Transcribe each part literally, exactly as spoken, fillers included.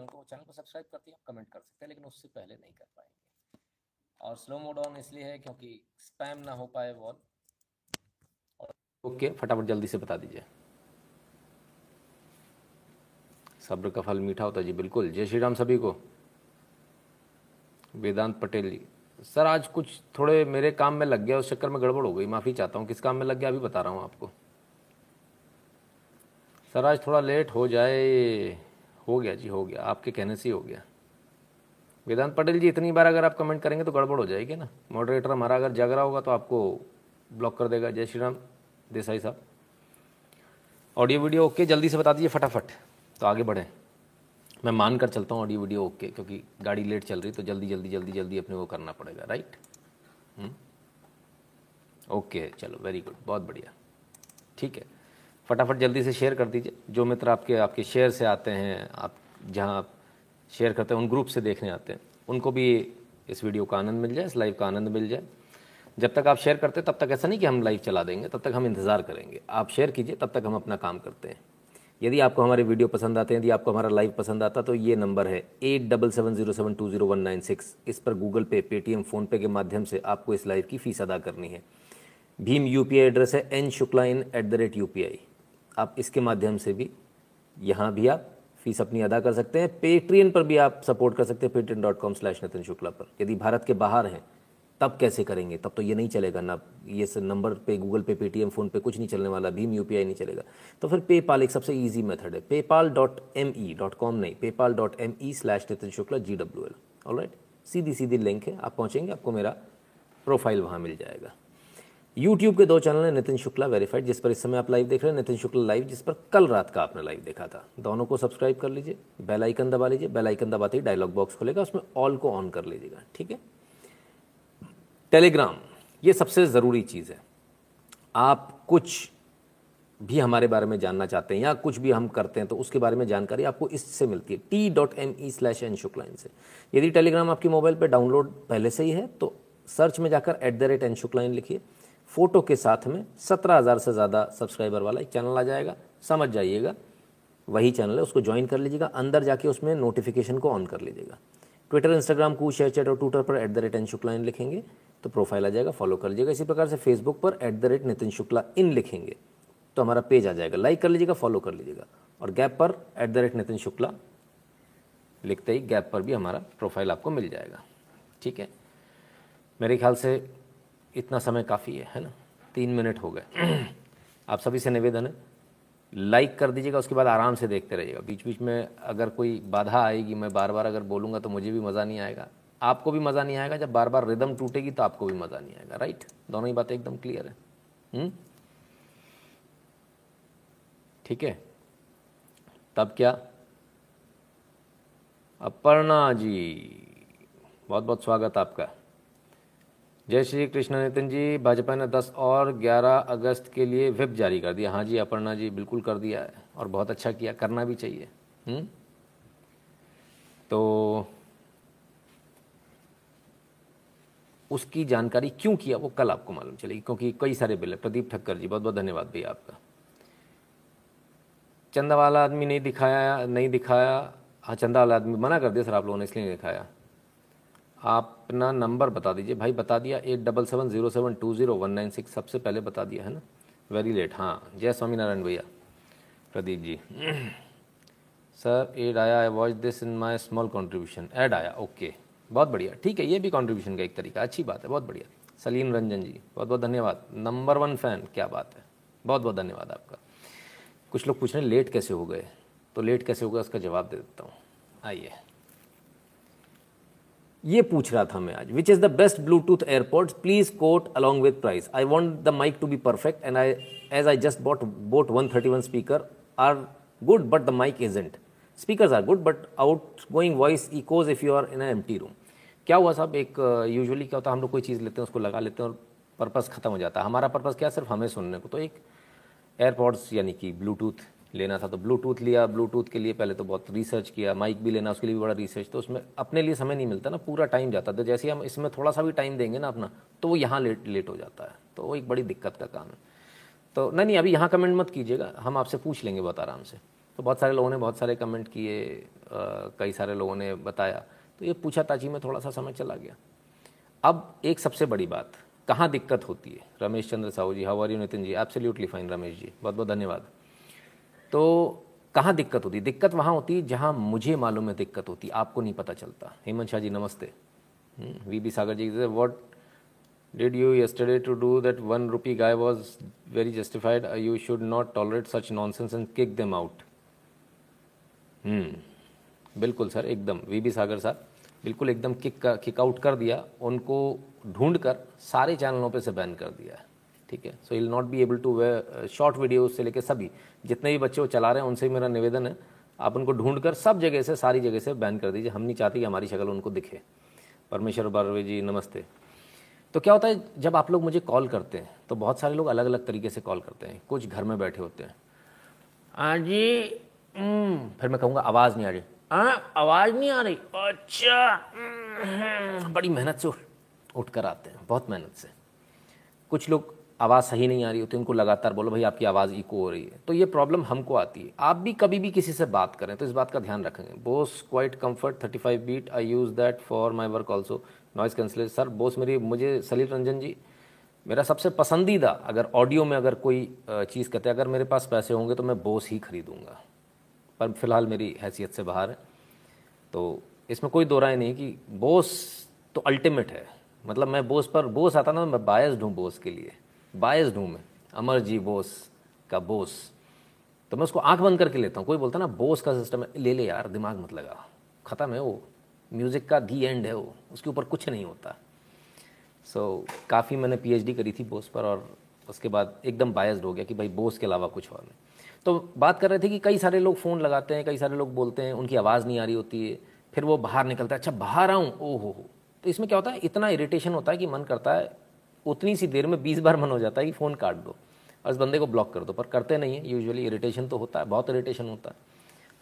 उनको चैनल को सब्सक्राइब करती है आप कमेंट कर सकते हैं, लेकिन उससे पहले नहीं कर पाएंगे। और स्लो मोड ऑन इसलिए है क्योंकि स्पैम ना हो पाए वॉल। ओके, फटाफट जल्दी से बता दीजिए। सब्र का फल मीठा होता है जी, बिल्कुल। जय श्री राम सभी को। वेदांत पटेल जी, सर आज कुछ थोड़े मेरे काम में लग गया, उस चक्कर में गड़बड़ हो गई, माफ़ी चाहता हूँ। किस काम में लग गया अभी बता रहा हूँ आपको। सर आज थोड़ा लेट हो जाए, हो गया जी, हो गया, आपके कहने से ही हो गया। वेदांत पटेल जी, इतनी बार अगर आप कमेंट करेंगे तो गड़बड़ हो जाएगी ना। मॉडरेटर हमारा अगर जग रहा होगा तो आपको ब्लॉक कर देगा। जय श्री राम देसाई साहब। ऑडियो वीडियो ओके, जल्दी से बता दीजिए फटाफट तो आगे बढ़ें। मैं मान कर चलता हूँ ऑडियो वीडियो ओके, क्योंकि गाड़ी लेट चल रही तो जल्दी जल्दी जल्दी जल्दी अपने को करना पड़ेगा, राइट। ओके चलो, वेरी गुड, बहुत बढ़िया, ठीक है। फटाफट जल्दी से शेयर कर दीजिए। जो मित्र आपके आपके शेयर से आते हैं, आप जहाँ आप शेयर करते हैं उन ग्रुप से देखने आते हैं, उनको भी इस वीडियो का आनंद मिल जाए, इस लाइव का आनंद मिल जाए। जब तक आप शेयर करते हैं तब तक ऐसा नहीं कि हम लाइव चला देंगे, तब तक हम इंतज़ार करेंगे। आप शेयर कीजिए, तब तक हम अपना काम करते हैं। यदि आपको हमारे वीडियो पसंद आते हैं, यदि आपको हमारा लाइव पसंद आता, तो ये नंबर है eight double seven zero seven two zero one nine six. इस पर गूगल पे, पेटीएम, फ़ोनपे के माध्यम से आपको इस लाइव की फ़ीस अदा करनी है। भीम यूपीआई एड्रेस है N Shukla in at the rate UPI. आप इसके माध्यम से भी, यहाँ भी आप फीस अपनी अदा कर सकते हैं। पेट्रियन पर भी आप सपोर्ट कर सकते हैं, Patreon dot com slash Nitin Shukla पर। यदि भारत के बाहर हैं तब कैसे करेंगे, तब तो ये नहीं चलेगा ना, ये नंबर पे, गूगल पे, पेटीएम, फ़ोन पे कुछ नहीं चलने वाला, भीम यूपीआई नहीं चलेगा। तो फिर पेपाल एक सबसे इजी मेथड है, PayPal dot M E dot com नहीं PayPal dot M E slash Nitin Shukla G W L. All right, सीधी सीधी लिंक है, आप पहुँचेंगे, आपको मेरा प्रोफाइल वहाँ मिल जाएगा। यूट्यूब के दो चैनल हैं, नितिन शुक्ला वेरीफाइड जिस पर इस समय आप लाइव देख रहे हैं, नितिन शुक्ला लाइव जिस पर कल रात का आपने लाइव देखा था। दोनों को सब्सक्राइब कर लीजिए, बेल आइकन दबा लीजिए। बेल आइकन दबाते ही डायलॉग बॉक्स खुलेगा, उसमें ऑल को ऑन कर लीजिएगा, ठीक है। टेलीग्राम, ये सबसे ज़रूरी चीज़ है। आप कुछ भी हमारे बारे में जानना चाहते हैं या कुछ भी हम करते हैं तो उसके बारे में जानकारी आपको इससे मिलती है, T dot M E slash N Shukla in से। यदि टेलीग्राम आपकी मोबाइल पर डाउनलोड पहले से ही है तो सर्च में जाकर at the rate N Shukla in लिखिए। फ़ोटो के साथ में सत्रह हज़ार से ज़्यादा सब्सक्राइबर वाला एक चैनल आ जाएगा, समझ जाइएगा वही चैनल है, उसको ज्वाइन कर लीजिएगा। अंदर जाके उसमें नोटिफिकेशन को ऑन कर लीजिएगा। ट्विटर, इंस्टाग्राम, कू, शेयर चैट और ट्विटर पर at the rate N Shukla in लिखेंगे तो प्रोफाइल आ जाएगा, फॉलो कर लीजिएगा। इसी प्रकार से फेसबुक पर at the rate Nitin Shukla in लिखेंगे तो हमारा पेज आ जाएगा, लाइक कर लीजिएगा, फॉलो कर लीजिएगा। और गैप पर at the rate Nitin Shukla लिखते ही गैप पर भी हमारा प्रोफाइल आपको मिल जाएगा, ठीक है। मेरे ख्याल से इतना समय काफ़ी है, है ना, तीन मिनट हो गए। आप सभी से निवेदन है लाइक कर दीजिएगा, उसके बाद आराम से देखते रहिएगा। बीच बीच में अगर कोई बाधा आएगी, मैं बार बार अगर बोलूँगा तो मुझे भी मज़ा नहीं आएगा, आपको भी मज़ा नहीं आएगा। जब बार बार रिदम टूटेगी तो आपको भी मज़ा नहीं आएगा, राइट। दोनों ही बातें एकदम क्लियर है, ठीक है। तब क्या, अपर्णा जी बहुत बहुत स्वागत आपका। जय श्री कृष्ण नितिन जी, भाजपा ने दस और ग्यारह अगस्त के लिए व्हिप जारी कर दिया। हाँ जी अपर्णा जी, बिल्कुल कर दिया है और बहुत अच्छा किया, करना भी चाहिए। हुँ? तो उसकी जानकारी क्यों किया वो कल आपको मालूम चलेगी, क्योंकि कई सारे बिल है। प्रदीप ठक्कर जी, बहुत बहुत धन्यवाद भैया आपका। चंदा वाला आदमी नहीं दिखाया, नहीं दिखाया हाँ चंदा वाला आदमी मना कर दिया सर आप लोगों ने, इसलिए नहीं दिखाया। आप अपना नंबर बता दीजिए भाई, बता दिया eight double seven zero seven two zero one nine six, सबसे पहले बता दिया है ना, वेरी लेट। हाँ जय स्वामी नारायण भैया। प्रदीप जी सर एड आया, I watch this in my small contribution, ad आया, ओके बहुत बढ़िया, ठीक है। ये भी कॉन्ट्रीब्यूशन का एक तरीका, अच्छी बात है, बहुत बढ़िया। सलीम रंजन जी, बहुत बहुत धन्यवाद, नंबर वन फ़ैन, क्या बात है, बहुत बहुत धन्यवाद आपका। कुछ लोग पूछ रहे हैं लेट कैसे हो गए, तो लेट कैसे हो गया उसका जवाब दे देता हूँ, आइए। ये पूछ रहा था मैं आज, which is the best Bluetooth AirPods, please quote along with price. I want the mic to be perfect and I as I just bought boAt one thirty one speaker are good but the mic isn't. Speakers are good but outgoing voice echoes if you are in a empty room. क्या हुआ साहब, एक usually क्या होता है, हम लोग कोई चीज़ लेते हैं, उसको लगा लेते हैं और पर्पस ख़त्म हो जाता है। हमारा पर्पस क्या है, सिर्फ हमें सुनने को। तो एक एयरपॉड्स यानी कि ब्लूटूथ लेना था, तो ब्लूटूथ लिया। ब्लूटूथ के लिए पहले तो बहुत रिसर्च किया, माइक भी लेना उसके लिए भी बड़ा रिसर्च, तो उसमें अपने लिए समय नहीं मिलता ना, पूरा टाइम जाता है। तो जैसे हम इसमें थोड़ा सा भी टाइम देंगे ना अपना, तो वो यहाँ लेट लेट हो जाता है, तो वो एक बड़ी दिक्कत का काम है। तो नहीं नहीं अभी यहाँ कमेंट मत कीजिएगा, हम आपसे पूछ लेंगे बहुत आराम से। तो बहुत सारे लोगों ने बहुत सारे कमेंट किए, कई सारे लोगों ने बताया, तो ये पूछाताछी में थोड़ा सा समय चला गया। अब एक सबसे बड़ी बात, कहाँ दिक्कत होती है? Ramesh Chandra Sahu ji, how are you Nitin ji? Absolutely fine Ramesh ji, बहुत बहुत धन्यवाद। तो कहाँ दिक्कत होती? दिक्कत वहाँ होती जहाँ मुझे मालूम है दिक्कत होती, आपको नहीं पता चलता। हेमंत शाह जी नमस्ते। V B Sagar ji, what did you yesterday to do that one rupee guy was very justified, you should not tolerate such nonsense and kick them out. बिल्कुल सर, एकदम वी बी सागर साहब, बिल्कुल एकदम किक का किक आउट कर दिया, उनको ढूंढ कर सारे चैनलों पे से बैन कर दिया है, ठीक है। So will not be able to way short videos से लेकर सभी जितने भी बच्चे वो चला रहे हैं उनसे मेरा निवेदन है, आप उनको ढूंढ कर सब जगह से, सारी जगह से बैन कर दीजिए। हम नहीं चाहते कि हमारी शक्ल उनको दिखे। परमेश्वर बारवे जी नमस्ते। तो क्या होता है, जब आप लोग मुझे कॉल करते हैं तो बहुत सारे लोग अलग अलग तरीके से कॉल करते हैं। कुछ घर में बैठे होते हैं, हाँ जी, फिर मैं कहूँगा आवाज़ नहीं आ रही, हाँ आवाज़ नहीं आ रही, अच्छा, बड़ी मेहनत से उठ कर आते हैं, बहुत मेहनत से। कुछ लोग आवाज़ सही नहीं आ रही होती, उनको लगातार बोलो भाई आपकी आवाज़ इको हो रही है। तो ये प्रॉब्लम हमको आती है। आप भी कभी भी किसी से बात करें तो इस बात का ध्यान रखेंगे। Bose quite comfort thirty five beat, I use that for my work also, noise cancellation. Sir Bose मेरी, मुझे सलीम रंजन जी, मेरा सबसे पसंदीदा, अगर ऑडियो में अगर कोई चीज़ कहते हैं, अगर मेरे पास पैसे होंगे तो मैं बोस ही खरीदूँगा, पर फिलहाल मेरी हैसियत से बाहर है। तो इसमें कोई दो राय नहीं कि बोस तो अल्टीमेट है। मतलब मैं बोस पर, बोस आता ना, मैं बायस्ड हूँ बोस के लिए, बायस्ड हूँ मैं। अमर जी बोस का बोस, तो मैं उसको आंख बंद करके लेता हूँ। कोई बोलता ना बोस का सिस्टम है, ले ले यार, दिमाग मत लगा, ख़त्म है वो, म्यूज़िक का दी एंड है वो, उसके ऊपर कुछ नहीं होता। सो so, काफ़ी मैंने पीएचडी करी थी बोस पर, और उसके बाद एकदम बायस्ड हो गया कि भाई बोस के अलावा कुछ और नहीं। तो बात कर रहे थे कि कई सारे लोग फ़ोन लगाते हैं, कई सारे लोग बोलते हैं, उनकी आवाज़ नहीं आ रही होती है, फिर वो बाहर निकलता है, अच्छा बाहर आऊँ, ओहो हो। तो इसमें क्या होता है, इतना इरिटेशन होता है कि मन करता है उतनी सी देर में बीस बार मन हो जाता है कि फ़ोन काट दो और इस बंदे को ब्लॉक कर दो, पर करते नहीं है। यूजुअली इरिटेशन तो होता है, बहुत इरिटेशन होता है,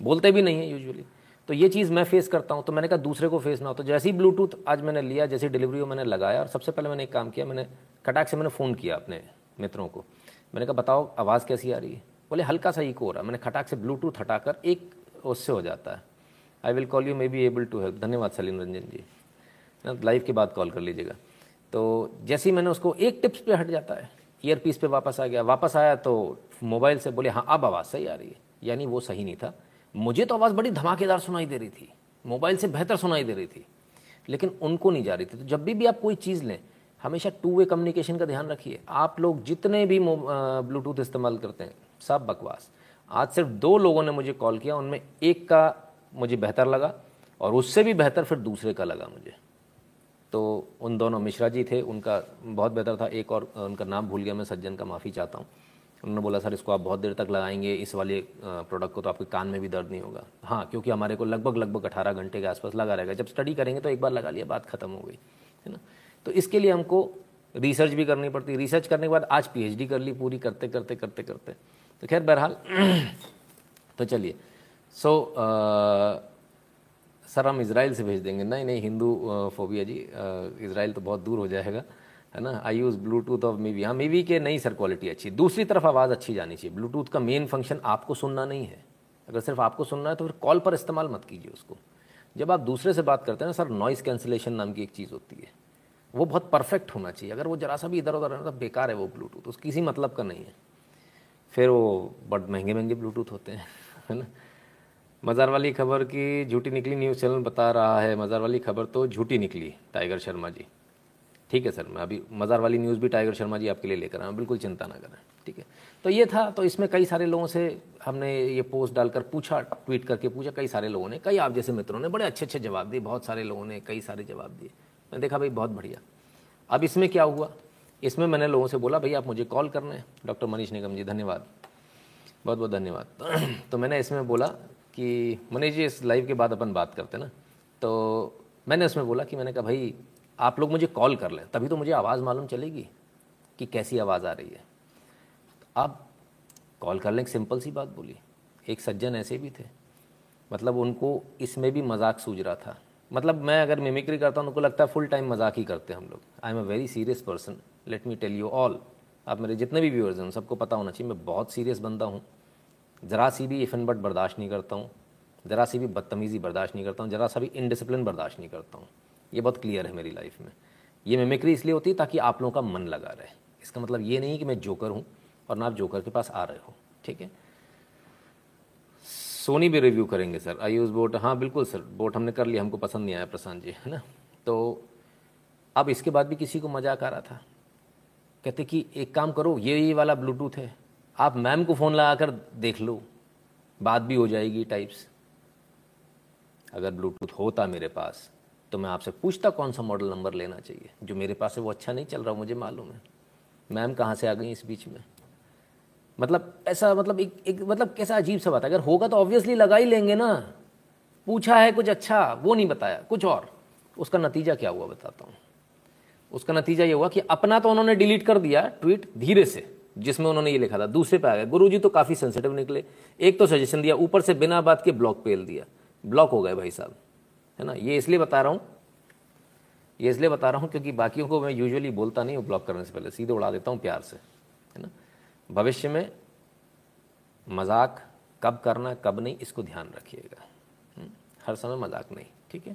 बोलते भी नहीं है यूजुअली। तो ये चीज़ मैं फेस करता हूँ, तो मैंने कहा दूसरे को फेस ना हो। तो जैसे ही ब्लूटूथ आज मैंने लिया, जैसी डिलीवरी को मैंने लगाया, और सबसे पहले मैंने एक काम किया, मैंने कटाक से मैंने फ़ोन किया अपने मित्रों को, मैंने कहा बताओ आवाज़ कैसी आ रही है? बोले हल्का सा इको हो रहा है। मैंने खटाक से ब्लूटूथ हटाकर, एक उससे हो जाता है। I will call you may be able to help, धन्यवाद सलीम रंजन जी, लाइव के बाद कॉल कर लीजिएगा। तो जैसे ही मैंने उसको एक टिप्स पे हट जाता है, ईयरपीस पे वापस आ गया, वापस आया तो मोबाइल से बोले हाँ अब आवाज़ सही आ रही है, यानी वो सही नहीं था। मुझे तो आवाज़ बड़ी धमाकेदार सुनाई दे रही थी, मोबाइल से बेहतर सुनाई दे रही थी, लेकिन उनको नहीं जा रही थी। तो जब भी, भी आप कोई चीज़ लें, हमेशा टू वे कम्युनिकेशन का ध्यान रखिए। आप लोग जितने भी ब्लूटूथ इस्तेमाल करते हैं सब बकवास। आज सिर्फ दो लोगों ने मुझे कॉल किया, उनमें एक का मुझे बेहतर लगा और उससे भी बेहतर फिर दूसरे का लगा मुझे। तो उन दोनों, मिश्रा जी थे, उनका बहुत बेहतर था, एक और उनका नाम भूल गया मैं, सज्जन का माफ़ी चाहता हूँ। उन्होंने बोला सर इसको आप बहुत देर तक लगाएंगे इस वाले प्रोडक्ट को तो आपके कान में भी दर्द नहीं होगा। हाँ, क्योंकि हमारे को लगभग लगभग अठारह घंटे के आसपास लगा रहेगा। जब स्टडी करेंगे तो एक बार लगा लिया, बात खत्म हो गई, है ना। तो इसके लिए हमको रिसर्च भी करनी पड़ती, रिसर्च करने के बाद आज पीएचडी कर ली पूरी, करते करते करते करते। तो खैर बहरहाल, तो चलिए। सो so, सर हम इज़राइल से भेज देंगे, नहीं नहीं हिंदू फोबिया जी, इज़राइल तो बहुत दूर हो जाएगा, है ना। I use Bluetooth of Mivi, हाँ मीवी के नहीं सर, क्वालिटी अच्छी। दूसरी तरफ आवाज़ अच्छी जानी चाहिए। ब्लूटूथ का मेन फंक्शन आपको सुनना नहीं है, अगर सिर्फ आपको सुनना है तो फिर कॉल पर इस्तेमाल मत कीजिए उसको। जब आप दूसरे से बात करते हैं ना सर, नॉइस कैंसिलेशन नाम की एक चीज़ होती है, वो बहुत परफेक्ट होना चाहिए। अगर वो जरा सा भी इधर उधर रहना तो बेकार है वो ब्लूटूथ, उसकी किसी मतलब का नहीं है। फिर वो बट महंगे महंगे ब्लूटूथ होते हैं, है ना। मज़ार वाली खबर की झूठी निकली, न्यूज़ चैनल बता रहा है मज़ार वाली खबर तो झूठी निकली, टाइगर शर्मा जी। ठीक है सर, मैं अभी मज़ार वाली न्यूज़ भी टाइगर शर्मा जी आपके लिए लेकर आया हूँ, बिल्कुल चिंता ना करें, ठीक है। तो ये था। तो इसमें कई सारे लोगों से हमने ये पोस्ट डालकर पूछा, ट्वीट करके पूछा, कई सारे लोगों ने, कई आप जैसे मित्रों ने बड़े अच्छे अच्छे जवाब दिए, बहुत सारे लोगों ने कई सारे जवाब दिए। मैंने देखा भाई बहुत बढ़िया। अब इसमें क्या हुआ, इसमें मैंने लोगों से बोला भाई आप मुझे कॉल करना है। डॉक्टर मनीष निगम जी धन्यवाद, बहुत बहुत धन्यवाद। तो मैंने इसमें बोला कि मनीष जी इस लाइव के बाद अपन बात करते ना, तो मैंने इसमें बोला कि मैंने कहा भाई आप लोग मुझे कॉल कर लें, तभी तो मुझे आवाज़ मालूम चलेगी कि कैसी आवाज़ आ रही है। आप कॉल कर लें, सिंपल सी बात बोली। एक सज्जन ऐसे भी थे, मतलब उनको इसमें भी मजाक सूझ रहा था। मतलब मैं अगर मिमिक्री करता हूँ उनको लगता है फुल टाइम मजाक ही करते हैं हम लोग। I am a very serious person, let me tell you all. आप मेरे जितने भी व्यूअर्स हैं सबको पता होना चाहिए मैं बहुत सीरियस बंदा हूँ, ज़रा सी भी इफनबट बर्दाश्त नहीं करता हूँ, ज़रा सी भी बदतमीज़ी बर्दाश्त नहीं करता हूँ, ज़रा सा भी इनडिसिप्लिन बर्दाश्त नहीं करता हूँ। ये बहुत क्लियर है मेरी लाइफ में। ये मिमिक्री इसलिए होती है ताकि आप लोगों का मन लगा रहे। इसका मतलब ये नहीं कि मैं जोकर हूँ और ना आप जोकर के पास आ रहे हो। ठीक है, सोनी भी रिव्यू करेंगे सर, आयुष बोट, हाँ बिल्कुल सर, बोट हमने कर लिया, हमको पसंद नहीं आया प्रशांत जी, है ना। तो अब इसके बाद भी किसी को मजाक आ रहा था, कहते कि एक काम करो, ये ये वाला ब्लूटूथ है, आप मैम को फ़ोन लगा कर देख लो, बात भी हो जाएगी टाइप्स। अगर ब्लूटूथ होता मेरे पास तो मैं आपसे पूछता कौन सा मॉडल नंबर लेना चाहिए, जो मेरे पास है वो अच्छा नहीं चल रहा, मुझे मालूम है। मैम कहाँ से आ गई इस बीच में? मतलब ऐसा, मतलब एक, एक मतलब कैसा अजीब सा बात है। अगर होगा तो ऑब्वियसली लगा ही लेंगे ना, पूछा है कुछ अच्छा, वो नहीं बताया कुछ और। उसका नतीजा क्या हुआ बताता हूँ। उसका नतीजा ये हुआ कि अपना तो उन्होंने डिलीट कर दिया ट्वीट धीरे से, जिसमें उन्होंने ये लिखा था, दूसरे पे आ गए। गुरुजी तो काफ़ी सेंसिटिव निकले, एक तो सजेशन दिया, ऊपर से बिना बात के ब्लॉक पेल दिया, ब्लॉक हो गए भाई साहब, है ना। ये इसलिए बता रहा हूँ, ये इसलिए बता रहा हूँ क्योंकि बाकियों को मैं यूजुअली बोलता नहीं हूँ, ब्लॉक करने से पहले सीधे उड़ा देता हूँ प्यार से, है ना। भविष्य में मजाक कब करना कब नहीं, इसको ध्यान रखिएगा, हर समय मजाक नहीं, ठीक है।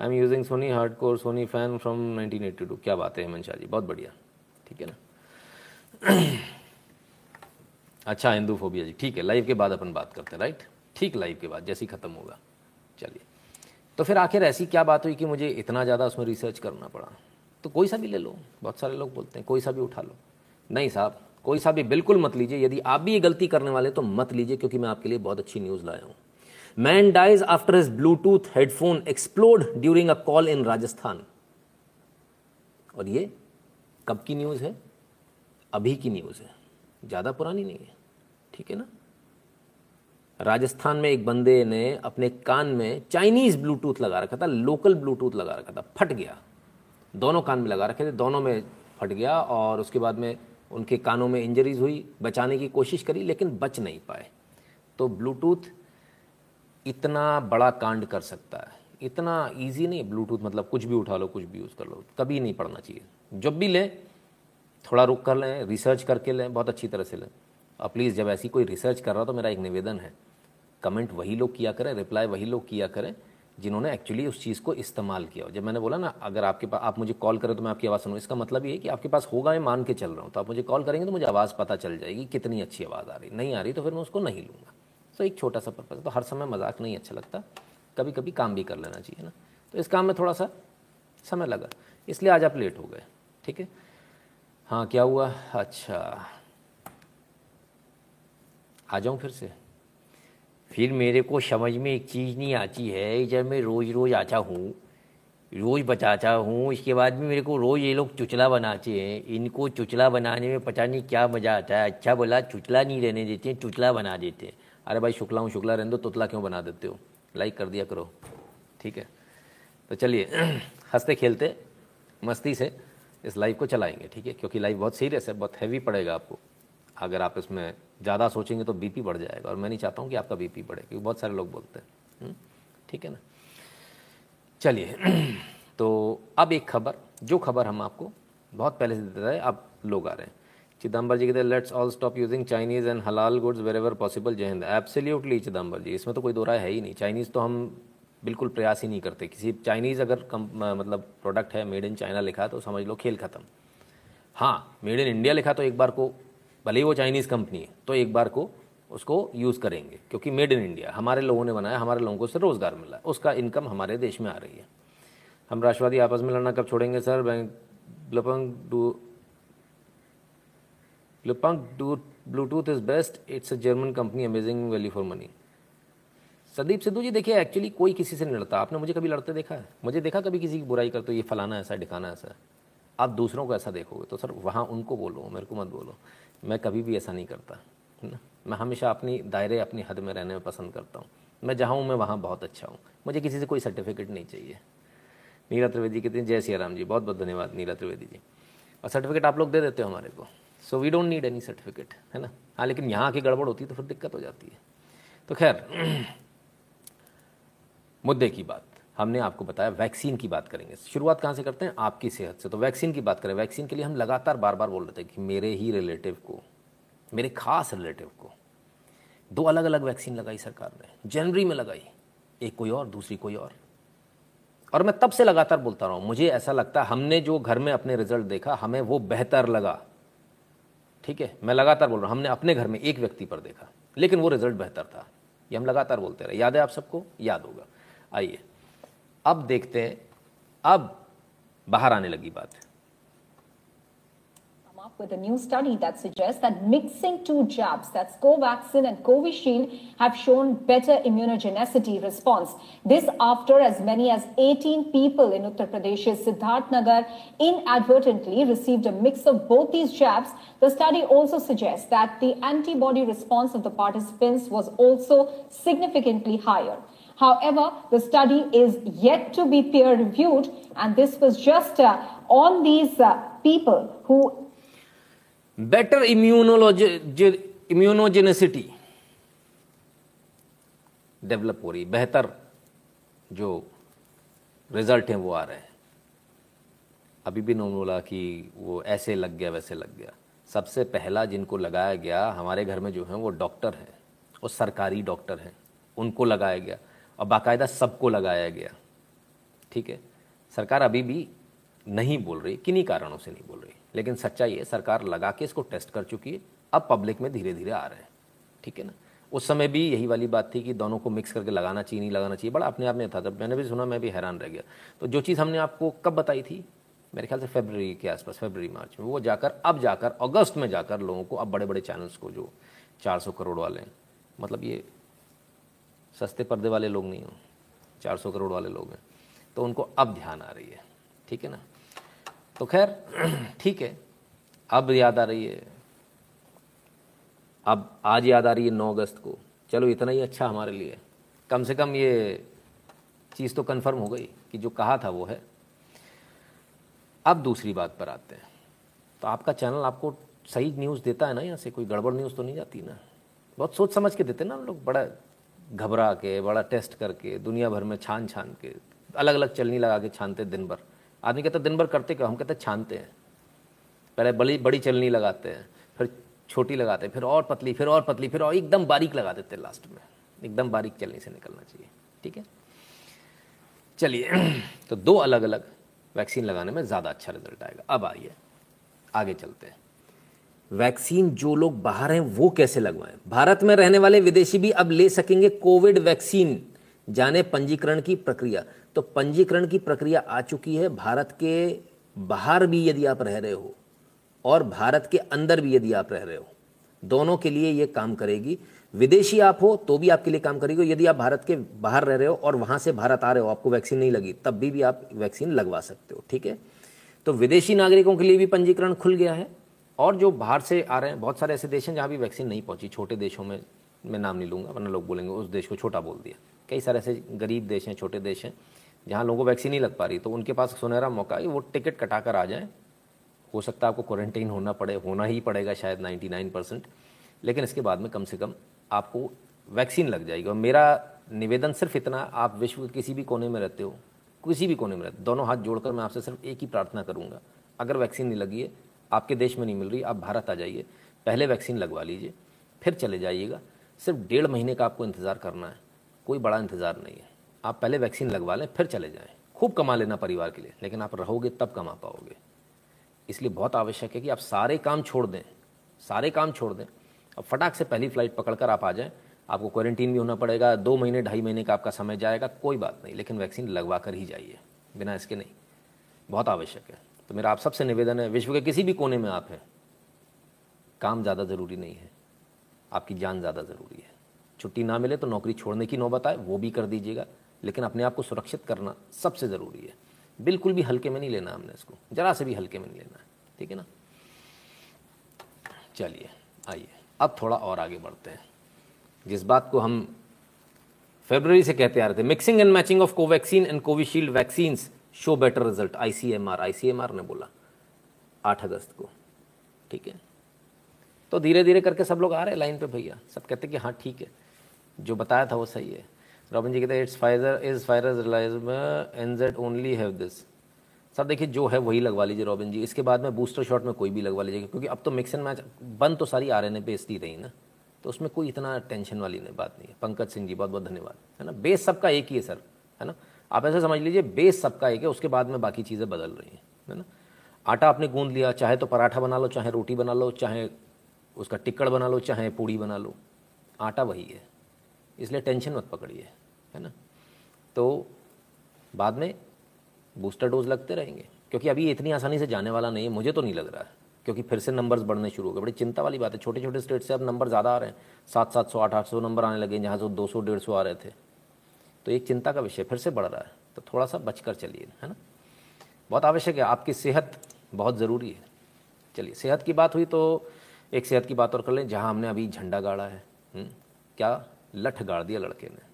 I am using Sony hardcore Sony fan from nineteen eighty two, क्या बात है हेमंत शाह जी, बहुत बढ़िया, ठीक है ना। अच्छा हिंदू फोबिया जी, ठीक है, लाइव के बाद अपन बात करते हैं, राइट, ठीक, लाइव के बाद जैसे ही ख़त्म होगा। चलिए, तो फिर आखिर ऐसी क्या बात हुई कि मुझे इतना ज़्यादा उसमें रिसर्च करना पड़ा? तो कोई सा भी ले लो, बहुत सारे लोग बोलते हैं कोई सा भी उठा लो, नहीं साहब, कोई सा भी बिल्कुल मत लीजिए। यदि आप भी ये गलती करने वाले तो मत लीजिए, क्योंकि मैं आपके लिए बहुत अच्छी न्यूज़ लाया हूँ। Man dies after his Bluetooth headphone explode during a call in Rajasthan. और ये कब की न्यूज़ है? अभी की न्यूज़ है, ज़्यादा पुरानी नहीं है, ठीक है ना। राजस्थान में एक बंदे ने अपने कान में चाइनीज़ ब्लूटूथ लगा रखा था, लोकल ब्लूटूथ लगा रखा था, फट गया। दोनों कान में लगा रखे थे, दोनों में फट गया और उसके बाद में उनके कानों में इंजरीज हुई। बचाने की कोशिश करी लेकिन बच नहीं पाए। तो ब्लूटूथ इतना बड़ा कांड कर सकता है, इतना इजी नहीं। ब्लूटूथ मतलब कुछ भी उठा लो, कुछ भी यूज़ कर लो, कभी नहीं पढ़ना चाहिए। जब भी लें थोड़ा रुक कर लें, रिसर्च करके लें, बहुत अच्छी तरह से लें। और प्लीज़ जब ऐसी कोई रिसर्च कर रहा हो तो मेरा एक निवेदन है, कमेंट वही लोग किया करें, रिप्लाई वही लोग किया करें जिन्होंने एक्चुअली उस चीज़ को इस्तेमाल किया हो। जब मैंने बोला ना, अगर आपके पास, आप मुझे कॉल करें तो मैं आपकी आवाज़ सुनूँ, इसका मतलब ये है कि आपके पास होगा, मैं मान के चल रहा हूँ। तो आप मुझे कॉल करेंगे तो मुझे आवाज़ पता चल जाएगी कितनी अच्छी आवाज़ आ रही, नहीं आ रही तो फिर मैं उसको नहीं लूँगा। तो एक छोटा सा पर्पज़। तो हर समय मजाक नहीं अच्छा लगता, कभी कभी काम भी कर लेना चाहिए ना। तो इस काम में थोड़ा सा समय लगा, इसलिए आज आप लेट हो गए, ठीक है। हाँ क्या हुआ? अच्छा आ जाऊँ फिर से? फिर मेरे को समझ में एक चीज़ नहीं आती है, जब मैं रोज़ रोज़ आता हूँ, रोज़ बताता हूँ, इसके बाद भी मेरे को रोज़ ये लोग चुचला बनाते हैं। इनको चुचला बनाने में पता नहीं क्या मज़ा आता है। अच्छा भला चुचला नहीं रहने देते हैं, चुचला बना देते हैं। अरे भाई शुक्ला हूँ, शुक्ला रहने दो, तुतला क्यों बना देते हो? लाइक कर दिया करो, ठीक है। तो चलिए हंसते खेलते मस्ती से इस लाइव को चलाएंगे, ठीक है, क्योंकि लाइव बहुत सीरियस है, बहुत हैवी पड़ेगा आपको। अगर आप इसमें ज़्यादा सोचेंगे तो बीपी बढ़ जाएगा, और मैं नहीं चाहता हूँ कि आपका बीपी बढ़े, क्योंकि बहुत सारे लोग बोलते हैं, ठीक है ना। चलिए तो अब एक खबर, जो खबर हम आपको बहुत पहले से देते रहे, अब लोग आ रहे हैं। चिदम्बर जी कहते हैं let's all stop using Chinese and हलाल गुड्स वेर एवर पॉसिबल। जय हिंद। एब्सोल्युटली चिदम्बर जी, इसमें तो कोई दो राय है ही नहीं। चाइनीज़ तो हम बिल्कुल प्रयास ही नहीं करते किसी। चाइनीज़ अगर कम मतलब प्रोडक्ट है मेड इन चाइना लिखा तो समझ लो खेल ख़त्म। हाँ मेड इन इंडिया लिखा तो एक बार को, भले ही वो चाइनीज़ कंपनी है तो एक बार को उसको यूज़ करेंगे, क्योंकि मेड इन इंडिया हमारे लोगों ने बनाया, हमारे लोगों को उससे रोज़गार मिला है, उसका इनकम हमारे देश में आ रही है। हम राष्ट्रवादी आपस में लड़ना कब छोड़ेंगे सर? बैंक लपंग डू लुपंक डू Bluetooth is best, it's a German company, amazing value for money. Sandeep Sidhu ji देखिए, एक्चुअली कोई किसी से नहीं लड़ता। आपने मुझे कभी लड़ते देखा है? मुझे देखा कभी किसी की बुराई करते? ये फलाना ऐसा, ढिकाना ऐसा। आप दूसरों को ऐसा देखोगे तो सर वहाँ उनको बोलो, मेरे को मत बोलो। मैं कभी भी ऐसा नहीं करता, है ना। मैं हमेशा अपनी दायरे, अपनी हद में रहने में पसंद करता हूँ। मैं जहाँ हूँ मैं वहाँ बहुत अच्छा हूँ, मुझे किसी से कोई सर्टिफिकेट नहीं चाहिए। नीरा त्रिवेदी कहते हैं जय सिया राम जी, बहुत बहुत धन्यवाद नीरा त्रिवेदी जी। और सर्टिफिकेट आप लोग दे देते हो हमारे को, so we don't need any certificate, है ना। हाँ लेकिन यहाँ की गड़बड़ होती है तो फिर दिक्कत हो जाती है। तो खैर मुद्दे की बात, हमने आपको बताया वैक्सीन की बात करेंगे। शुरुआत कहाँ से करते हैं? आपकी सेहत से। तो वैक्सीन की बात करें, वैक्सीन के लिए हम लगातार बार बार बोल रहे थे कि मेरे ही रिलेटिव को, मेरे खास रिलेटिव को, दो अलग अलग वैक्सीन लगाई सरकार ने, जनवरी में लगाई, एक कोई और दूसरी कोई और। और मैं तब से लगातार बोलता रहा हूँ, मुझे ऐसा लगता है हमने जो घर में अपने रिजल्ट देखा हमें वो बेहतर लगा, ठीक है, मैं लगातार बोल रहा हूँ, हमने अपने घर में एक व्यक्ति पर देखा लेकिन वो रिजल्ट बेहतर था, ये हम लगातार बोलते रहे, याद है आप सबको, याद होगा। आइए अब देखते हैं, अब बाहर आने लगी बात। With a new study that suggests that mixing two jabs, that's Covaxin and Covishield, have shown better immunogenicity response. This after as many as eighteen people in Uttar Pradesh's Siddharthnagar inadvertently received a mix of both these jabs. The study also suggests that the antibody response of the participants was also significantly higher. However, the study is yet to be peer reviewed, and this was just uh, on these uh, people who better immunology immunogenicity develop हो रही, बेहतर जो result हैं वो आ रहे हैं। अभी भी उन्होंने बोला कि वो ऐसे लग गया वैसे लग गया। सबसे पहला जिनको लगाया गया हमारे घर में जो हैं वो डॉक्टर हैं और सरकारी डॉक्टर हैं, उनको लगाया गया और बाकायदा सबको लगाया गया, ठीक है। सरकार अभी भी नहीं बोल रही, किन्हीं कारणों से नहीं बोल रही, लेकिन सच्चाई है सरकार लगा के इसको टेस्ट कर चुकी है, अब पब्लिक में धीरे धीरे आ रहे हैं, ठीक है ना। उस समय भी यही वाली बात थी कि दोनों को मिक्स करके लगाना चाहिए नहीं लगाना चाहिए, बड़ा अपने आप में था, जब मैंने भी सुना मैं भी हैरान रह गया। तो जो चीज़ हमने आपको कब बताई थी, मेरे ख्याल से फरवरी के आसपास, फरवरी मार्च में, वो जाकर अब जाकर अगस्त में जाकर लोगों को, अब बड़े बड़े चैनल्स को जो चार सौ करोड़ वाले हैं, मतलब ये सस्ते पर्दे वाले लोग नहीं हो, चार सौ करोड़ वाले लोग हैं, तो उनको अब ध्यान आ रही है, ठीक है ना। तो खैर ठीक है, अब याद आ रही है, अब आज याद आ रही है नौ अगस्त को, चलो इतना ही अच्छा हमारे लिए, कम से कम ये चीज़ तो कंफर्म हो गई कि जो कहा था वो है। अब दूसरी बात पर आते हैं, तो आपका चैनल आपको सही न्यूज़ देता है ना, यहाँ से कोई गड़बड़ न्यूज़ तो नहीं जाती ना, बहुत सोच समझ के देते ना हम लोग, बड़ा घबरा के, बड़ा टेस्ट करके, दुनिया भर में छान छान के, अलग अलग चलनी लगा के छानते दिन भर। आदमी कहता दिन भर करते क्या, हम कहते छानते हैं, पहले बड़ी बड़ी चलनी लगाते हैं, फिर छोटी लगाते हैं, फिर और पतली, फिर और पतली, फिर और एकदम बारीक लगा देते हैं, लास्ट में एकदम बारीक चलनी से निकलना चाहिए, ठीक है। चलिए तो दो अलग अलग वैक्सीन लगाने में ज़्यादा अच्छा रिजल्ट आएगा। अब आइए आगे चलते हैं, वैक्सीन जो लोग बाहर हैं वो कैसे लगवाएं। भारत में रहने वाले विदेशी भी अब ले सकेंगे कोविड वैक्सीन, जाने पंजीकरण की प्रक्रिया। तो पंजीकरण की प्रक्रिया आ चुकी है, भारत के बाहर भी यदि आप रह रहे हो और भारत के अंदर भी यदि आप रह रहे हो, दोनों के लिए ये काम करेगी। विदेशी आप हो तो भी आपके लिए काम करेगी, यदि आप भारत के बाहर रह रहे हो और वहाँ से भारत आ रहे हो, आपको वैक्सीन नहीं लगी तब भी, भी आप वैक्सीन लगवा सकते हो, ठीक है। तो विदेशी नागरिकों के लिए भी पंजीकरण खुल गया है, और जो बाहर से आ रहे हैं, बहुत सारे ऐसे देश हैं जहाँ भी वैक्सीन नहीं पहुँची, छोटे देशों में मैं नाम नहीं लूँगा वरना लोग बोलेंगे उस देश को छोटा बोल दिया, कई सारे ऐसे गरीब देश हैं, छोटे देश हैं जहाँ लोगों को वैक्सीन नहीं लग पा रही, तो उनके पास सुनहरा मौका है, वो टिकट कटा कर आ जाएं। हो सकता है आपको क्वारंटाइन होना पड़े, होना ही पड़ेगा शायद निन्यानवे परसेंट, लेकिन इसके बाद में कम से कम आपको वैक्सीन लग जाएगी। और मेरा निवेदन सिर्फ इतना, आप विश्व के किसी भी कोने में रहते हो, किसी भी कोने में रहते हो, दोनों हाथ जोड़कर मैं आपसे सिर्फ एक ही प्रार्थना करूँगा, अगर वैक्सीन नहीं लगी है, आपके देश में नहीं मिल रही, आप भारत आ जाइए, पहले वैक्सीन लगवा लीजिए, फिर चले जाइएगा। सिर्फ डेढ़ महीने का आपको इंतज़ार करना है, कोई बड़ा इंतज़ार नहीं है, आप पहले वैक्सीन लगवा लें फिर चले जाएं। खूब कमा लेना परिवार के लिए, लेकिन आप रहोगे तब कमा पाओगे। इसलिए बहुत आवश्यक है कि आप सारे काम छोड़ दें, सारे काम छोड़ दें और फटाक से पहली फ्लाइट पकड़कर आप आ जाएं। आपको क्वारंटीन भी होना पड़ेगा, दो महीने ढाई महीने का आपका समय जाएगा, कोई बात नहीं, लेकिन वैक्सीन लगवा कर ही जाइए, बिना इसके नहीं, बहुत आवश्यक है। तो मेरा आप सबसे निवेदन है, विश्व के किसी भी कोने में आप हैं, काम ज़्यादा ज़रूरी नहीं है, आपकी जान ज़्यादा ज़रूरी है। छुट्टी ना मिले तो नौकरी छोड़ने की नौबत आए वो भी कर दीजिएगा, लेकिन अपने आप को सुरक्षित करना सबसे ज़रूरी है। बिल्कुल भी हल्के में नहीं लेना हमने इसको, जरा से भी हल्के में नहीं लेना है, ठीक है ना। चलिए आइए अब थोड़ा और आगे बढ़ते हैं, जिस बात को हम फरवरी से कहते आ रहे थे, mixing and matching of Covaxin and Covishield vaccines show better result, ICMR ICMR ने बोला आठ अगस्त को, ठीक है। तो धीरे धीरे करके सब लोग आ रहे हैं लाइन पर भैया, सब कहते हैं कि हाँ ठीक है, जो बताया था वो सही है। रॉबिन जी कहते हैं it's Pfizer is Pfizer reliable NZ only have this. Sir देखिए जो है वही लगवा लीजिए रॉबिन जी, इसके बाद में बूस्टर शॉट में कोई भी लगवा लीजिएगा, क्योंकि अब तो मिक्स एंड मैच बंद तो सारी आर एन ए बेचती रही ना, तो उसमें कोई इतना टेंशन वाली नहीं बात नहीं है। पंकज सिंह जी बहुत बहुत धन्यवाद, है ना। बेस सबका एक ही है सर, है ना। आप ऐसा समझ लीजिए बेस सबका एक है, उसके बाद में बाकी चीज़ें बदल रही हैं, है ना। आटा आपने गूंद लिया, चाहे तो पराठा बना लो, चाहे रोटी बना लो, चाहे उसका टिक्कड़ बना लो, चाहे पूड़ी बना लो, आटा वही है। इसलिए टेंशन मत पकड़िए, है ना। तो बाद में बूस्टर डोज लगते रहेंगे, क्योंकि अभी इतनी आसानी से जाने वाला नहीं है, मुझे तो नहीं लग रहा है, क्योंकि फिर से नंबर्स बढ़ने शुरू हो गए। बड़ी चिंता वाली बात है, छोटे छोटे स्टेट से अब नंबर ज़्यादा आ रहे हैं, सात सात सौ आठ आठ सौ नंबर आने लगे, जहाँ से दो सौ डेढ़ सौ आ रहे थे। तो एक चिंता का विषय फिर से बढ़ रहा है, तो थोड़ा सा बचकर चलिए, है ना। बहुत आवश्यक है, आपकी सेहत बहुत ज़रूरी है। चलिए, सेहत की बात हुई तो एक सेहत की बात और कर लें, जहाँ हमने अभी झंडा गाड़ा है। क्या लठ गाड़ दिया लड़के ने।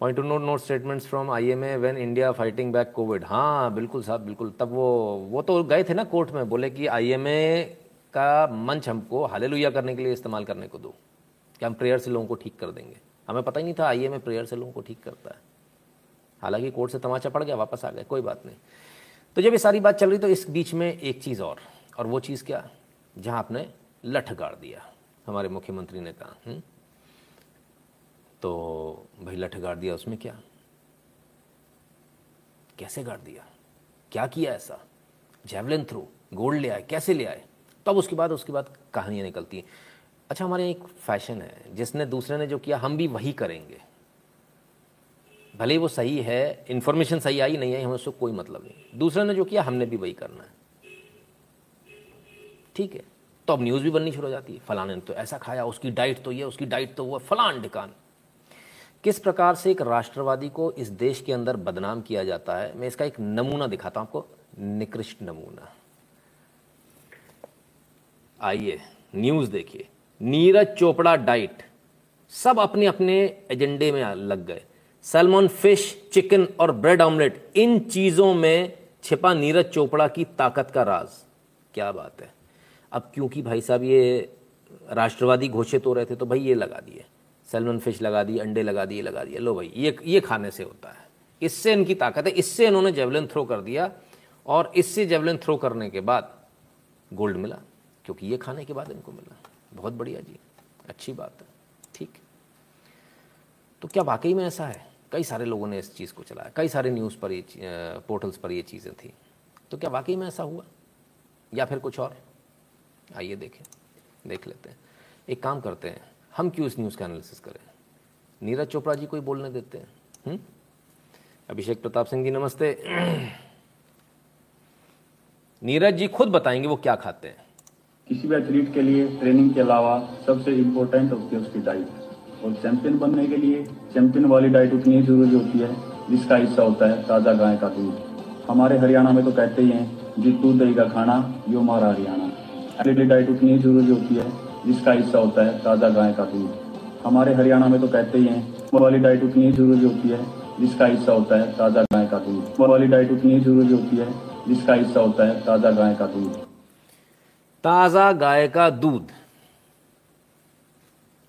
Point to note note statements from I am a when India fighting back Covid. हाँ बिल्कुल साहब बिल्कुल, तब वो वो तो गए थे ना कोर्ट में, बोले कि आई एम ए का मंच हमको हालेलुया करने के लिए इस्तेमाल करने को दो, कि हम प्रेयर से लोगों को ठीक कर देंगे। हमें पता ही नहीं था आई एम ए प्रेयर से लोगों को ठीक करता है। हालांकि कोर्ट से तमाचा पड़ गया, वापस आ गए, कोई बात नहीं। तो जब ये सारी बात चल रही तो इस बीच में एक चीज़ और, और वो चीज़ क्या, जहाँ आपने लठ गाड़ दिया, हमारे मुख्यमंत्री ने कहा। तो भाई लठ गाड़ दिया, उसमें क्या, कैसे गाड़ दिया, क्या किया ऐसा, जेवलिन थ्रू, गोल्ड ले आए, कैसे ले आए। तब तो उसके बाद उसके बाद कहानियाँ निकलती हैं। अच्छा, हमारे यहाँ एक फैशन है, जिसने दूसरे ने जो किया हम भी वही करेंगे, भले वो सही है, इन्फॉर्मेशन सही आई नहीं आई हमें उसको कोई मतलब नहीं, दूसरे ने जो किया हमने भी वही करना है, ठीक है। तो अब न्यूज़ भी बननी शुरू हो जाती है, फलाने ने तो ऐसा खाया, उसकी डाइट तो ये, उसकी डाइट तो वो, फलान ढिकान। किस प्रकार से एक राष्ट्रवादी को इस देश के अंदर बदनाम किया जाता है, मैं इसका एक नमूना दिखाता हूं आपको, निकृष्ट नमूना। आइए न्यूज़ देखिए, नीरज चोपड़ा डाइट, सब अपने अपने एजेंडे में लग गए। सैल्मन फिश, चिकन और ब्रेड ऑमलेट, इन चीज़ों में छिपा नीरज चोपड़ा की ताकत का राज। क्या बात है। अब क्योंकि भाई साहब ये राष्ट्रवादी घोषित हो रहे थे, तो भाई ये लगा दिए, सैल्मन फिश लगा दी, अंडे लगा दिए लगा दिए लो भाई ये ये खाने से होता है, इससे इनकी ताकत है, इससे इन्होंने जेवलिन थ्रो कर दिया, और इससे जेवलिन थ्रो करने के बाद गोल्ड मिला, क्योंकि ये खाने के बाद इनको मिला। बहुत बढ़िया जी, अच्छी बात है, ठीक। तो क्या वाकई में ऐसा है, कई सारे लोगों ने इस चीज़ को चलाया, कई सारे न्यूज़ पर ये पोर्टल्स पर ये चीज़ें थी, तो क्या वाकई में ऐसा हुआ या फिर कुछ और। आइए देखें, देख लेते हैं। एक काम करते हैं, हम क्यों इस न्यूज़ का एनालिसिस करें, नीरज चोपड़ा जी को ही बोलने देते हैं। अभिषेक प्रताप सिंह जी नमस्ते। नीरज जी खुद बताएंगे वो क्या खाते हैं। किसी भी एथलीट के लिए ट्रेनिंग के अलावा सबसे इम्पोर्टेंट होती है उसकी डाइट, और चैंपियन बनने के लिए चैंपियन वाली डाइट उतनी जरूरी होती है जिसका हिस्सा होता है ताज़ा गाय का दूध। हमारे हरियाणा में तो कहते ही हैं, जीतू दही का खाना यो हमारा हरियाणा। एथलीट डाइट उतनी जरूरी होती है जिसका हिस्सा होता है ताज़ा गाय का दूध। हमारे हरियाणा में तो कहते ही हैं, वाली डाइट उतनी जरूरी होती है जिसका हिस्सा होता है ताज़ा गाय का दूध। वाली डाइट उतनी जरूरी होती है जिसका हिस्सा होता है ताज़ा गाय का दूध। ताज़ा गाय का दूध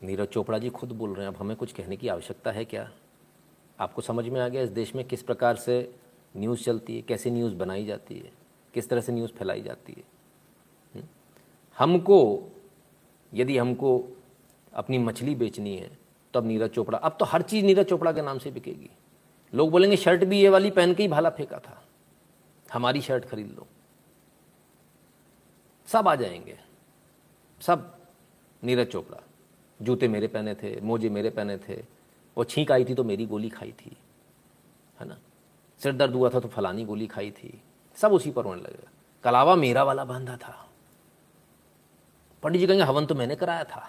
नीरज चोपड़ा जी खुद बोल रहे हैं। अब हमें कुछ कहने की आवश्यकता है क्या? आपको समझ में आ गया इस देश में किस प्रकार से न्यूज़ चलती है, कैसे न्यूज़ बनाई जाती है, किस तरह से न्यूज़ फैलाई जाती है। हमको यदि हमको अपनी मछली बेचनी है तो अब नीरज चोपड़ा, अब तो हर चीज़ नीरज चोपड़ा के नाम से बिकेगी। लोग बोलेंगे शर्ट भी ये वाली पहन के ही भाला फेंका था, हमारी शर्ट खरीद लो। सब आ जाएंगे, सब नीरज चोपड़ा। जूते मेरे पहने थे, मोजे मेरे पहने थे, वो छींक आई थी तो मेरी गोली खाई थी, है ना। सिर दर्द हुआ था तो फलानी गोली खाई थी। सब उसी पर होने लगेगा। कलावा मेरा वाला बांधा था। पंडित जी कहेंगे हवन तो मैंने कराया था,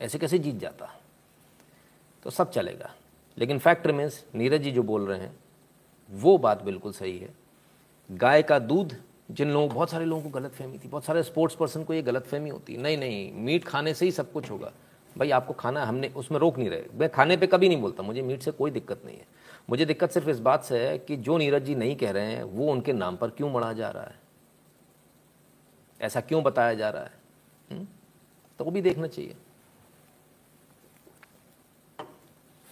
ऐसे कैसे जीत जाता। तो सब चलेगा, लेकिन फैक्ट रिमेंस, नीरज जी जो बोल रहे हैं वो बात बिल्कुल सही है। गाय का दूध, जिन लोगों बहुत सारे लोगों को गलतफहमी थी, बहुत सारे स्पोर्ट्स पर्सन को ये गलतफहमी होती, नहीं नहीं मीट खाने से ही सब कुछ होगा। भाई आपको खाना, हमने उसमें रोक नहीं रहे। मैं खाने पर कभी नहीं बोलता, मुझे मीट से कोई दिक्कत नहीं है। मुझे दिक्कत सिर्फ इस बात से है कि जो नीरज जी नहीं कह रहे हैं वो उनके नाम पर क्यों मढ़ा जा रहा है, ऐसा क्यों बताया जा रहा है, तो वो भी देखना चाहिए,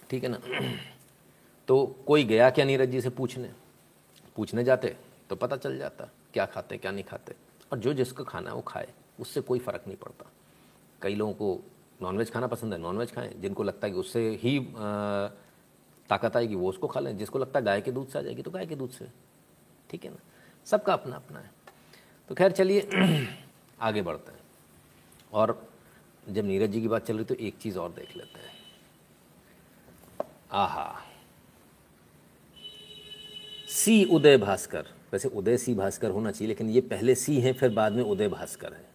ठीक है ना। तो कोई गया क्या नीरज जी से पूछने? पूछने जाते तो पता चल जाता क्या खाते क्या नहीं खाते, और जो जिसको खाना है वो खाए, उससे कोई फर्क नहीं पड़ता। कई लोगों को नॉनवेज खाना पसंद है नॉनवेज खाएं, जिनको लगता है कि उससे ही आ, ताकत आएगी वो उसको खा लें, जिसको लगता है गाय के दूध से आ जाएगी तो गाय के दूध से, ठीक है ना, सबका अपना अपना है। तो खैर चलिए आगे बढ़ते हैं। और जब नीरज जी की बात चल रही तो एक चीज़ और देख लेते हैं। आहा, सी उदय भास्कर, वैसे उदय सी भास्कर होना चाहिए लेकिन ये पहले सी हैं फिर बाद में उदय भास्कर है,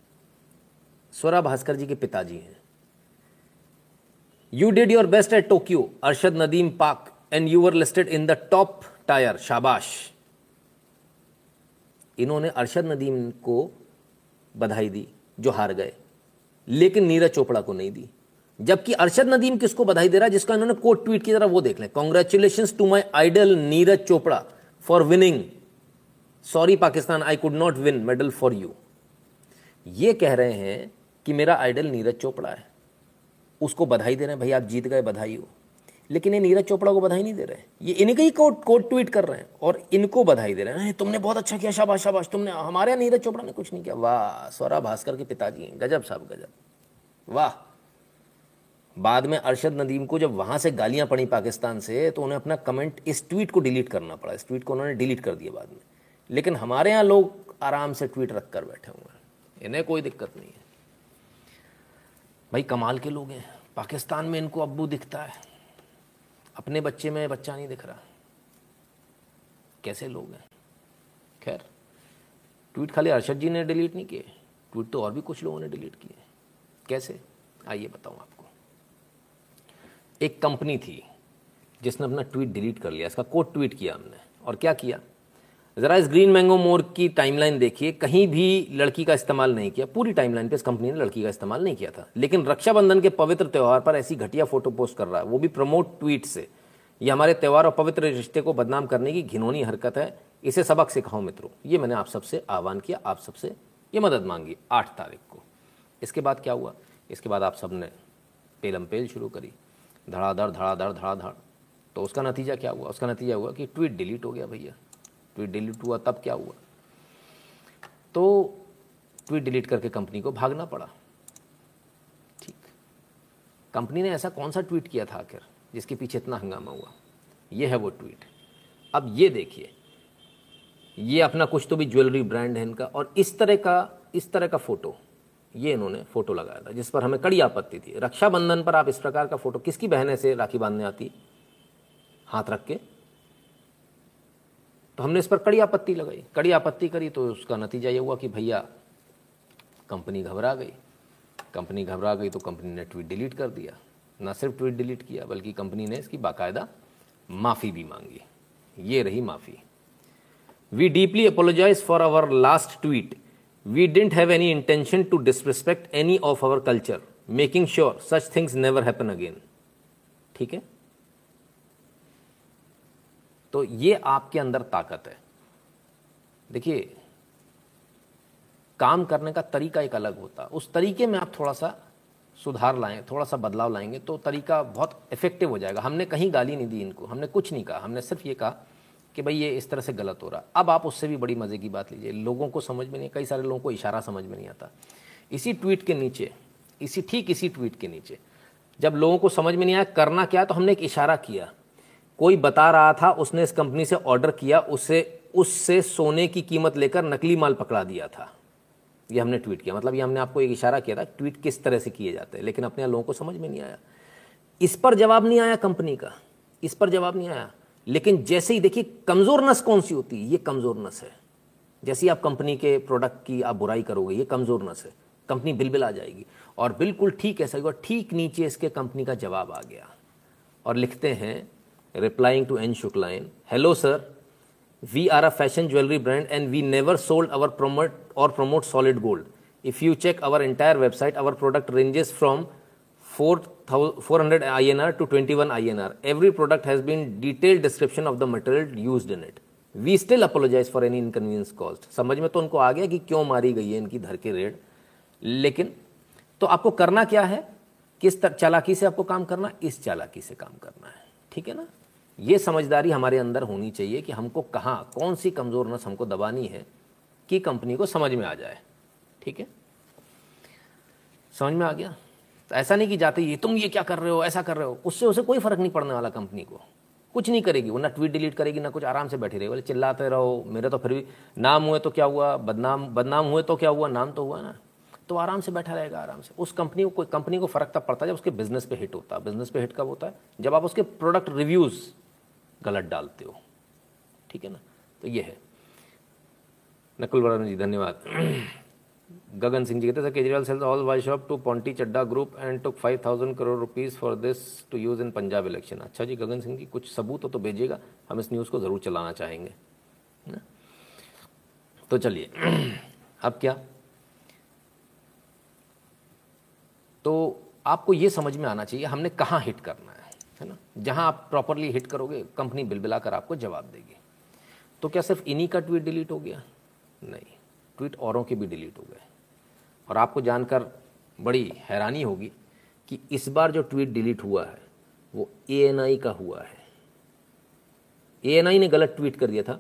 स्वरा भास्कर जी के पिताजी हैं। You did your best at Tokyo Arshad Nadeem Pak and you were listed in the top tier, शाबाश। इन्होंने अर्शद नदीम को बधाई दी जो हार गए, लेकिन नीरज चोपड़ा को नहीं दी, जबकि अर्शद नदीम किसको बधाई दे रहा है जिसका इन्होंने कोट ट्वीट की तरह, वो देख लें। Congratulations to my idol Neeraj Chopra for winning, sorry Pakistan I could not win medal for you. ये कह रहे हैं कि मेरा आइडल नीरज चोपड़ा है, उसको बधाई दे रहे हैं, भाई आप जीत गए बधाई हो, लेकिन ये नीरज चोपड़ा को बधाई नहीं दे रहे हैं, ये इनके ही कोट कोट ट्वीट कर रहे हैं और इनको बधाई दे रहे हैं, तुमने बहुत अच्छा किया, शाबाश शाबाश तुमने, हमारे यहाँ नीरज चोपड़ा ने कुछ नहीं किया। वाह, स्वरा भास्कर के पिताजी हैं, गजब साहब गजब, वाह। बाद में अर्शद नदीम को जब वहाँ से गालियाँ पड़ी पाकिस्तान से तो उन्हें अपना कमेंट इस ट्वीट को डिलीट करना पड़ा, इस ट्वीट को उन्होंने डिलीट कर दिया बाद में, लेकिन हमारे यहाँ लोग आराम से ट्वीट रख कर बैठे हुए हैं, इन्हें कोई दिक्कत नहीं है। भाई कमाल के लोग हैं, पाकिस्तान में इनको अब्बू दिखता है, अपने बच्चे में बच्चा नहीं दिख रहा, कैसे लोग हैं। खैर ट्वीट खाली अर्शद जी ने डिलीट नहीं किए, ट्वीट तो और भी कुछ लोगों ने डिलीट किए, कैसे आइए बताऊं आपको। एक कंपनी थी जिसने अपना ट्वीट डिलीट कर लिया, इसका कोट ट्वीट किया हमने, और क्या किया, ज़रा इस ग्रीन मैंगो मोर की टाइमलाइन देखिए, कहीं भी लड़की का इस्तेमाल नहीं किया, पूरी टाइमलाइन पे इस कंपनी ने लड़की का इस्तेमाल नहीं किया था, लेकिन रक्षाबंधन के पवित्र त्यौहार पर ऐसी घटिया फोटो पोस्ट कर रहा है, वो भी प्रमोट ट्वीट से। ये हमारे त्यौहार और पवित्र रिश्ते को बदनाम करने की घिनौनी हरकत है, इसे सबक सिखाओ मित्रों। ये मैंने आप सबसे आह्वान किया, आप सबसे ये मदद मांगी आठ तारीख को। इसके बाद क्या हुआ, इसके बाद आप सबने पेलम पेल शुरू करी, धड़ाधड़ धड़ाधड़ धड़ाधड़। तो उसका नतीजा क्या हुआ, उसका नतीजा हुआ कि ट्वीट डिलीट हो गया। भैया ट्वीट डिलीट हुआ तब क्या हुआ, तो ट्वीट डिलीट करके कंपनी को भागना पड़ा। ठीक, कंपनी ने ऐसा कौन सा ट्वीट किया था आखिर जिसके पीछे इतना हंगामा हुआ, ये है वो ट्वीट। अब ये देखिए, ये अपना कुछ तो भी ज्वेलरी ब्रांड है इनका, और इस तरह का इस तरह का फोटो, ये इन्होंने फोटो लगाया था जिस पर हमें कड़ी आपत्ति थी। रक्षाबंधन पर आप इस प्रकार का फोटो, किसकी बहने से राखी बांधने आती हाथ रख के, तो हमने इस पर कड़ी आपत्ति लगाई, कड़ी आपत्ति करी। तो उसका नतीजा ये हुआ कि भैया कंपनी घबरा गई, कंपनी घबरा गई तो कंपनी ने ट्वीट डिलीट कर दिया। ना सिर्फ ट्वीट डिलीट किया बल्कि कंपनी ने इसकी बाकायदा माफ़ी भी मांगी। ये रही माफ़ी, we deeply apologise for our last tweet, we didn't have any intention to disrespect any of our culture, making sure such things never happen again. ठीक है, तो ये आपके अंदर ताकत है। देखिए काम करने का तरीका एक अलग होता है, उस तरीके में आप थोड़ा सा सुधार लाएं, थोड़ा सा बदलाव लाएंगे तो तरीका बहुत इफेक्टिव हो जाएगा। हमने कहीं गाली नहीं दी इनको, हमने कुछ नहीं कहा, हमने सिर्फ ये कहा कि भाई ये इस तरह से गलत हो रहा। अब आप उससे भी बड़ी मज़े की बात लीजिए, लोगों को समझ में नहीं, कई सारे लोगों को इशारा समझ में नहीं आता। इसी ट्वीट के नीचे, इसी ठीक इसी ट्वीट के नीचे जब लोगों को समझ में नहीं आया करना क्या, तो हमने एक इशारा किया, कोई बता रहा था उसने इस कंपनी से ऑर्डर किया, उसे उससे सोने की कीमत लेकर नकली माल पकड़ा दिया था। ये हमने ट्वीट किया, मतलब ये हमने आपको एक इशारा किया था ट्वीट किस तरह से किए जाते हैं, लेकिन अपने यहाँ लोगों को समझ में नहीं आया। इस पर जवाब नहीं आया कंपनी का, इस पर जवाब नहीं आया, लेकिन जैसे ही देखिए कमज़ोर नस कौन सी होती है, ये कमज़ोर नस है। जैसे ही आप कंपनी के प्रोडक्ट की आप बुराई करोगे, ये कमज़ोर नस है, कंपनी बिलबिल आ जाएगी। और बिल्कुल ठीक ऐसा हुआ, ठीक नीचे इसके कंपनी का जवाब आ गया और लिखते हैं replying to N. Shukla in, hello sir, we are a fashion jewelry brand and we never sold our promote or promote solid gold. If you check our entire website, our product ranges from four hundred I N R to twenty-one I N R. Every product has been detailed description of the material used in it. We still apologize for any inconvenience caused. समझ में तो उनको आ गया कि क्यों मारी गई है इनकी धर के रेड। लेकिन तो आपको करना क्या है, किस चालाकी से आपको काम करना, इस चालाकी से काम करना है, ठीक है ना। ये समझदारी हमारे अंदर होनी चाहिए कि हमको कहाँ कौन सी कमज़ोर नस हमको दबानी है कि कंपनी को समझ में आ जाए। ठीक है, समझ में आ गया। तो ऐसा नहीं कि जाते ये तुम ये क्या कर रहे हो, ऐसा कर रहे हो, उससे उसे कोई फर्क नहीं पड़ने वाला। कंपनी को कुछ नहीं करेगी, वो ना ट्वीट डिलीट करेगी ना कुछ, आराम से बैठी रही। बोले चिल्लाते रहो, मेरे तो फिर भी नाम हुए तो क्या हुआ, बदनाम बदनाम हुए तो क्या हुआ, नाम तो हुआ ना, तो आराम से बैठा रहेगा आराम से। उस कंपनी को कोई कंपनी को फ़र्क तब पड़ता है जब उसके बिजनेस पे हिट होता है। बिजनेस पे हिट कब होता है? जब आप उसके प्रोडक्ट रिव्यूज़ गलत डालते हो, ठीक है ना। तो ये है। नकुल वरण जी धन्यवाद। गगन सिंह जी कहते हैं sir Kejriwal sells all wine shop to Ponty Chadha group and took five thousand crore rupees for this to use in Punjab election. अच्छा जी गगन सिंह जी, कुछ सबूत हो तो भेजिएगा, हम इस न्यूज़ को ज़रूर चलाना चाहेंगे ना? तो चलिए अब क्या, तो आपको ये समझ में आना चाहिए हमने कहाँ हिट करना है, है ना। जहाँ आप प्रॉपरली हिट करोगे कंपनी बिलबिला कर आपको जवाब देगी। तो क्या सिर्फ इन्हीं का ट्वीट डिलीट हो गया? नहीं, ट्वीट औरों के भी डिलीट हो गए। और आपको जानकर बड़ी हैरानी होगी कि इस बार जो ट्वीट डिलीट हुआ है वो ए एन आई का हुआ है। ए एन आई ने गलत ट्वीट कर दिया था,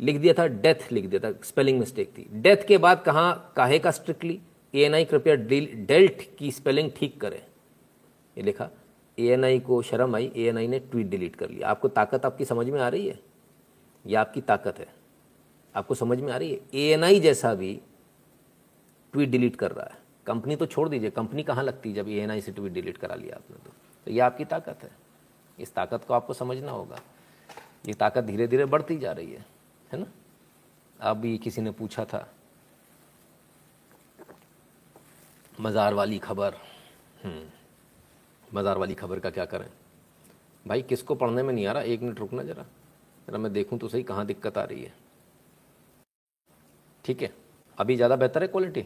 लिख दिया था डेथ, लिख दिया था, स्पेलिंग मिस्टेक थी। डेथ के बाद कहाँ काहे का स्ट्रिक्टली ए एन आई कृपया डेल्ट की स्पेलिंग ठीक करें, ये लिखा। ए एन आई को शर्म आई, ए एन आई ने ट्वीट डिलीट कर लिया। आपको ताकत आपकी समझ में आ रही है? यह आपकी ताकत है, आपको समझ में आ रही है। ए एन आई जैसा भी ट्वीट डिलीट कर रहा है। कंपनी तो छोड़ दीजिए, कंपनी कहाँ लगती है जब ए एन आई से ट्वीट डिलीट करा लिया आपने। तो, तो यह आपकी ताकत है, इस ताकत को आपको समझना होगा। ये ताकत धीरे धीरे बढ़ती जा रही है, है ना। अभी किसी ने पूछा था मज़ार वाली खबर, मज़ार वाली खबर का क्या करें भाई, किसको पढ़ने में नहीं आ रहा? एक मिनट रुकना जरा जरा मैं देखूं तो सही कहाँ दिक्कत आ रही है। ठीक है, अभी ज़्यादा बेहतर है क्वालिटी।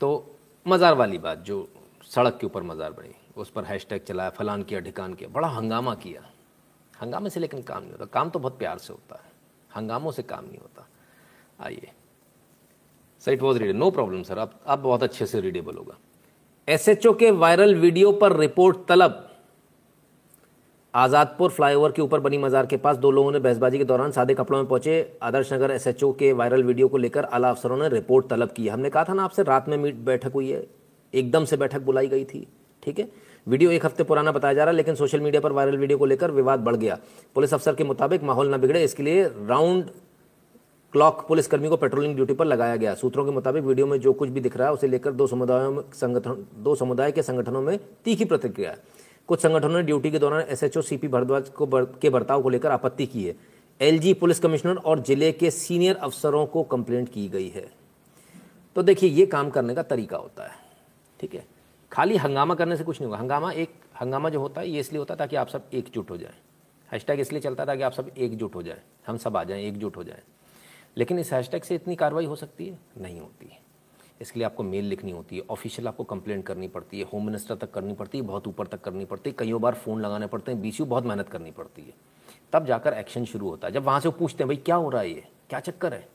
तो मज़ार वाली बात, जो सड़क के ऊपर मज़ार बनी, उस पर हैशटैग चलाया, फलान किया, ढिकान किया, बड़ा हंगामा किया। हंगामे से लेकिन काम नहीं होता, काम तो बहुत प्यार से होता है, हंगामों से काम नहीं होता। आइए sir, it was raided, no problem sir, अब अब बहुत अच्छे से रीडेबल होगा। एस एच ओ के वायरल वीडियो पर रिपोर्ट तलब। आज़ादपुर फ्लाईओवर के ऊपर बनी मज़ार के पास दो लोगों ने बहसबाजी के दौरान सादे कपड़ों में पहुंचे आदर्श नगर एस एच ओ के वायरल वीडियो को लेकर आला अफसरों ने रिपोर्ट तलब की। हमने कहा था ना आपसे, रात में मीट बैठक हुई है, एकदम से बैठक बुलाई गई थी, ठीक है। वीडियो एक हफ्ते पुराना बताया जा रहा है, लेकिन सोशल मीडिया पर वायरल वीडियो को लेकर विवाद बढ़ गया। पुलिस अफसर के मुताबिक माहौल न बिगड़े इसके लिए राउंड क्लॉक पुलिसकर्मी को पेट्रोलिंग ड्यूटी पर लगाया गया। सूत्रों के मुताबिक वीडियो में जो कुछ भी दिख रहा है उसे लेकर दो समुदायों में संगठन दो समुदाय के संगठनों में तीखी प्रतिक्रिया है। कुछ संगठनों ने ड्यूटी के दौरान S H O C P Bhardwaj को बर, के बर्ताव को लेकर आपत्ति की है। एल जी पुलिस कमिश्नर और जिले के सीनियर अफसरों को कंप्लेंट की गई है। तो देखिए, ये काम करने का तरीका होता है, ठीक है। खाली हंगामा करने से कुछ नहीं होगा। हंगामा एक हंगामा जो होता है ये इसलिए होता है ताकि आप सब एकजुट हो जाए। हैशटैग इसलिए चलता है ताकि आप सब एकजुट हो जाए, हम सब आ जाएँ, एकजुट हो जाए। लेकिन इस हैशटैग से इतनी कार्रवाई हो सकती है? नहीं होती है। इसके लिए आपको मेल लिखनी होती है, ऑफिशियल आपको कंप्लेंट करनी पड़ती है, होम मिनिस्टर तक करनी पड़ती है, बहुत ऊपर तक करनी पड़ती है, कईयों बार फ़ोन लगाने पड़ते हैं, बी सी यू बहुत मेहनत करनी पड़ती है, तब जाकर एक्शन शुरू होता है। जब वहाँ से वो पूछते हैं भाई क्या हो रहा है, ये क्या चक्कर है।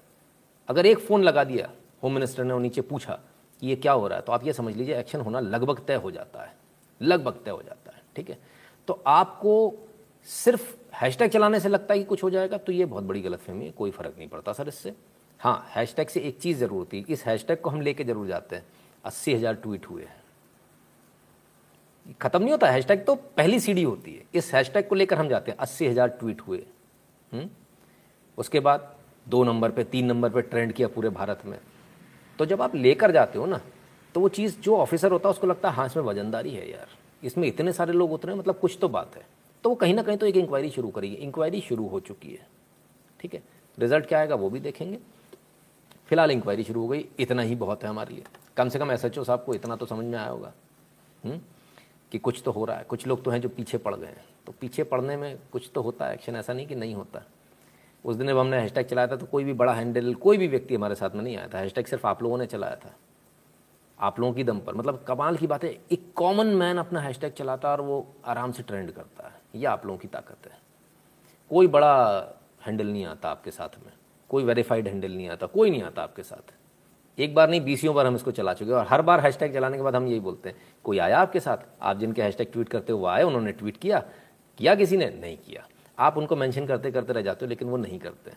अगर एक फ़ोन लगा दिया होम मिनिस्टर ने और नीचे पूछा कि ये क्या हो रहा है, तो आप ये समझ लीजिए एक्शन होना लगभग तय हो जाता है, लगभग तय हो जाता है, ठीक है। तो आपको सिर्फ हैशटैग चलाने से लगता है कि कुछ हो जाएगा, तो ये बहुत बड़ी गलतफहमी है। कोई फ़र्क नहीं पड़ता सर इससे। हाँ, हैशटैग से एक चीज़ ज़रूर होती है, इस हैशटैग को हम लेके जरूर जाते हैं, अस्सी हज़ार ट्वीट हुए हैं, ख़त्म नहीं होता। हैशटैग तो पहली सीढ़ी होती है, इस हैशटैग को लेकर हम जाते हैं, अस्सी हज़ार ट्वीट हुए। हुँ? उसके बाद दो नंबर पर, तीन नंबर पर ट्रेंड किया पूरे भारत में। तो जब आप लेकर जाते हो ना, तो वो चीज़ जो ऑफिसर होता है उसको लगता है हाँ इसमें वजनदारी है यार, इसमें इतने सारे लोग उतरे, मतलब कुछ तो बात है। तो वो कहीं ना कहीं तो एक इंक्वायरी शुरू करेगी। इंक्वायरी शुरू हो चुकी है, ठीक है। रिजल्ट क्या आएगा वो भी देखेंगे, फिलहाल इंक्वायरी शुरू हो गई। इतना ही बहुत है हमारे लिए, कम से कम एस एच ओ साहब को इतना तो समझ में आया होगा हुँ? कि कुछ तो हो रहा है, कुछ लोग तो हैं जो पीछे पड़ गए हैं। तो पीछे पड़ने में कुछ तो होता है एक्शन, ऐसा नहीं कि नहीं होता। उस दिन जब हमने हैशटैग चलाया था तो कोई भी बड़ा हैंडल, कोई भी व्यक्ति हमारे साथ में नहीं आया था। हैशटैग सिर्फ आप लोगों ने चलाया था, आप लोगों की दम पर। मतलब कमाल की बात है, एक कॉमन मैन अपना हैशटैग चलाता है और वो आराम से ट्रेंड करता है। यह आप लोगों की ताकत है। कोई बड़ा हैंडल नहीं आता आपके साथ में, कोई वेरीफाइड हैंडल नहीं आता, कोई नहीं आता आपके साथ। एक बार नहीं, बीसियों बार हम इसको चला चुके हैं और हर बार हैशटैग चलाने के बाद हम यही बोलते हैं, कोई आया आपके साथ? आप जिनके हैशटैग ट्वीट करते हो वो आए, उन्होंने ट्वीट किया? किया किसी ने? नहीं किया। आप उनको मैंशन करते करते रह जाते हो, लेकिन वो नहीं करते।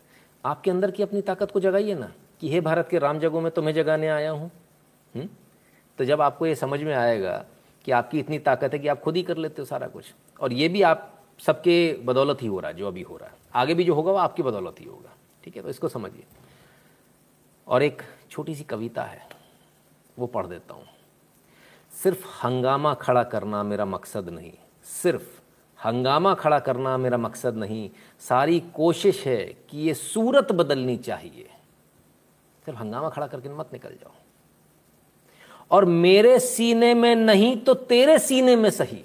आपके अंदर की अपनी ताकत को जगाइए ना कि हे भारत के राम जगहों में तुम्हें जगाने आया हूँ। तो जब आपको ये समझ में आएगा कि आपकी इतनी ताकत है कि आप खुद ही कर लेते हो सारा कुछ, और ये भी आप सबके बदौलत ही हो रहा है जो अभी हो रहा है, आगे भी जो होगा वो आपकी बदौलत ही होगा। ठीक है, तो इसको समझिए। और एक छोटी सी कविता है वो पढ़ देता हूँ। सिर्फ हंगामा खड़ा करना मेरा मकसद नहीं, सिर्फ हंगामा खड़ा करना मेरा मकसद नहीं, सारी कोशिश है कि ये सूरत बदलनी चाहिए। सिर्फ हंगामा खड़ा करके मत निकल जाओ, और मेरे सीने में नहीं तो तेरे सीने में सही,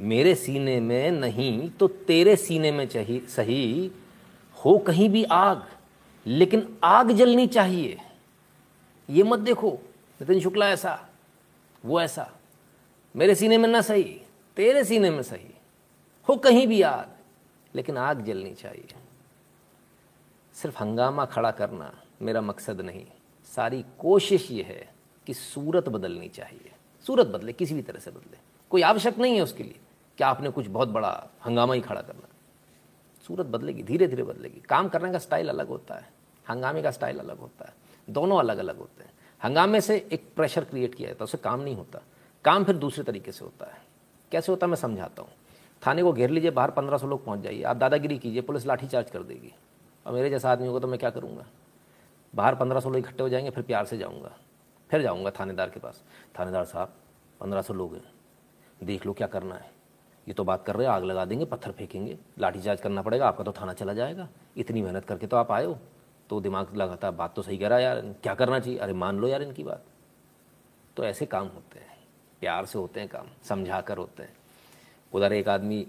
मेरे सीने में नहीं तो तेरे सीने में चाहिए सही, हो कहीं भी आग लेकिन आग जलनी चाहिए। ये मत देखो नितिन शुक्ला ऐसा वो ऐसा, मेरे सीने में ना सही तेरे सीने में सही, हो कहीं भी आग लेकिन आग जलनी चाहिए। सिर्फ हंगामा खड़ा करना मेरा मकसद नहीं, सारी कोशिश ये है कि सूरत बदलनी चाहिए। सूरत बदले, किसी भी तरह से बदले, कोई आवश्यक नहीं है उसके लिए कि आपने कुछ बहुत बड़ा हंगामा ही खड़ा करना। सूरत बदलेगी, धीरे धीरे बदलेगी। काम करने का स्टाइल अलग होता है, हंगामे का स्टाइल अलग होता है, दोनों अलग अलग होते हैं। हंगामे से एक प्रेशर क्रिएट किया जाता है, उससे काम नहीं होता, काम फिर दूसरे तरीके से होता है। कैसे होता है मैं समझाता हूँ। थाने को घेर लीजिए, बाहर पंद्रह सौ लोग पहुँच जाइए, आप दादागिरी कीजिए, पुलिस लाठीचार्ज कर देगी, और मेरे जैसा आदमी होगा तो मैं क्या करूँगा। बाहर पंद्रह सौ लोग इकट्ठे हो जाएंगे, फिर प्यार से जाऊँगा, फिर जाऊँगा थानेदार के पास। थानेदार साहब पंद्रह सौ लोग हैं, देख लो क्या करना है, ये तो बात कर रहे हैं आग लगा देंगे, पत्थर फेंकेंगे, लाठीचार्ज करना पड़ेगा, आपका तो थाना चला जाएगा, इतनी मेहनत करके तो आप आए हो। तो दिमाग लगातार बात तो सही कह रहा है यार, क्या करना चाहिए, अरे मान लो यार इनकी बात। तो ऐसे काम होते हैं, प्यार से होते हैं काम, समझा कर होते हैं। उधर एक आदमी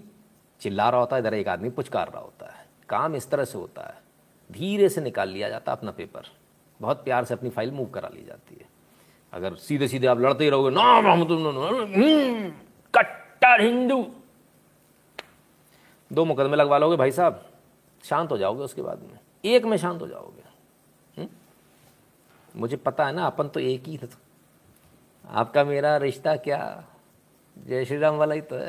चिल्ला रहा होता है, इधर एक आदमी पुचकार रहा होता है, काम इस तरह से होता है। धीरे से निकाल लिया जाता है अपना पेपर, बहुत प्यार से अपनी फाइल मूव करा ली जाती है। अगर सीधे सीधे आप लड़ते ही रहोगे, ना कट्टर हिंदू, दो मुकदमे लगवा लोगे भाई साहब, शांत हो जाओगे उसके बाद में, एक में शांत हो जाओगे। मुझे पता है ना, अपन तो एक ही है, आपका मेरा रिश्ता क्या जय श्री राम वाला ही तो है,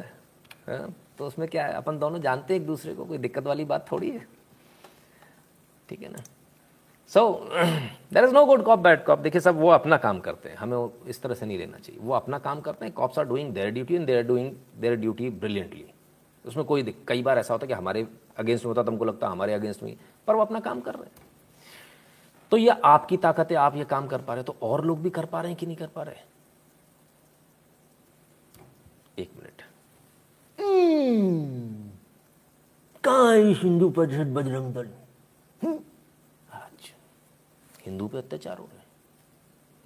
है? तो उसमें क्या है, अपन दोनों जानते हैं एक दूसरे को, कोई दिक्कत वाली बात थोड़ी है। ठीक है ना। So there is no good cop bad cop. देखिए सब वो अपना काम करते हैं, हमें इस तरह से नहीं लेना चाहिए। वो अपना काम करते हैं, cops are doing their duty and they are doing their duty brilliantly. उसमें कोई कई बार ऐसा होता है कि हमारे अगेंस्ट में होता है, तुमको लगता है हमारे अगेंस्ट में, पर वो अपना काम कर रहे हैं। तो ये आपकी ताकत है, आप ये काम कर पा रहे हो, तो और लोग भी कर पा रहे हैं कि नहीं कर पा रहे। एक मिनट, कहाँ है हिंदू परिषद बजरंग दल, आज हिंदू पे अत्याचार हो रहे हैं,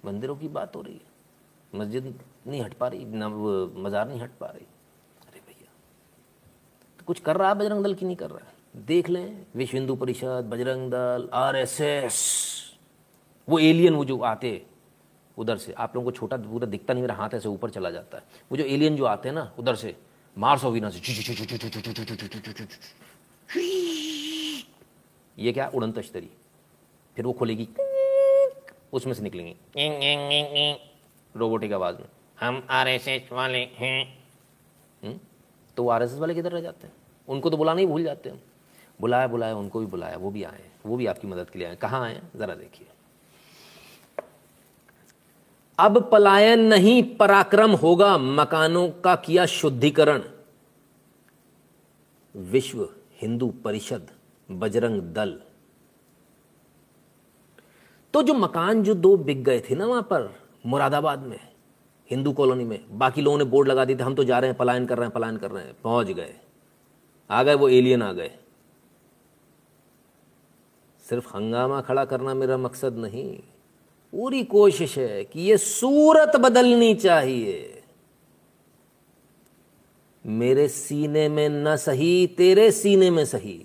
मंदिरों की बात हो रही है, मस्जिद नहीं हट पा रही, मजार नहीं हट पा रही। कुछ कर रहा है बजरंग दल की नहीं कर रहा है, देख लें। विश्व Hindu Parishad, Bajrang Dal, R S S, वो एलियन, वो जो आते उधर से, आप लोगों को छोटा पूरा दिखता नहीं, मेरा हाथ ऐसे ऊपर चला जाता है, वो जो एलियन जो आते हैं ना उधर से, मार्स और वीनस से, ये क्या उड़न तश्तरी, फिर वो खोलेगी, उसमें से निकलेंगे रोबोटिक आवाज में, हम आर एस एस वाले हैं। तो वो आर एस एस वाले किधर रह जाते हैं, उनको तो बुलाना ही भूल जाते हैं। बुलाया बुलाया उनको भी बुलाया, वो भी आए, वो भी आपकी मदद के लिए आए, कहाँ आए जरा देखिए। अब पलायन नहीं पराक्रम होगा, मकानों का किया शुद्धिकरण, विश्व हिंदू परिषद बजरंग दल। तो जो मकान जो दो बिक गए थे ना वहां पर मुरादाबाद में हिंदू कॉलोनी में, बाकी लोगों ने बोर्ड लगा दिया था हम तो जा रहे हैं, पलायन कर रहे हैं, पलायन कर रहे हैं। पहुंच गए, आ गए वो एलियन आ गए। सिर्फ हंगामा खड़ा करना मेरा मकसद नहीं, पूरी कोशिश है कि ये सूरत बदलनी चाहिए। मेरे सीने में न सही तेरे सीने में सही,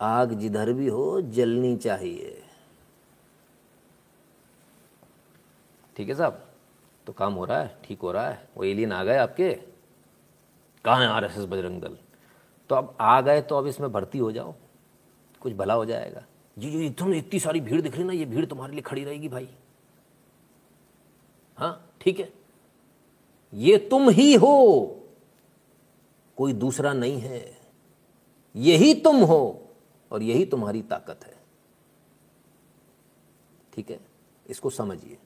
आग जिधर भी हो जलनी चाहिए। ठीक है साहब, तो काम हो रहा है, ठीक हो रहा है। वो एलियन आ गए आपके, कहाँ है are S S Bajrang Dal, तो अब आ गए तो अब इसमें भर्ती हो जाओ, कुछ भला हो जाएगा। जी जी तुम इतनी सारी भीड़ दिख रही ना, ये भीड़ तुम्हारे लिए खड़ी रहेगी भाई, हाँ ठीक है, ये तुम ही हो, कोई दूसरा नहीं है, यही तुम हो और यही तुम्हारी ताकत है। ठीक है, इसको समझिए।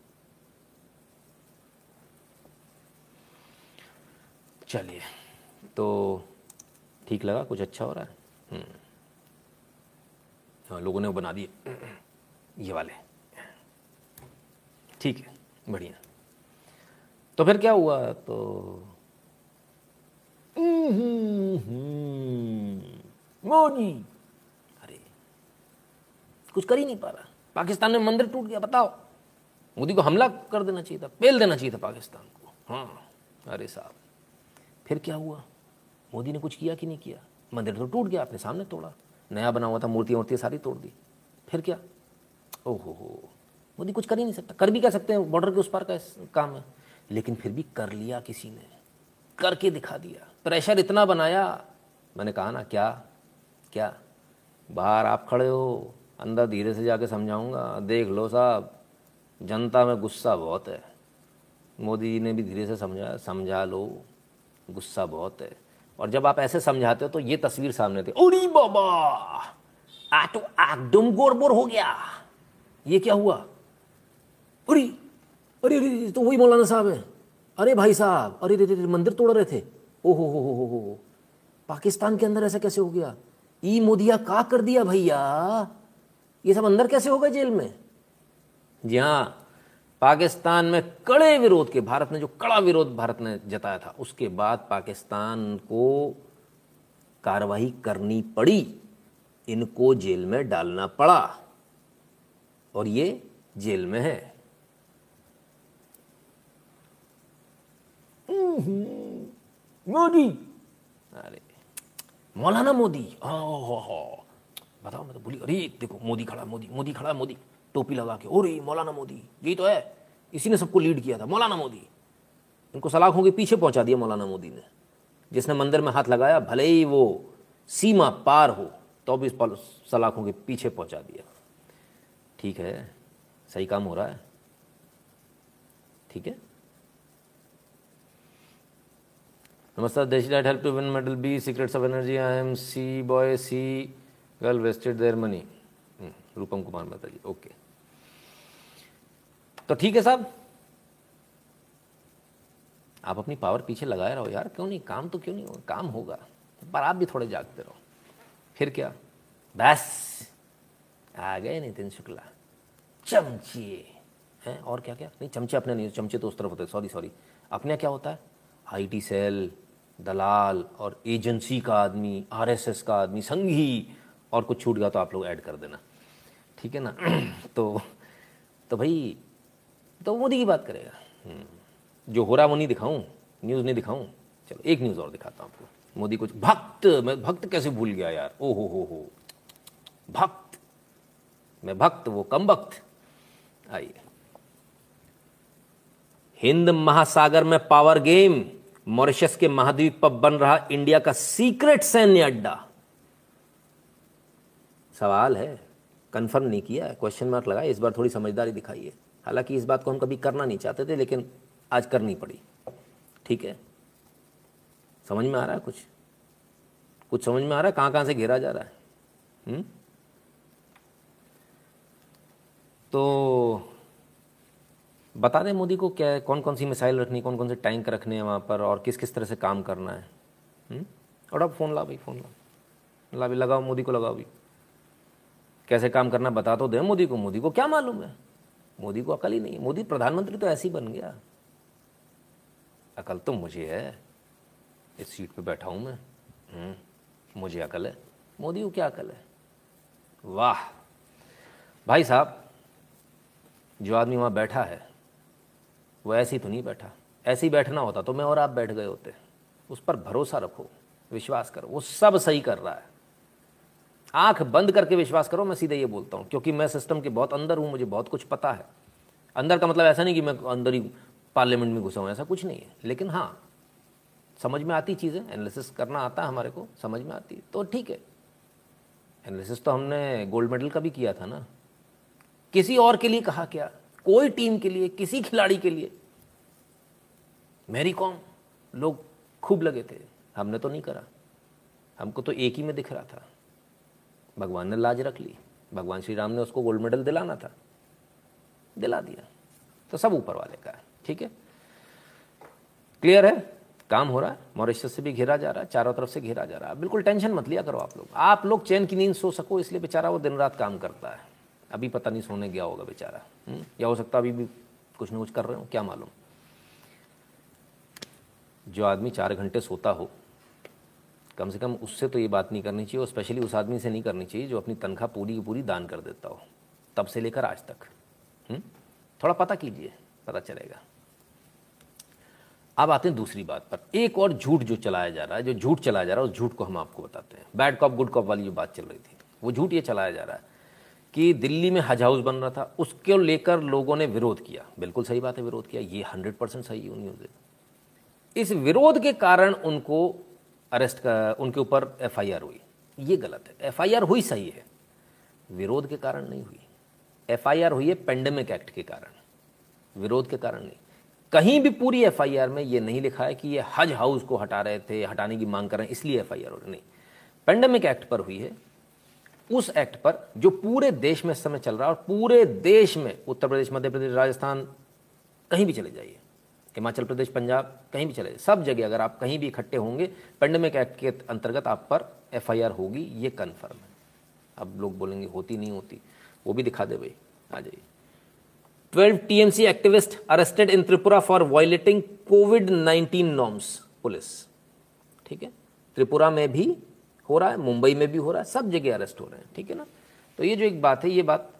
चलिए, तो ठीक लगा, कुछ अच्छा हो रहा है। हाँ, लोगों ने वो बना दिए ये वाले, ठीक है, बढ़िया। तो फिर क्या हुआ, तो मोदी अरे कुछ कर ही नहीं पा रहा। पाकिस्तान में मंदिर टूट गया, बताओ, मोदी को हमला कर देना चाहिए था, पेल देना चाहिए था पाकिस्तान को। हाँ अरे साहब, फिर क्या हुआ, मोदी ने कुछ किया कि नहीं किया? मंदिर तो टूट गया, अपने सामने तोड़ा, नया बना हुआ था, मूर्तियाँ वूर्तियाँ सारी तोड़ दी। फिर क्या, ओहो हो, मोदी कुछ कर ही नहीं सकता। कर भी कह सकते हैं, बॉर्डर के उस पार का काम है, लेकिन फिर भी कर लिया किसी ने, करके दिखा दिया, प्रेशर इतना बनाया। मैंने कहा ना, क्या क्या बाहर आप खड़े हो, अंदर धीरे से जाके समझाऊंगा, देख लो साहब, जनता में गुस्सा बहुत है। मोदी जी ने भी धीरे से समझा समझा लो, गुस्सा बहुत है। और जब आप ऐसे समझाते हो तो ये तस्वीर सामने थी, ओरी बाबा आटो एकदम गोरबोर हो गया, ये क्या हुआ, अरे अरे अरे, तो वही मौलाना साहब हैं, अरे भाई साहब, अरे रे रे मंदिर तोड़ रहे थे, ओ हो हो हो हो, पाकिस्तान के अंदर ऐसा कैसे हो गया, ई मोदिया का कर दिया भैया, ये सब अंदर कैसे हो गए जेल में। जी हाँ, पाकिस्तान में कड़े विरोध के, भारत ने जो कड़ा विरोध भारत ने जताया था, उसके बाद पाकिस्तान को कार्रवाई करनी पड़ी, इनको जेल में डालना पड़ा, और ये जेल में है। मोदी, अरे मौलाना मोदी, हा हा हा, बताओ, मैं तो भूली, अरे देखो मोदी खड़ा, मोदी मोदी खड़ा, मोदी टोपी लगा के, ओ रे मौलाना मोदी, यही तो है, इसी ने सबको लीड किया था, मौलाना मोदी। इनको सलाखों के पीछे पहुंचा दिया मौलाना मोदी ने, जिसने मंदिर में हाथ लगाया, भले ही वो सीमा पार हो, तो भी सलाखों के पीछे पहुंचा दिया। ठीक है, सही काम हो रहा है, ठीक है। नमस्कार, देश that help to win medal B, secrets of energy, I am C boy, C girl wasted their money, Rupam Kumar बताइए, ओके। तो ठीक है साहब, आप अपनी पावर पीछे लगाए रहो यार, क्यों नहीं, काम तो क्यों नहीं होगा, काम होगा, पर आप भी थोड़े जागते रहो। फिर क्या, बस आ गए नितिन शुक्ला, चमचे हैं, और क्या क्या नहीं, चमचे अपने नहीं, चमचे तो उस तरफ होते हैं, सॉरी सॉरी, अपने क्या होता है, आईटी सेल, दलाल और एजेंसी का आदमी, आरएसएस का आदमी, संघी, और कुछ छूट गया तो आप लोग ऐड कर देना, ठीक है ना। तो तो भाई, तो मोदी की बात करेगा, जो हो रहा वो नहीं दिखाऊं, न्यूज़ नहीं दिखाऊं, चलो एक न्यूज़ और दिखाता हूँ आपको। मोदी कुछ भक्त, मैं भक्त कैसे भूल गया यार, ओ हो हो हो, भक्त, मैं भक्त वो कम भक्त। आइए, हिंद महासागर में पावर गेम, मॉरिशस के महाद्वीप पर बन रहा इंडिया का सीक्रेट सैन्य अड्डा। सवाल है, कंफर्म नहीं किया है, क्वेश्चन मार्क लगाया, इस बार थोड़ी समझदारी दिखाइए। हालांकि इस बात को हम कभी करना नहीं चाहते थे, लेकिन आज करनी पड़ी, ठीक है। समझ में आ रहा है कुछ, कुछ समझ में आ रहा है, कहाँ कहाँ से घेरा जा रहा है। हुँ? तो बता दें मोदी को क्या, कौन कौन सी मिसाइल रखनी, कौन कौन से टैंक रखने हैं वहाँ पर, और किस किस तरह से काम करना है। हुँ? और अब फ़ोन ला भाई, फ़ोन ला ला भी लगाओ, मोदी को लगाओ भी, कैसे काम करना बता तो दे मोदी को। मोदी को क्या मालूम है, मोदी को अकल ही नहीं, मोदी प्रधानमंत्री तो ऐसे ही बन गया। अकल तो मुझे है, इस सीट पे बैठा हूँ मैं, मुझे अकल है, मोदी को क्या अकल है। वाह भाई साहब, जो आदमी वहाँ बैठा है वो ऐसे ही तो नहीं बैठा, ऐसे ही बैठना होता तो मैं और आप बैठ गए होते। उस पर भरोसा रखो, विश्वास करो, वो सब सही कर रहा है, आंख बंद करके विश्वास करो। मैं सीधे ये बोलता हूँ, क्योंकि मैं सिस्टम के बहुत अंदर हूँ, मुझे बहुत कुछ पता है। अंदर का मतलब ऐसा नहीं कि मैं अंदर ही पार्लियामेंट में घुसा हूँ, ऐसा कुछ नहीं है, लेकिन हाँ समझ में आती चीज़ें, एनालिसिस करना आता है हमारे को, समझ में आती है, तो ठीक है। एनालिसिस तो हमने गोल्ड मेडल का भी किया था ना, किसी और के लिए कहा क्या, कोई टीम के लिए, किसी खिलाड़ी के लिए, मेरी कॉम, लोग खूब लगे थे, हमने तो नहीं करा, हमको तो एक ही में दिख रहा था। भगवान ने लाज रख ली, भगवान श्री राम ने उसको गोल्ड मेडल दिलाना था, दिला दिया, तो सब ऊपर वाले का है, ठीक है, क्लियर है। काम हो रहा है, मॉरिशस से भी घेरा जा रहा है, चारों तरफ से घेरा जा रहा है। बिल्कुल टेंशन मत लिया करो आप लोग, आप लोग चैन की नींद सो सको इसलिए बेचारा वो दिन रात काम करता है। अभी पता नहीं सोने गया होगा बेचारा, या हो सकता अभी भी कुछ ना कुछ कर रहे हो, क्या मालूम। जो आदमी चार घंटे सोता हो कम से कम उससे तो ये बात नहीं करनी चाहिए, और स्पेशली उस आदमी से नहीं करनी चाहिए जो अपनी तनख्वाह पूरी की पूरी दान कर देता हो तब से लेकर आज तक। हुँ? थोड़ा पता कीजिए, पता चलेगा। अब आते हैं दूसरी बात पर। एक और झूठ जो चलाया जा रहा है, जो झूठ चलाया जा रहा है उस झूठ को हम आपको बताते हैं। बैड कॉप गुड कॉप वाली जो बात चल रही थी, वो झूठ ये चलाया जा रहा है कि दिल्ली में हज हाउस बन रहा था, उसको लेकर लोगों ने विरोध किया। बिल्कुल सही बात है, विरोध किया, ये हंड्रेड परसेंट सही न्यूज़ है। इस विरोध के कारण उनको अरेस्ट का, उनके ऊपर एफ आई आर हुई। ये गलत है, एफ आई आर हुई सही है, विरोध के कारण नहीं हुई। एफ आई आर हुई है पेंडेमिक एक्ट के कारण, विरोध के कारण नहीं। कहीं भी पूरी एफ आई आर में ये नहीं लिखा है कि ये हज हाउस को हटा रहे थे, हटाने की मांग कर रहे हैं इसलिए एफ आई आर हो रही, नहीं। पेंडेमिक एक्ट पर हुई है, उस एक्ट पर जो पूरे देश में इस समय चल रहा है। और पूरे देश में, उत्तर प्रदेश, मध्य प्रदेश, राजस्थान, कहीं भी चले जाइए, हिमाचल प्रदेश, पंजाब, कहीं भी चले जाइए, सब जगह अगर आप कहीं भी इकट्ठे होंगे पेंडेमिक एक्ट के अंतर्गत आप पर एफ आई आर होगी, ये कन्फर्म है। अब लोग बोलेंगे होती नहीं होती, वो भी दिखा दे भाई, आ जाइए। Twelve TMC activist arrested in Tripura for violating Covid nineteen norms, police. ठीक है, त्रिपुरा में भी हो रहा है, मुंबई में भी हो रहा है, सब जगह अरेस्ट हो रहे हैं। ठीक है ना, तो ये जो एक बात है, ये बात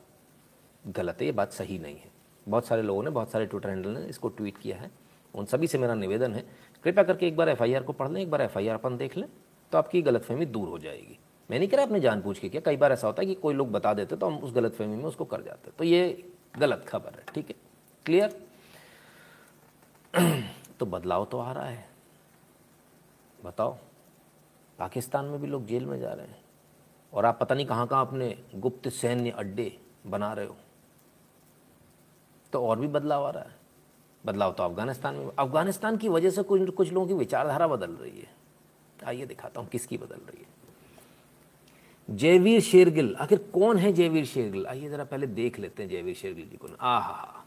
गलत है, ये बात सही नहीं है। बहुत सारे लोगों ने, बहुत सारे ट्विटर हैंडल ने इसको ट्वीट किया है। उन सभी से मेरा निवेदन है, कृपया करके एक बार एफ आई आर को पढ़ लें, एक बार एफ आई आर अपन देख लें, तो आपकी गलतफहमी दूर हो जाएगी। मैं नहीं कह रहा आपने जानबूझ के किया, कई बार ऐसा होता है कि कोई लोग बता देते तो हम उस गलतफहमी में उसको कर जाते, तो ये गलत खबर है। ठीक है, क्लियर। तो बदलाव तो आ रहा है, बताओ। पाकिस्तान में भी लोग जेल में जा रहे हैं, और आप पता नहीं कहाँ कहाँ अपने गुप्त सैन्य अड्डे बना रहे हो। तो और भी बदलाव आ रहा है, बदलाव तो अफगानिस्तान में, अफगानिस्तान की वजह से कुछ कुछ लोगों की विचारधारा बदल रही है। आइए दिखाता हूँ किसकी बदल रही है। जयवीर शेरगिल, आखिर कौन है जयवीर शेरगिल, आइए जरा पहले देख लेते हैं जयवीर शेरगिल जी को। आहा,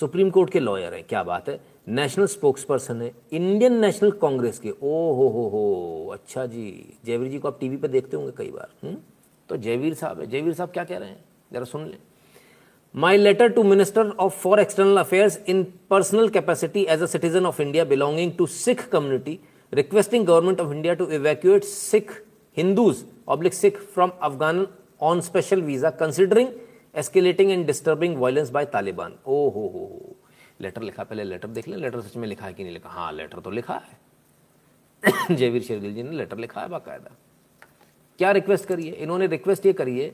सुप्रीम कोर्ट के लॉयर हैं, क्या बात है, नेशनल स्पोक्सपर्सन है इंडियन नेशनल कांग्रेस के। ओ हो हो हो, अच्छा जी, जयवीर जी को आप टीवी पर देखते होंगे कई बार। हुँ? तो जयवीर साहब है, जयवीर साहब क्या कह रहे हैं जरा सुन लें। My letter to minister of for external affairs in personal capacity as a citizen of India belonging to Sikh community requesting government of India to evacuate Sikh Hindus oblique Sikh from Afghanistan on special visa considering escalating and disturbing violence by Taliban. Oh ho ho ho, letter लिखा, पहले letter देख ले, letter सच में लिखा है कि नहीं लिखा। हाँ, लेटर तो लिखा है जयवीर शेरगिल जी ने लेटर लिखा है बाकायदा। क्या रिक्वेस्ट करिए इन्होंने, रिक्वेस्ट ये करिए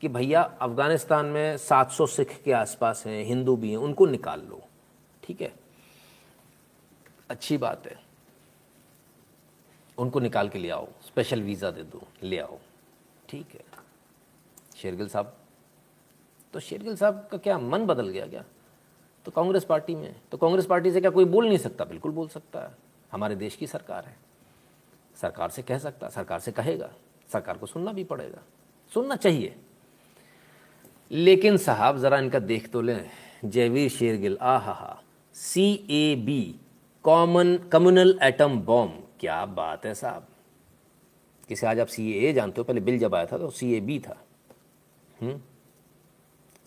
कि भैया अफगानिस्तान में सात सौ सिख के आसपास हैं, हिंदू भी हैं, उनको निकाल लो। ठीक है, अच्छी बात है, उनको निकाल के ले आओ, स्पेशल वीज़ा दे दो, ले आओ। ठीक है शेरगिल साहब, तो शेरगिल साहब का क्या मन बदल गया क्या? तो कांग्रेस पार्टी में, तो कांग्रेस पार्टी से क्या कोई बोल नहीं सकता? बिल्कुल बोल सकता है, हमारे देश की सरकार है, सरकार से कह सकता, सरकार से कहेगा, सरकार को सुनना भी पड़ेगा, सुनना चाहिए। लेकिन साहब ज़रा इनका देख तो लें, जयवीर शेरगिल, आहा, C A B common communal atom bomb, क्या बात है साहब। किसे आज आप सी ए जानते हो, पहले बिल जब आया था तो सी ए बी था,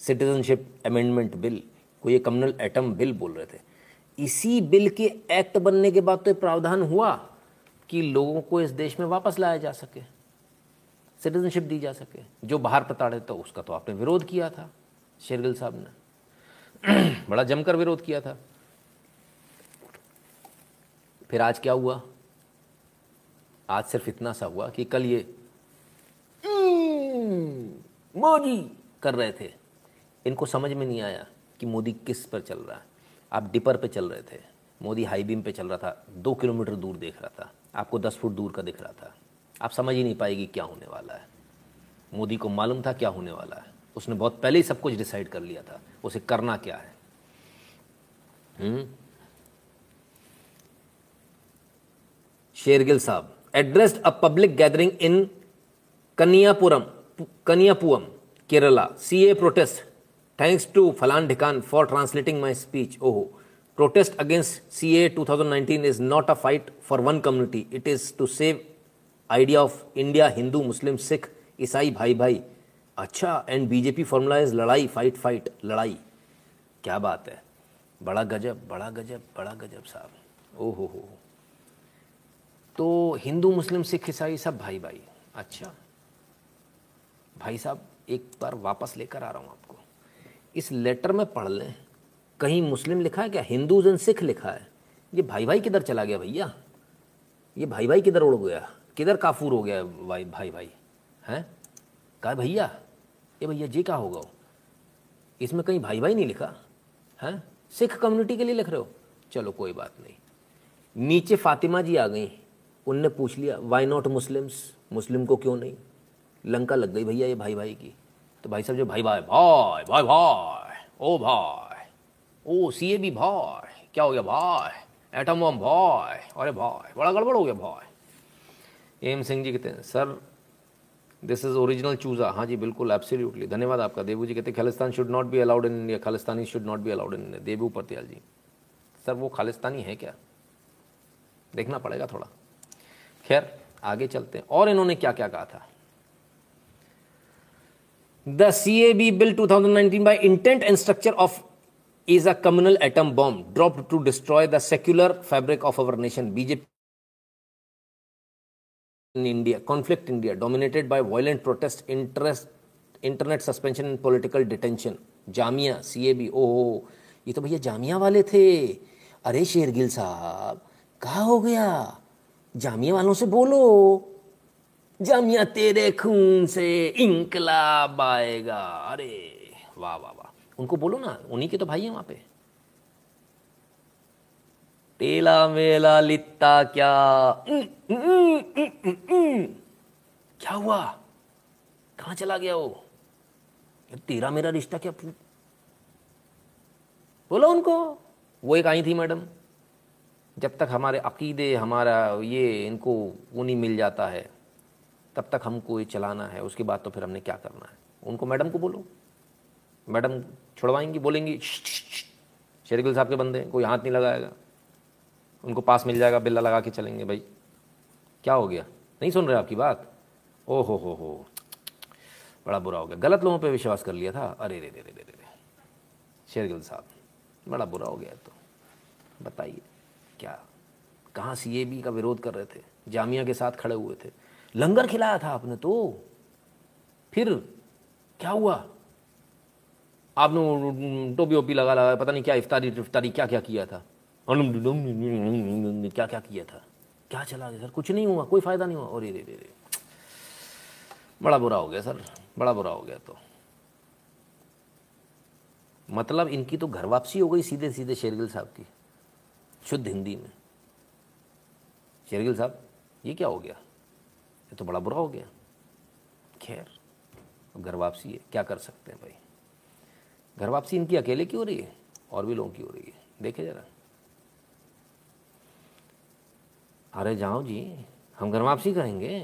सिटीजनशिप अमेंडमेंट बिल को ये कम्युनल एटम बिल बोल रहे थे। इसी बिल के एक्ट बनने के बाद तो ये प्रावधान हुआ कि लोगों को इस देश में वापस लाया जा सके, सिटीजनशिप दी जा सके। जो बाहर प्रताड़ित था उसका तो आपने विरोध किया था शेरगिल साहब ने, बड़ा जमकर विरोध किया था। फिर आज क्या हुआ? आज सिर्फ इतना सा हुआ कि कल ये मोदी कर रहे थे, इनको समझ में नहीं आया कि मोदी किस पर चल रहा है। आप डिपर पे चल रहे थे, मोदी हाई बीम पे चल रहा था, दो किलोमीटर दूर देख रहा था, आपको दस फुट दूर का दिख रहा था। आप समझ ही नहीं पाएगी क्या होने वाला है। मोदी को मालूम था क्या होने वाला है, उसने बहुत पहले ही सब कुछ डिसाइड कर लिया था उसे करना क्या है। हुँ? शेरगिल साहब addressed a public gathering in Kanyapuram Kanyapuram Kerala, C A protest thanks to फलान ढिकान फॉर ट्रांसलेटिंग माई स्पीच। ओहो, protest against C A two thousand nineteen is not a fight for one community, it is to save idea of India, हिंदू मुस्लिम सिख ईसाई भाई भाई। अच्छा, एंड बीजेपी फॉर्मूला इज लड़ाई, फाइट फाइट लड़ाई। क्या बात है, बड़ा गजब बड़ा गजब बड़ा गजब साहब, ओ हो हो। तो हिंदू मुस्लिम सिख ईसाई सब भाई भाई। अच्छा भाई साहब, एक बार वापस लेकर आ रहा हूँ आपको, इस लेटर में पढ़ लें, कहीं मुस्लिम लिखा है क्या? हिंदूज एंड सिख लिखा है। ये भाई भाई किधर चला गया भैया? ये भाई भाई किधर उड़ गया, किधर काफूर हो गया भाई भाई भाई? हैं कहा भैया, ये भैया जी क्या होगा? इसमें कहीं भाई भाई नहीं लिखा है, सिख कम्युनिटी के लिए लिख रहे हो, चलो कोई बात नहीं। नीचे फातिमा जी आ गई, उनने पूछ लिया वाई नॉट मुस्लिम्स, मुस्लिम को क्यों नहीं? लंका लग गई भैया ये भाई भाई की। तो भाई साहब जो भाई भाई भाई भाई भाई ओ भाई ओ सी ए भी भाई, क्या हो गया भाई? एटम बम भाई, अरे भाई बड़ा गड़बड़ हो गया भाई। एम सिंह जी कहते हैं सर दिस इज ओरिजिनल चूजा। हाँ जी बिल्कुल एब्सोल्युटली, धन्यवाद आपका। देवू जी कहते हैं Khalistan should not be allowed in India, Khalistani should not be allowed in India. Devu Patial ji sir वो खालिस्तानी है क्या? देखना पड़ेगा थोड़ा। खैर आगे चलते हैं, और इन्होंने क्या क्या कहा था। The C A B Bill twenty nineteen by intent and structure of is a communal atom bomb dropped to destroy the secular fabric of our nation. B J P in India, conflict in India dominated by violent protest, interest, internet suspension and political detention. Jamia C A B, oh, ये तो भैया जामिया वाले थे। अरे शेरगिल साहब क्या हो गया? जामिया वालों से बोलो, जामिया तेरे खून से इंकलाब आएगा। अरे वाह वाह वाह, उनको बोलो ना, उन्हीं के तो भाई हैं वहां पे। टेला मेला लित्ता क्या, न, न, न, न, न, क्या हुआ? कहाँ चला गया वो? तेरा मेरा रिश्ता क्या? बोलो उनको। वो एक आई थी मैडम, जब तक हमारे अकीदे हमारा ये इनको वो नहीं मिल जाता है तब तक हमको ये चलाना है, उसके बाद तो फिर हमने क्या करना है। उनको मैडम को बोलो, मैडम छुड़वाएंगी, बोलेंगी शेरगिल साहब के बंदे, कोई हाथ नहीं लगाएगा, उनको पास मिल जाएगा, बिल्ला लगा के चलेंगे। भाई क्या हो गया, नहीं सुन रहे आपकी बात? ओ हो हो हो, बड़ा बुरा हो गया, गलत लोगों पे विश्वास कर लिया था। अरे रे रे रे रे रे शेरगिल साहब बड़ा बुरा हो गया। तो बताइए क्या, कहाँ सी ए बी का विरोध कर रहे थे, जामिया के साथ खड़े हुए थे, लंगर खिलाया था आपने, तो फिर क्या हुआ? आपने टोपी ओपी लगा लगा पता नहीं क्या इफ्तारी टिफ्तारी क्या क्या किया था, क्या क्या किया था, क्या चला गया सर? कुछ नहीं हुआ, कोई फायदा नहीं हुआ। अरे रे रे बड़ा बुरा हो गया सर, बड़ा बुरा हो गया। तो मतलब इनकी तो घर वापसी हो गई सीधे सीधे शेरगिल साहब की, शुद्ध हिंदी में। शेरगिल साहब ये क्या हो गया, ये तो बड़ा बुरा हो गया। खैर घर वापसी है, क्या कर सकते हैं भाई। घर वापसी इनकी अकेले की हो रही है और भी लोगों की हो रही है, देखे जरा। अरे जाओ जी हम घर वापसी करेंगे।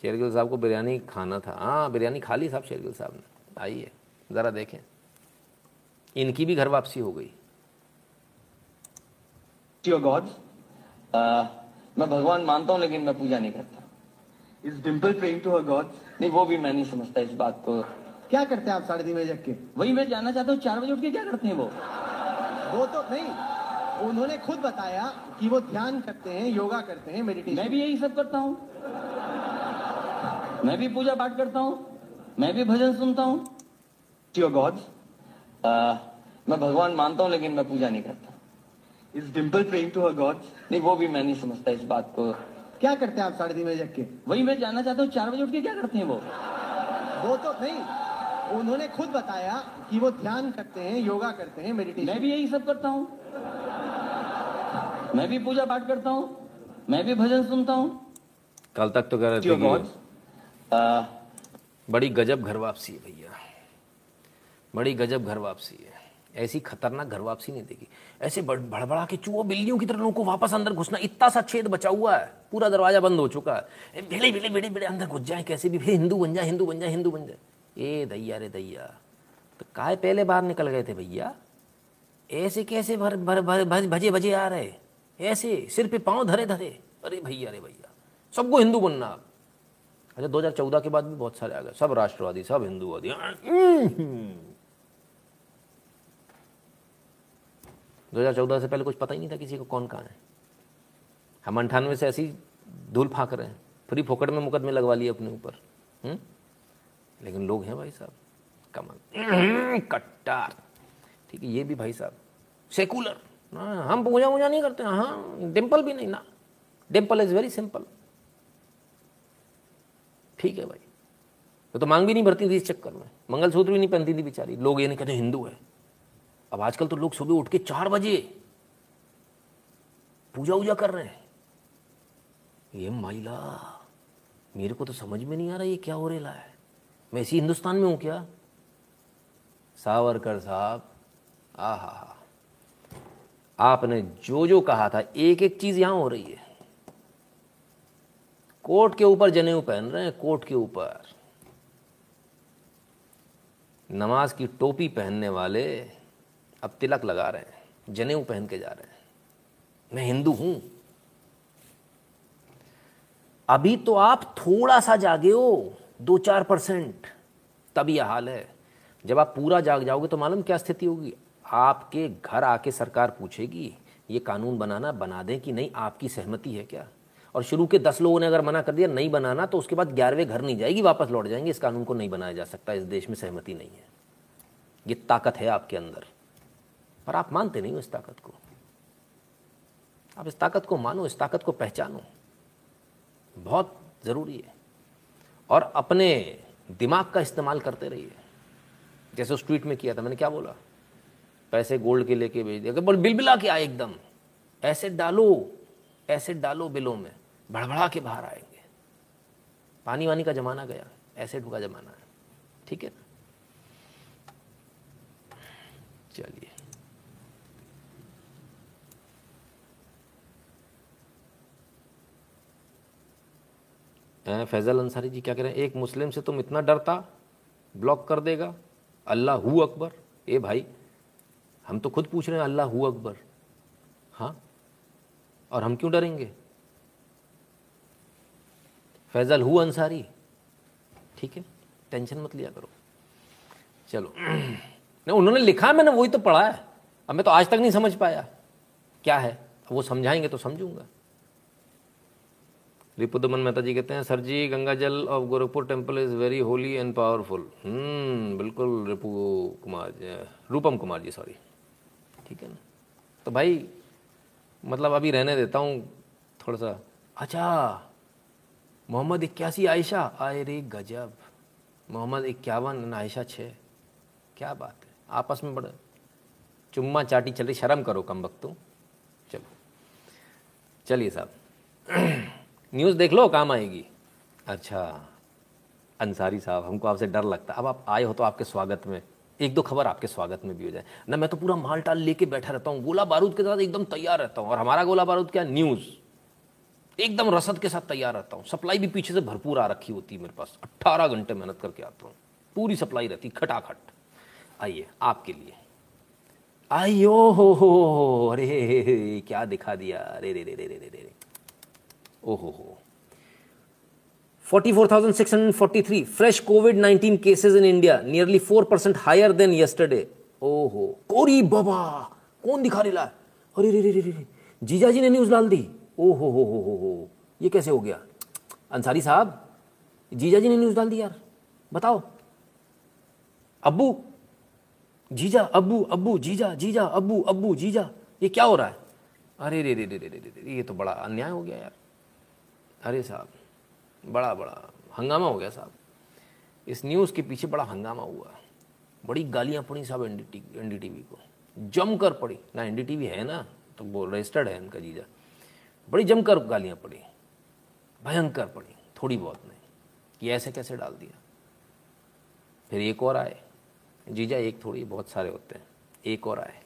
शेरगिल साहब को बिरयानी खाना था, हाँ बिरयानी खा ली साहब शेरगिल साहब ने। आइए ज़रा देखें, इनकी भी घर वापसी हो गई। योर गॉड, मैं भगवान मानता हूँ लेकिन मैं पूजा नहीं करता। इस Dimple praying to her god, नहीं वो भी मैं नहीं समझता इस बात को। क्या करते हैं आप साढ़े तीन बजे जग के? वही मैं जानना चाहता हूँ, चार बजे उठ के क्या करते हैं वो? वो तो नहीं, उन्होंने खुद बताया कि वो ध्यान करते हैं, योगा करते हैं, मेडिटेशन। मैं भी यही सब करता हूँ, मैं भी पूजा पाठ करता हूँ, मैं भी भजन सुनता हूँ। योर गॉड, मैं भगवान मानता हूँ लेकिन मैं पूजा नहीं करता। इस Dimple praying to her god, नहीं वो भी मैं नहीं समझता इस बात को। क्या करते हैं आप साढ़े तीन बजे जग के? वही मैं जानना चाहता हूँ, चार बजे उठ के क्या करते हैं वो? वो तो नहीं, उन्होंने खुद बताया कि वो ध्यान करते हैं, योगा करते हैं, मेडिटेशन। मैं भी यही सब करता हूँ, मैं भी पूजा पाठ करता हूँ, मैं भी भजन सुनता हूँ। कल तक तो कह रहे थे बड़ी गजब घर वापसी है भैया, बड़ी गजब घर वापसी है। ऐसी खतरनाक घर वापसी नहीं देखी, ऐसे भड़बड़ा के चूहो बिल्लियों की तरह लोगों को वापस अंदर घुसना। इतना सा छेद बचा हुआ है, पूरा दरवाजा बंद हो चुका है, भिड़े भिड़े भिड़े भिड़े अंदर घुस जाए, कैसे भी हिंदू बन जाए, हिंदू बन जाए, हिंदू बन जाए। ए दैया रे दैया, तो काहे पहले बाहर निकल गए थे भैया? ऐसे कैसे भर भर भर भजे भजे आ रहे, ऐसे सिर पे पाँव धरे धरे, अरे भैया अरे भैया सबको हिंदू बनना। आप अच्छा दो हजार चौदह के बाद भी बहुत सारे आ गए, सब राष्ट्रवादी सब हिंदूवादी। दो हजार चौदह से पहले कुछ पता ही नहीं था किसी को कौन कहाँ है। हम अंठानवे से ऐसी धूल फाँक रहे हैं, फ्री फोकट में मुकदमे लगवा लिए अपने ऊपर। लेकिन लोग हैं भाई साहब कमल कट्टार, ठीक है ये भी भाई साहब सेकुलर, हम पूजा वूजा नहीं करते, हाँ डिम्पल भी नहीं ना, डिम्पल इज वेरी सिंपल। ठीक है भाई, तो, तो मांग भी नहीं भरती थी इस चक्कर में, मंगलसूत्र भी नहीं पहनती थी बेचारी, लोग ये नहीं कहते हिंदू है। अब आजकल तो लोग सुबह उठ के चार बजे पूजा वूजा कर रहे हैं। ये माइला मेरे को तो समझ में नहीं आ रहा ये क्या हो रहा है, मैं इसी हिंदुस्तान में हूँ क्या? सावरकर साहब आहा हा, आपने जो जो कहा था एक एक चीज यहां हो रही है। कोट के ऊपर जनेऊ पहन रहे हैं, कोट के ऊपर नमाज की टोपी पहनने वाले अब तिलक लगा रहे हैं, जनेऊ पहन के जा रहे हैं, मैं हिंदू हूं। अभी तो आप थोड़ा सा जागे हो, दो चार परसेंट, तब यह हाल है। जब आप पूरा जाग जाओगे तो मालूम क्या स्थिति होगी, आपके घर आके सरकार पूछेगी ये कानून बनाना बना दें कि नहीं, आपकी सहमति है क्या? और शुरू के दस लोगों ने अगर मना कर दिया नहीं बनाना, तो उसके बाद ग्यारहवें घर नहीं जाएगी, वापस लौट जाएंगे, इस कानून को नहीं बनाया जा सकता, इस देश में सहमति नहीं है। ये ताकत है आपके अंदर, पर आप मानते नहीं हो इस ताकत को। आप इस ताकत को मानो, इस ताकत को पहचानो, बहुत ज़रूरी है। और अपने दिमाग का इस्तेमाल करते रहिए। जैसे उस ट्वीट में किया था मैंने, क्या बोला, पैसे गोल्ड के लेके भेज दिया, बोल बिलबिला के आए एकदम, ऐसे डालो ऐसे डालो बिलों में, भड़बड़ा के बाहर आएंगे। पानी वानी का जमाना गया, ऐसे ढूंका जमाना है, ठीक है ना? चलिए फैजल अंसारी जी क्या कह रहे हैं, एक मुस्लिम से तुम इतना डरता, ब्लॉक कर देगा, अल्लाह हू अकबर। ए भाई हम तो खुद पूछ रहे हैं अल्लाह हू अकबर, हाँ, और हम क्यों डरेंगे? फैजल हू अंसारी, ठीक है, टेंशन मत लिया करो। चलो नहीं, उन्होंने लिखा, मैंने वही तो पढ़ा है, अब मैं तो आज तक नहीं समझ पाया क्या है, वो समझाएंगे तो समझूंगा। रिपुदमन मेहता जी कहते हैं, sir ji Ganga jal of Gorakhpur temple is very holy and powerful. हम्म बिल्कुल रिपू कुमार जी, रूपम कुमार जी सॉरी, ठीक है ना? तो भाई मतलब अभी रहने देता हूँ थोड़ा सा। अच्छा मोहम्मद इक्यासी आयशा, आए रे गजब, मोहम्मद इक्यावन आयशा छः, क्या बात है, आपस में बड़ा चुम्मा चाटी चल रही, शर्म करो कम वक्तों। चलो चलिए साहब न्यूज़ देख लो काम आएगी। अच्छा अंसारी साहब हमको आपसे डर लगता, अब आप आए हो तो आपके स्वागत में एक दो खबर आपके स्वागत में भी हो जाए ना। मैं तो पूरा माल टाल लेके बैठा रहता हूँ, गोला बारूद के साथ एकदम तैयार रहता हूँ, और हमारा गोला बारूद क्या, न्यूज़, एकदम रसद के साथ तैयार रहता हूँ। सप्लाई भी पीछे से भरपूर आ रखी होती है मेरे पास, अट्ठारह घंटे मेहनत करके आता हूँ, पूरी सप्लाई रहती खटाखट। आइए आपके लिए, आइयो हो हो, अरे क्या दिखा दिया, अरे रे रे रे रे रे, ओहो हो, forty four thousand six hundred forty three fresh covid nineteen cases in India, nearly four percent higher than yesterday. ओहो कोरी बाबा, कौन दिखा रहा है, अरे रे रे रे, जीजा जी ने न्यूज डाल दी, ओहो हो हो हो, ये कैसे हो गया अंसारी साहब, जीजा जी ने न्यूज डाल दी यार, बताओ अब्बू जीजा, अब्बू अब्बू जीजा, जीजा अब्बू अब्बू जीजा, ये क्या हो रहा है? अरे रे रे रे रे रे, ये तो बड़ा अन्याय हो गया यार। अरे साहब बड़ा बड़ा हंगामा हो गया साहब, इस न्यूज़ के पीछे बड़ा हंगामा हुआ, बड़ी गालियाँ पड़ी साहब एनडीटीवी को, जम कर पड़ी ना, एनडीटीवी है ना तो वो रजिस्टर्ड है उनका जीजा, बड़ी जमकर गालियाँ पड़ी, भयंकर पड़ी, थोड़ी बहुत नहीं, ये ऐसे कैसे डाल दिया। फिर एक और आए, जीजा एक थोड़ी बहुत सारे होते हैं, एक और आए,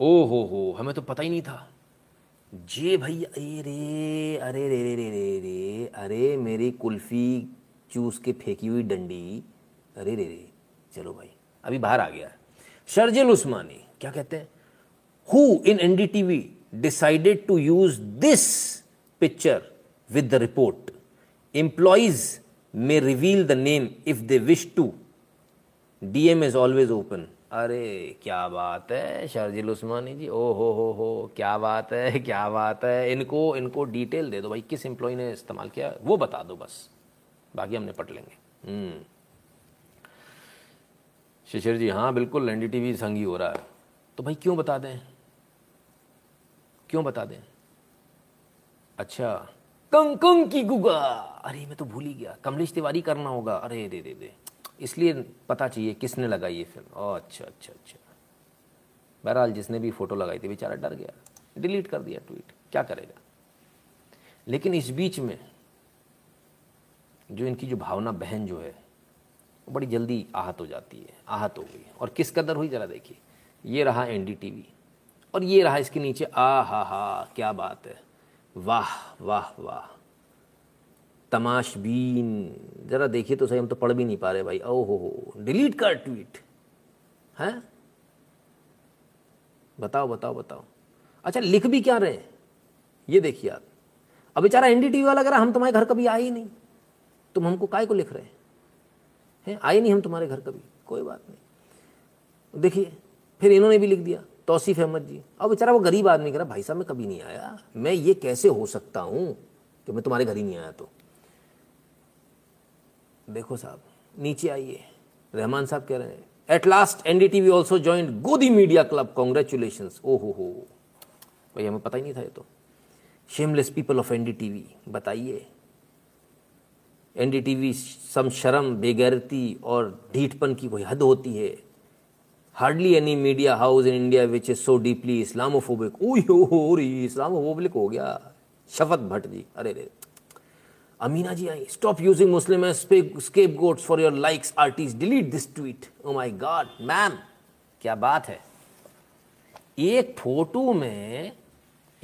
ओ हो हो हमें तो पता ही नहीं था जे भैया, अरे अरे रे रे रे रे रे, अरे मेरी कुल्फी चूस के फेंकी हुई डंडी, अरे रे रे, चलो भाई अभी बाहर आ गया। शर्जिल उस्मानी क्या कहते हैं, who in NDTV decided to use this picture with the report, employees may reveal the name if they wish to, DM is always open. अरे क्या बात है शर्जिल उस्मानी जी, ओ हो हो हो क्या बात है क्या बात है, इनको इनको डिटेल दे दो भाई, किस एम्प्लॉय ने इस्तेमाल किया वो बता दो बस, बाकी हमने पट लेंगे। शिशिर जी हाँ बिल्कुल एनडीटीवी संगी हो रहा है, तो भाई क्यों बता दें, क्यों बता दें। अच्छा कंकंग की गुगा, अरे मैं तो भूल ही गया, कमलेश तिवारी करना होगा, अरे दे दे दे, इसलिए पता चाहिए किसने लगाई ये फिल्म। ओ अच्छा अच्छा अच्छा, बहरहाल जिसने भी फोटो लगाई थी बेचारा डर गया, डिलीट कर दिया ट्वीट, क्या करेगा। लेकिन इस बीच में जो इनकी जो भावना बहन जो है वो बड़ी जल्दी आहत हो जाती है, आहत हो गई, और किस कदर हुई जरा देखिए। ये रहा एनडीटीवी और ये रहा इसके नीचे आ हा हा क्या बात है, वाह वाह वाह, तमाशबीन, जरा देखिए तो सही, हम तो पढ़ भी नहीं पा रहे भाई, ओ हो हो डिलीट कर ट्वीट है, बताओ बताओ बताओ। अच्छा लिख भी क्या रहे हैं ये देखिए आप, अब बेचारा एनडीटीवी वाला कह रहा हम तुम्हारे घर कभी आए ही नहीं, तुम हमको काय को लिख रहे हैं, हैं आए नहीं हम तुम्हारे घर कभी, कोई बात नहीं। देखिए फिर इन्होंने भी लिख दिया तौसीफ अहमद जी, अब बेचारा वो गरीब आदमी कह रहा भाई साहब मैं कभी नहीं आया, मैं ये कैसे हो सकता हूँ कि मैं तुम्हारे घर ही नहीं आया। तो देखो साहब नीचे आइए, रहमान साहब कह रहे हैं at last NDTV also join गोदी मीडिया क्लब, कॉन्ग्रेचुलेशंस। ओ हो हो भाई हमें पता ही नहीं था ये तो, शेमलेस पीपल ऑफ एनडीटीवी, बताइए एनडीटीवी सम शर्म बेगैरती और ढीठपन की कोई हद होती है। Hardly any media house in India which is so deeply Islamophobic, ओ हो रही इस्लामोफोबिक हो गया। शफत भट्ट जी, अरे रे अमीना जी आई, stop using Muslim as scapegoats for your likes artist, delete this tweet. Oh my god ma'am क्या बात है, एक फोटो में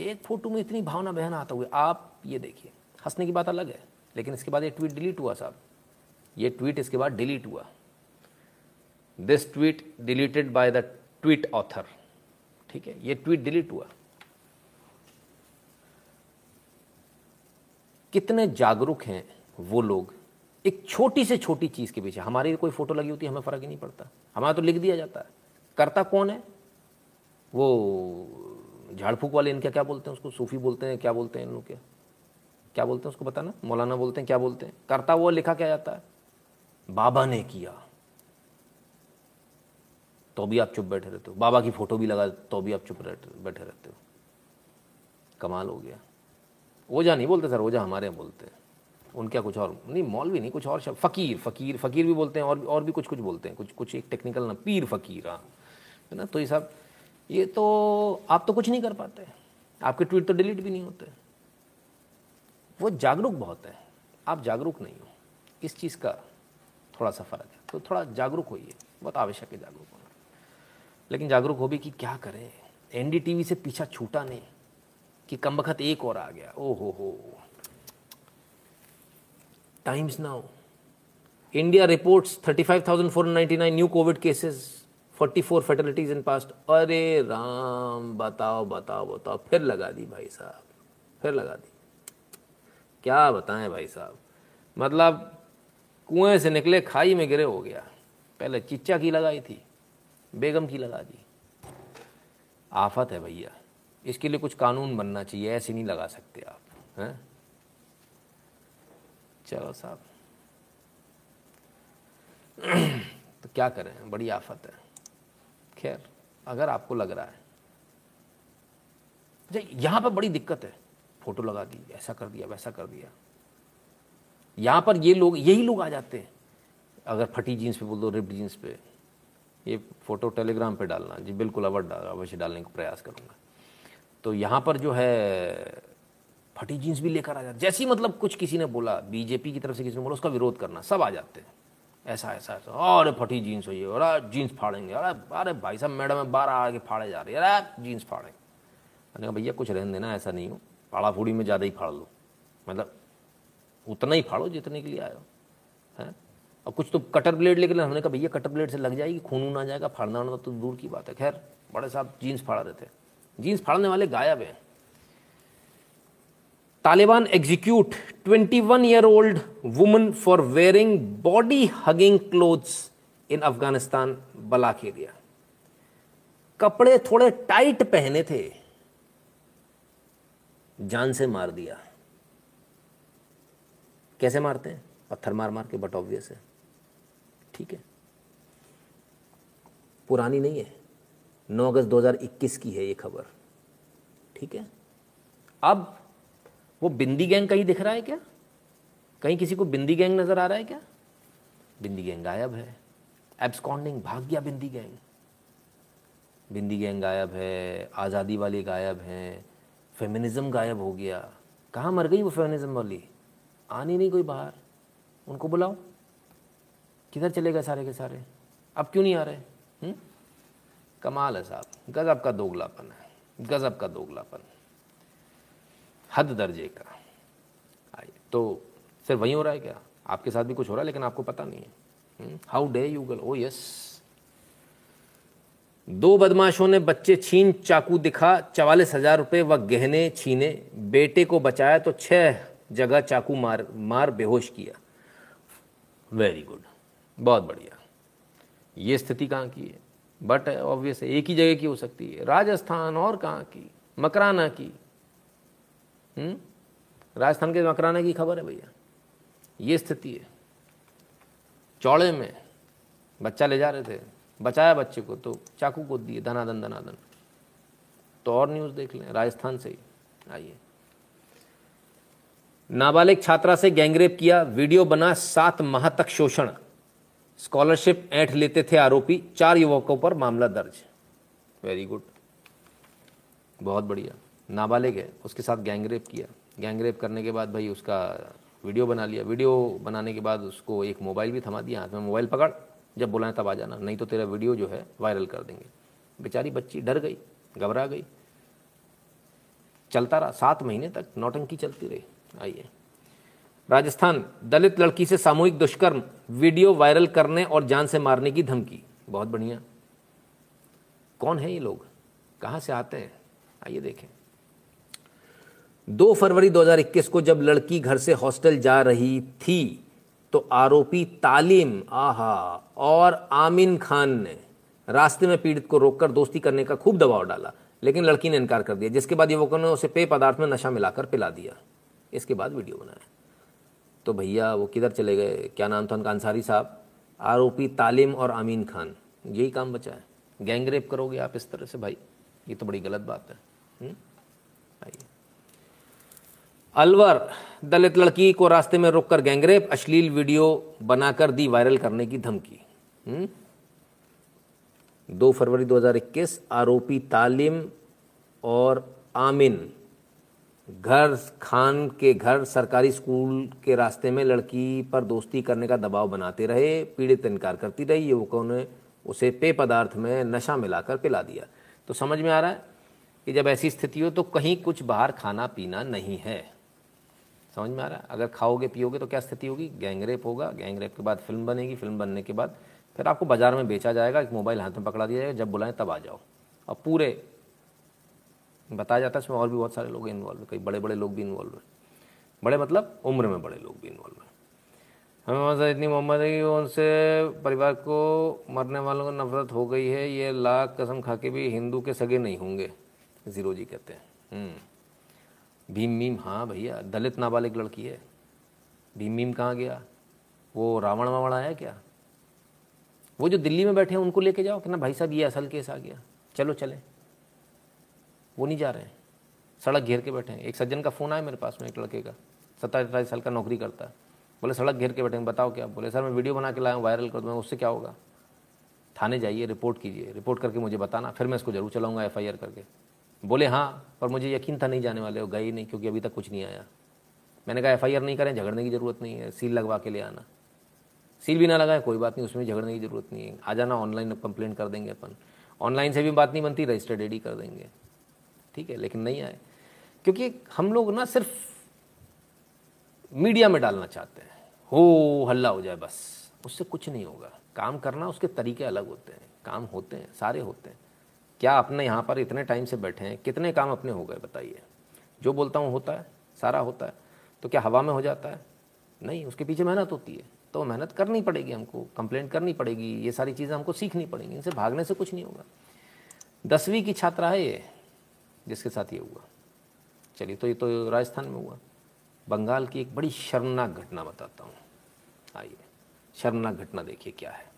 एक फोटो में इतनी भावना बहन आता हुए आप ये देखिए, हंसने की बात अलग है, लेकिन इसके बाद ये ट्वीट डिलीट हुआ साहब, ये ट्वीट इसके बाद डिलीट हुआ। This tweet deleted by the tweet author, ठीक है ये ट्वीट डिलीट हुआ। कितने जागरूक हैं वो लोग, एक छोटी से छोटी चीज़ के पीछे, हमारी कोई फोटो लगी होती है हमें फ़र्क ही नहीं पड़ता, हमारा तो लिख दिया जाता है। करता कौन है वो झाड़ फूक वाले, इनका क्या बोलते हैं उसको, सूफी बोलते हैं, क्या बोलते हैं इन लोग, क्या क्या बोलते हैं उसको बताना, मौलाना बोलते हैं, क्या बोलते हैं। करता वो लिखा क्या जाता है, बाबा ने किया तो भी आप चुप बैठे रहते हो, बाबा की फ़ोटो भी लगा तो भी आप चुप बैठे रहते हो, कमाल हो गया। ओझा नहीं बोलते सर, ओझा हमारे यहाँ बोलते हैं, उनका कुछ और नहीं, मौलवी नहीं कुछ और शब्द, फ़कीर फ़कीर फ़कीर भी बोलते हैं, और और भी कुछ कुछ बोलते हैं, कुछ कुछ एक टेक्निकल ना, पीर फ़कीर हाँ है ना। तो ये साहब ये तो आप तो कुछ नहीं कर पाते, आपके ट्वीट तो डिलीट भी नहीं होते। वो जागरूक बहुत है, आप जागरूक नहीं हो, इस चीज़ का थोड़ा सा फ़र्क है। तो थोड़ा जागरूक होइए, बहुत आवश्यक है जागरूक होना, लेकिन जागरूक हो भी कि क्या करें, एन डी टी वी से पीछा छूटा नहीं कि कम वक्त एक और आ गया। ओ हो हो, Times Now, India reports thirty five thousand four ninety nine new covid cases, forty four fatalities in past. अरे राम बताओ बताओ बताओ, फिर लगा दी भाई साहब, फिर लगा दी, क्या बताएं भाई साहब, मतलब कुएं से निकले खाई में गिरे हो गया। पहले चिच्चा की लगाई थी, बेगम की लगा दी, आफत है भैया, इसके लिए कुछ कानून बनना चाहिए, ऐसे नहीं लगा सकते आप हैं। चलो साहब तो क्या करें, बड़ी आफत है। खैर अगर आपको लग रहा है, अच्छा यहाँ पर बड़ी दिक्कत है, फोटो लगा दी, ऐसा कर दिया, वैसा कर दिया, यहाँ पर ये लोग यही लोग आ जाते हैं, अगर फटी जीन्स पे बोल दो, रिप्ड जीन्स पे, ये फोटो टेलीग्राम पे डालना जी बिल्कुल, अवश्य अवश्य डालने का प्रयास करूँगा। तो यहाँ पर जो है फटी जीन्स भी लेकर आ जाते, जैसी मतलब कुछ किसी ने बोला, बीजेपी की तरफ से किसी ने बोला, उसका विरोध करना, सब आ जाते हैं, ऐसा ऐसा ऐसा, अरे फटी जीन्स हो ये, अरे जीन्स फाड़ेंगे, अरे अरे भाई साहब मैडम बारह आगे फाड़े जा रही है, अरे जीन्स फाड़ेंगे। मैंने कहा भैया कुछ रहने देना, ऐसा नहीं हो, फाड़ा फूड़ी में ज़्यादा ही फाड़ लो, मतलब उतना ही फाड़ो जितने के लिए आए हो, हैं और कुछ तो कटर ब्लेड लेकर, हमने कहा भैया कटर ब्लेड से लग जाएगी, खून वून आ जाएगा, फाड़ना वाड़ना तो दूर की बात है। खैर बड़े साहब जीन्स फाड़ रहे थे, जीन्स फाड़ने वाले गायब हैं। Taliban execute twenty one year old woman for wearing body hugging clothes in Afghanistan बलाक एरिया। कपड़े थोड़े टाइट पहने थे, जान से मार दिया। कैसे मारते हैं? पत्थर मार मार के, बट ऑब्वियस है, ठीक है, पुरानी नहीं है, नौ अगस्त दो हज़ार इक्कीस की है ये खबर, ठीक है। अब वो बिंदी गैंग कहीं दिख रहा है क्या? कहीं किसी को बिंदी गैंग नजर आ रहा है क्या? बिंदी गैंग गायब है, एब्सकॉन्डिंग, भाग गया बिंदी गैंग। बिंदी गैंग गायब है, आज़ादी वाले गायब हैं, फेमिनिज्म गायब हो गया। कहाँ मर गई वो फेमिनिज्म वाली? आनी नहीं कोई बाहर, उनको बुलाओ, किधर चले गए सारे के सारे? अब क्यों नहीं आ रहे? हुँ? कमाल है साहब, गजब का दोगलापन है, गजब का दोगलापन, हद दर्जे का। आइए, तो सिर्फ वही हो रहा है क्या? आपके साथ भी कुछ हो रहा है लेकिन आपको पता नहीं है। How dare you girl. Oh yes, दो बदमाशों ने बच्चे छीन, चाकू दिखा, चवालीस हजार रुपये व गहने छीने, बेटे को बचाया तो छह जगह चाकू मार मार बेहोश किया। वेरी गुड, बहुत बढ़िया। ये स्थिति कहाँ की है? बट ऑब्वियस एक ही जगह की हो सकती है, राजस्थान। और कहाँ की? मकराना की। हुँ? राजस्थान के मकराना की खबर है भैया। ये स्थिति है, चौड़े में बच्चा ले जा रहे थे, बचाया बच्चे को तो चाकू को दिए, धनाधन धनाधन। तो और न्यूज़ देख लें राजस्थान से ही। आइए, नाबालिग छात्रा से गैंगरेप किया, वीडियो बना, सात माह तक शोषण, स्कॉलरशिप ऐंठ लेते थे आरोपी, चार युवकों पर मामला दर्ज। वेरी गुड, बहुत बढ़िया। नाबालिग है, उसके साथ गैंगरेप किया, गैंगरेप करने के बाद भाई उसका वीडियो बना लिया, वीडियो बनाने के बाद उसको एक मोबाइल भी थमा दिया, हाथ में मोबाइल पकड़, जब बुलाएं तब आ जाना, नहीं तो तेरा वीडियो जो है वायरल कर देंगे। बेचारी बच्ची डर गई, घबरा गई, चलता रहा, सात महीने तक नौटंकी चलती रही। आइए, राजस्थान, दलित लड़की से सामूहिक दुष्कर्म, वीडियो वायरल करने और जान से मारने की धमकी। बहुत बढ़िया। कौन है ये लोग, कहाँ से आते हैं? आइए देखें। दो फरवरी दो हज़ार इक्कीस को जब लड़की घर से हॉस्टल जा रही थी तो आरोपी तालीम आहा और आमिन खान ने रास्ते में पीड़ित को रोककर दोस्ती करने का खूब दबाव डाला, लेकिन लड़की ने इनकार कर दिया, जिसके बाद युवकों ने उसे पेय पदार्थ में नशा मिलाकर पिला दिया। इसके बाद वीडियो बनाया। तो भैया वो किधर चले गए? क्या नाम था उनका? अंसारी साहब। आरोपी तालिम और आमीन खान, यही काम बचा है। गैंगरेप करोगे आप इस तरह से भाई, ये तो बड़ी गलत बात है। आइए, अलवर, दलित लड़की को रास्ते में रोककर गैंगरेप, अश्लील वीडियो बनाकर दी वायरल करने की धमकी। दो फरवरी दो हज़ार इक्कीस, आरोपी तालिम और आमिन घर खान के घर सरकारी स्कूल के रास्ते में लड़की पर दोस्ती करने का दबाव बनाते रहे, पीड़ित इनकार करती रही, युवकों ने उसे पेय पदार्थ में नशा मिलाकर पिला दिया। तो समझ में आ रहा है कि जब ऐसी स्थिति हो तो कहीं कुछ बाहर खाना पीना नहीं है, समझ में आ रहा है। अगर खाओगे पियोगे तो क्या स्थिति होगी? गैंगरेप होगा, गैंगरेप के बाद फिल्म बनेगी, फिल्म बनने के बाद फिर आपको बाजार में बेचा जाएगा, एक मोबाइल हाथ में पकड़ा दिया जाएगा, जब बुलाएं तब आ जाओ। और पूरे बताया जाता है इसमें और भी बहुत सारे लोग इन्वॉल्व हैं, कई बड़े बड़े लोग भी इन्वॉल्व हैं, बड़े मतलब उम्र में बड़े लोग भी इन्वॉल्व हैं। हमें मतलब इतनी मोहम्मद है कि उनसे परिवार को मरने वालों को नफरत हो गई है, ये लाख कसम खा के भी हिंदू के सगे नहीं होंगे, जीरो जी कहते हैं। भीम मीम, हाँ भैया, दलित नाबालिग लड़की है, भीम मीम कहाँ गया? वो रावण वावण आया क्या? वो जो दिल्ली में बैठे हैं उनको लेके जाओ कि ना भाई साहब ये असल केस आ गया, चलो चलें। वो नहीं जा रहे हैं, सड़क घेर के बैठे हैं। एक सज्जन का फ़ोन आया मेरे पास में, एक लड़के का, सत्ताईस अट्ठाईस साल का, नौकरी करता है, बोले सड़क घेर के बैठे हैं, बताओ क्या? बोले सर मैं वीडियो बना के लाया हूँ, वायरल कर दूँगा, उससे क्या होगा? थाने जाइए, रिपोर्ट कीजिए, रिपोर्ट करके मुझे बताना, फिर मैं इसको जरूर चलाऊँगा एफ आई आर करके। बोले हाँ, पर मुझे यकीन था नहीं जाने वाले हो, गए ही नहीं क्योंकि अभी तक कुछ नहीं आया। मैंने कहा एफ आई आर नहीं करें, झगड़ने की ज़रूरत नहीं है, सील लगवा के ले आना, सील भी ना लगाए कोई बात नहीं, उसमें झगड़ने की ज़रूरत नहीं है, आ जाना, ऑनलाइन कंप्लेंट कर देंगे अपन, ऑनलाइन से भी बात नहीं बनती, रजिस्टर्ड एडी कर देंगे, ठीक है। लेकिन नहीं आए क्योंकि हम लोग ना सिर्फ मीडिया में डालना चाहते हैं, हो हल्ला हो जाए बस, उससे कुछ नहीं होगा। काम करना, उसके तरीके अलग होते हैं, काम होते हैं, सारे होते हैं। क्या अपने यहाँ पर इतने टाइम से बैठे हैं, कितने काम अपने हो गए बताइए? जो बोलता हूँ होता है, सारा होता है। तो क्या हवा में हो जाता है? नहीं, उसके पीछे मेहनत होती है। तो मेहनत करनी पड़ेगी, हमको कंप्लेंट करनी पड़ेगी, ये सारी चीज़ें हमको सीखनी पड़ेंगी। इनसे भागने से कुछ नहीं होगा। दसवीं की छात्रा है ये जिसके साथ ये हुआ। चलिए, तो ये तो राजस्थान में हुआ। बंगाल की एक बड़ी शर्मनाक घटना बताता हूँ, आइए। शर्मनाक घटना देखिए क्या है।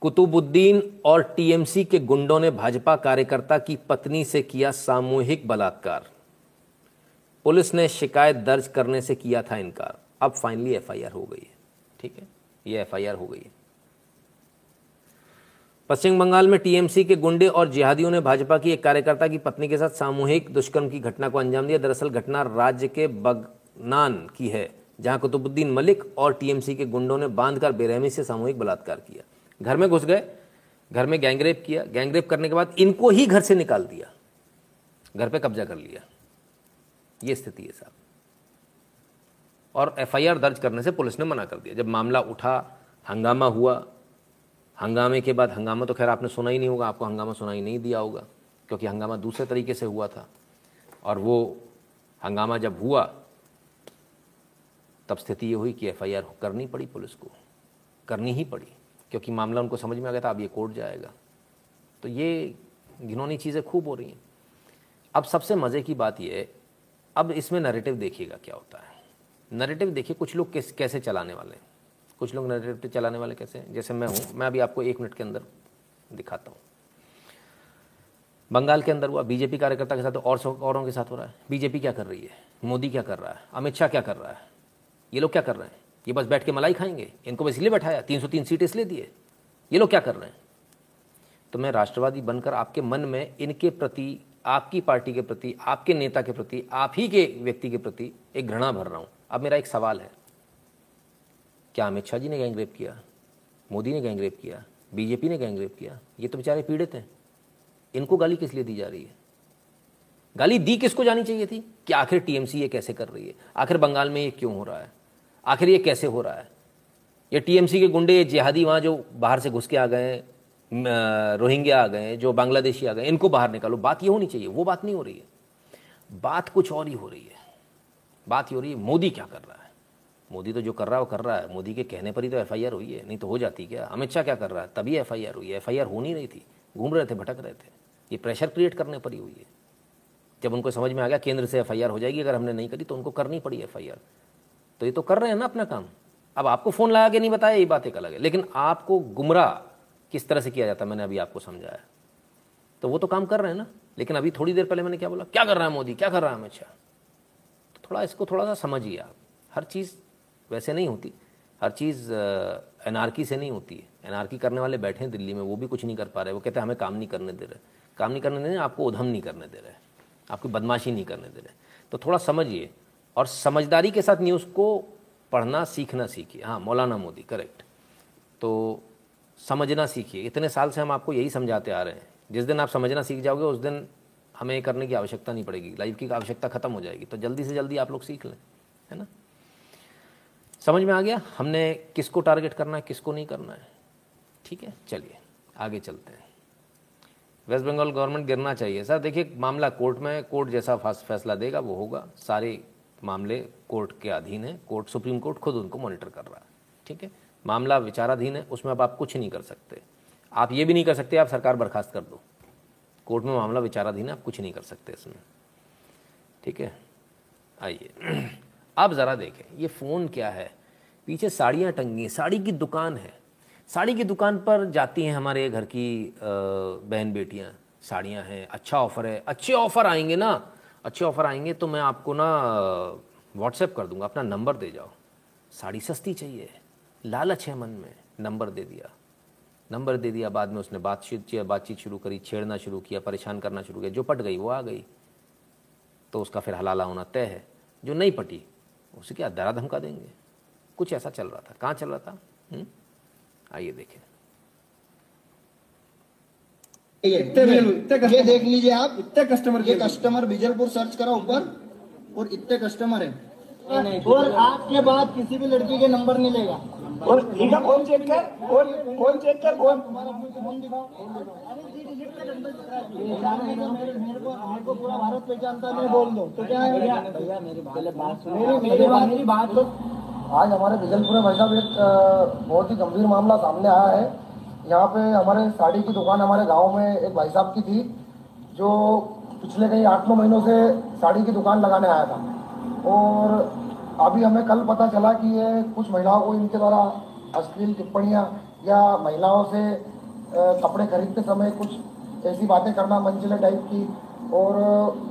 कुतुबुद्दीन और टीएमसी के गुंडों ने भाजपा कार्यकर्ता की पत्नी से किया सामूहिक बलात्कार। पुलिस ने शिकायत दर्ज करने से किया था इनकार। अब फाइनली एफआईआर हो गई है, ठीक है, ये एफआईआर हो गई है। पश्चिम बंगाल में टीएमसी के गुंडे और जिहादियों ने भाजपा की एक कार्यकर्ता की पत्नी के साथ सामूहिक दुष्कर्म की घटना को अंजाम दिया। दरअसल घटना राज्य के बगनान की है, जहां कुतुबुद्दीन मलिक और टीएमसी के गुंडों ने बांधकर बेरहमी से सामूहिक बलात्कार किया। घर में घुस गए, घर में गैंगरेप किया। गैंगरेप करने के बाद इनको ही घर से निकाल दिया, घर पे कब्जा कर लिया। ये स्थिति है साहब। और एफआईआर दर्ज करने से पुलिस ने मना कर दिया। जब मामला उठा, हंगामा हुआ। हंगामे के बाद, हंगामा तो खैर आपने सुना ही नहीं होगा, आपको हंगामा सुनाई नहीं दिया होगा, क्योंकि हंगामा दूसरे तरीके से हुआ था। और वो हंगामा जब हुआ तब स्थिति ये हुई कि एफआईआर करनी पड़ी, पुलिस को करनी ही पड़ी, क्योंकि मामला उनको समझ में आ गया था, अब ये कोर्ट जाएगा। तो ये घिनौनी चीज़ें खूब हो रही हैं। अब सबसे मज़े की बात ये है, अब इसमें नैरेटिव देखिएगा क्या होता है। नैरेटिव देखिए कुछ लोग कैसे चलाने वाले हैं, कुछ लोग नैरेटिव चलाने वाले कैसे हैं। जैसे मैं हूँ, मैं अभी आपको एक मिनट के अंदर दिखाता हूँ। बंगाल के अंदर हुआ, बीजेपी कार्यकर्ता के साथ और औरों के साथ हो रहा है। बीजेपी क्या कर रही है, मोदी क्या कर रहा है, अमित शाह क्या कर रहा है, ये लोग क्या कर रहे हैं? ये बस बैठ के मलाई खाएंगे, इनको बस इसलिए बैठाया, तीन सौ तीन सीट इसलिए दिए। ये लोग क्या कर रहे हैं? तो मैं राष्ट्रवादी बनकर आपके मन में इनके प्रति, आपकी पार्टी के प्रति, आपके नेता के प्रति, आप ही के व्यक्ति के प्रति एक घृणा भर रहा हूँ। अब मेरा एक सवाल है, क्या अमित शाह जी ने गैंगरेप किया, मोदी ने गैंगरेप किया, बीजेपी ने गैंगरेप किया? ये तो बेचारे पीड़ित हैं, इनको गाली किस लिए दी जा रही है? गाली दी किसको जानी चाहिए थी कि आखिर टीएमसी ये कैसे कर रही है, आखिर बंगाल में ये क्यों हो रहा है, आखिर ये कैसे हो रहा है? ये टीएमसी के गुंडे, ये जिहादी वहाँ जो बाहर से घुस के आ गए, रोहिंग्या आ गए, जो बांग्लादेशी आ गए, इनको बाहर निकालो, बात ये होनी चाहिए। वो बात नहीं हो रही है, बात कुछ और ही हो रही है। बात ये हो रही है मोदी क्या कर रहा है। मोदी तो जो कर रहा है वो कर रहा है, मोदी के कहने पर ही तो एफआईआर हुई है, नहीं तो हो जाती क्या? अमित शाह क्या कर रहा है, तभी एफआईआर हुई है। एफआईआर हो नहीं रही थी, घूम रहे थे, भटक रहे थे। ये प्रेशर क्रिएट करने पर ही हुई है। जब उनको समझ में आ गया केंद्र से एफआईआर हो जाएगी अगर हमने नहीं करी, तो उनको करनी पड़ी एफआईआर। तो ये तो कर रहे हैं ना अपना काम। अब आपको फ़ोन लगा के नहीं बताया, ये बात एक अलग है, लेकिन आपको गुमराह किस तरह से किया जाता है मैंने अभी आपको समझाया। तो वो तो काम कर रहे हैं ना, लेकिन अभी थोड़ी देर पहले मैंने क्या बोला, क्या कर रहा है मोदी, क्या कर रहा है अमित शाह। तो थोड़ा इसको थोड़ा सा समझिए आप। हर चीज़ वैसे नहीं होती, हर चीज़ एनार्की से नहीं होती है। एनार्की करने वाले बैठे हैं दिल्ली में, वो भी कुछ नहीं कर पा रहे। वो कहते हैं हमें काम नहीं करने दे रहे, काम नहीं करने दे रहे, आपको उधम नहीं करने दे रहे, आपकी बदमाशी नहीं करने दे रहे। तो थोड़ा समझिए और समझदारी के साथ न्यूज़ को पढ़ना सीखना सीखिए। हाँ, मौलाना मोदी, करेक्ट। तो समझना सीखिए, इतने साल से हम आपको यही समझाते आ रहे हैं। जिस दिन आप समझना सीख जाओगे उस दिन हमें करने की आवश्यकता नहीं पड़ेगी, लाइफ की आवश्यकता खत्म हो जाएगी। तो जल्दी से जल्दी आप लोग सीख लें, है ना। समझ में आ गया हमने किसको टारगेट करना है, किसको नहीं करना है, ठीक है। चलिए आगे चलते हैं। वेस्ट बंगाल गवर्नमेंट गिरना चाहिए सर। देखिए मामला कोर्ट में, कोर्ट जैसा फैसला देगा वो होगा। सारे मामले कोर्ट के अधीन है, कोर्ट, सुप्रीम कोर्ट खुद उनको मॉनिटर कर रहा है, ठीक है। मामला विचाराधीन है, उसमें अब आप कुछ नहीं कर सकते। आप ये भी नहीं कर सकते आप सरकार बर्खास्त कर दो, कोर्ट में मामला विचाराधीन है, आप कुछ नहीं कर सकते इसमें, ठीक है। आइए अब ज़रा देखें ये फ़ोन क्या है, पीछे साड़ियाँ टंगी हैं, साड़ी की दुकान है। साड़ी की दुकान पर जाती हैं हमारे घर की बहन बेटियाँ, साड़ियाँ हैं, अच्छा ऑफ़र है, अच्छे ऑफ़र आएंगे ना, अच्छे ऑफ़र आएंगे तो मैं आपको ना व्हाट्सएप कर दूंगा, अपना नंबर दे जाओ। साड़ी सस्ती चाहिए, लालच है मन में, नंबर दे दिया, नंबर दे दिया। बाद में उसने बातचीत बातचीत शुरू करी, छेड़ना शुरू किया, परेशान करना शुरू किया। जो पट गई वो आ गई, तो उसका फिर हलाला होना तय है। जो नहीं पटी उसे क्या डरा धमका देंगे, कुछ ऐसा चल रहा था। कहाँ चल रहा था, आइए देखें। ये देख लीजिए आप, इतने कस्टमर के कस्टमर बीजलपुर सर्च करा ऊपर, और इतने कस्टमर है। और आज के बाद किसी भी लड़की के नंबर नहीं लेगा। और निगम कौन चेक कर कौन कौन चेक कर कौन को पूरा भारत पहचानता नहीं बोल दो तो क्या है भैया। मेरी बात सुनो, मेरी बात मेरी बात आज हमारे बिजलपुर में साहब एक बहुत ही गंभीर मामला सामने आया है। यहाँ पे हमारे साड़ी की दुकान हमारे गांव में एक भाई साहब की थी जो पिछले कई आठ नौ महीनों से साड़ी की दुकान लगाने आया था और अभी हमें कल पता चला कि ये कुछ महिलाओं को इनके द्वारा अश्लील टिप्पणियाँ या महिलाओं से कपड़े खरीदते समय कुछ ऐसी बातें करना मंजिले टाइप की और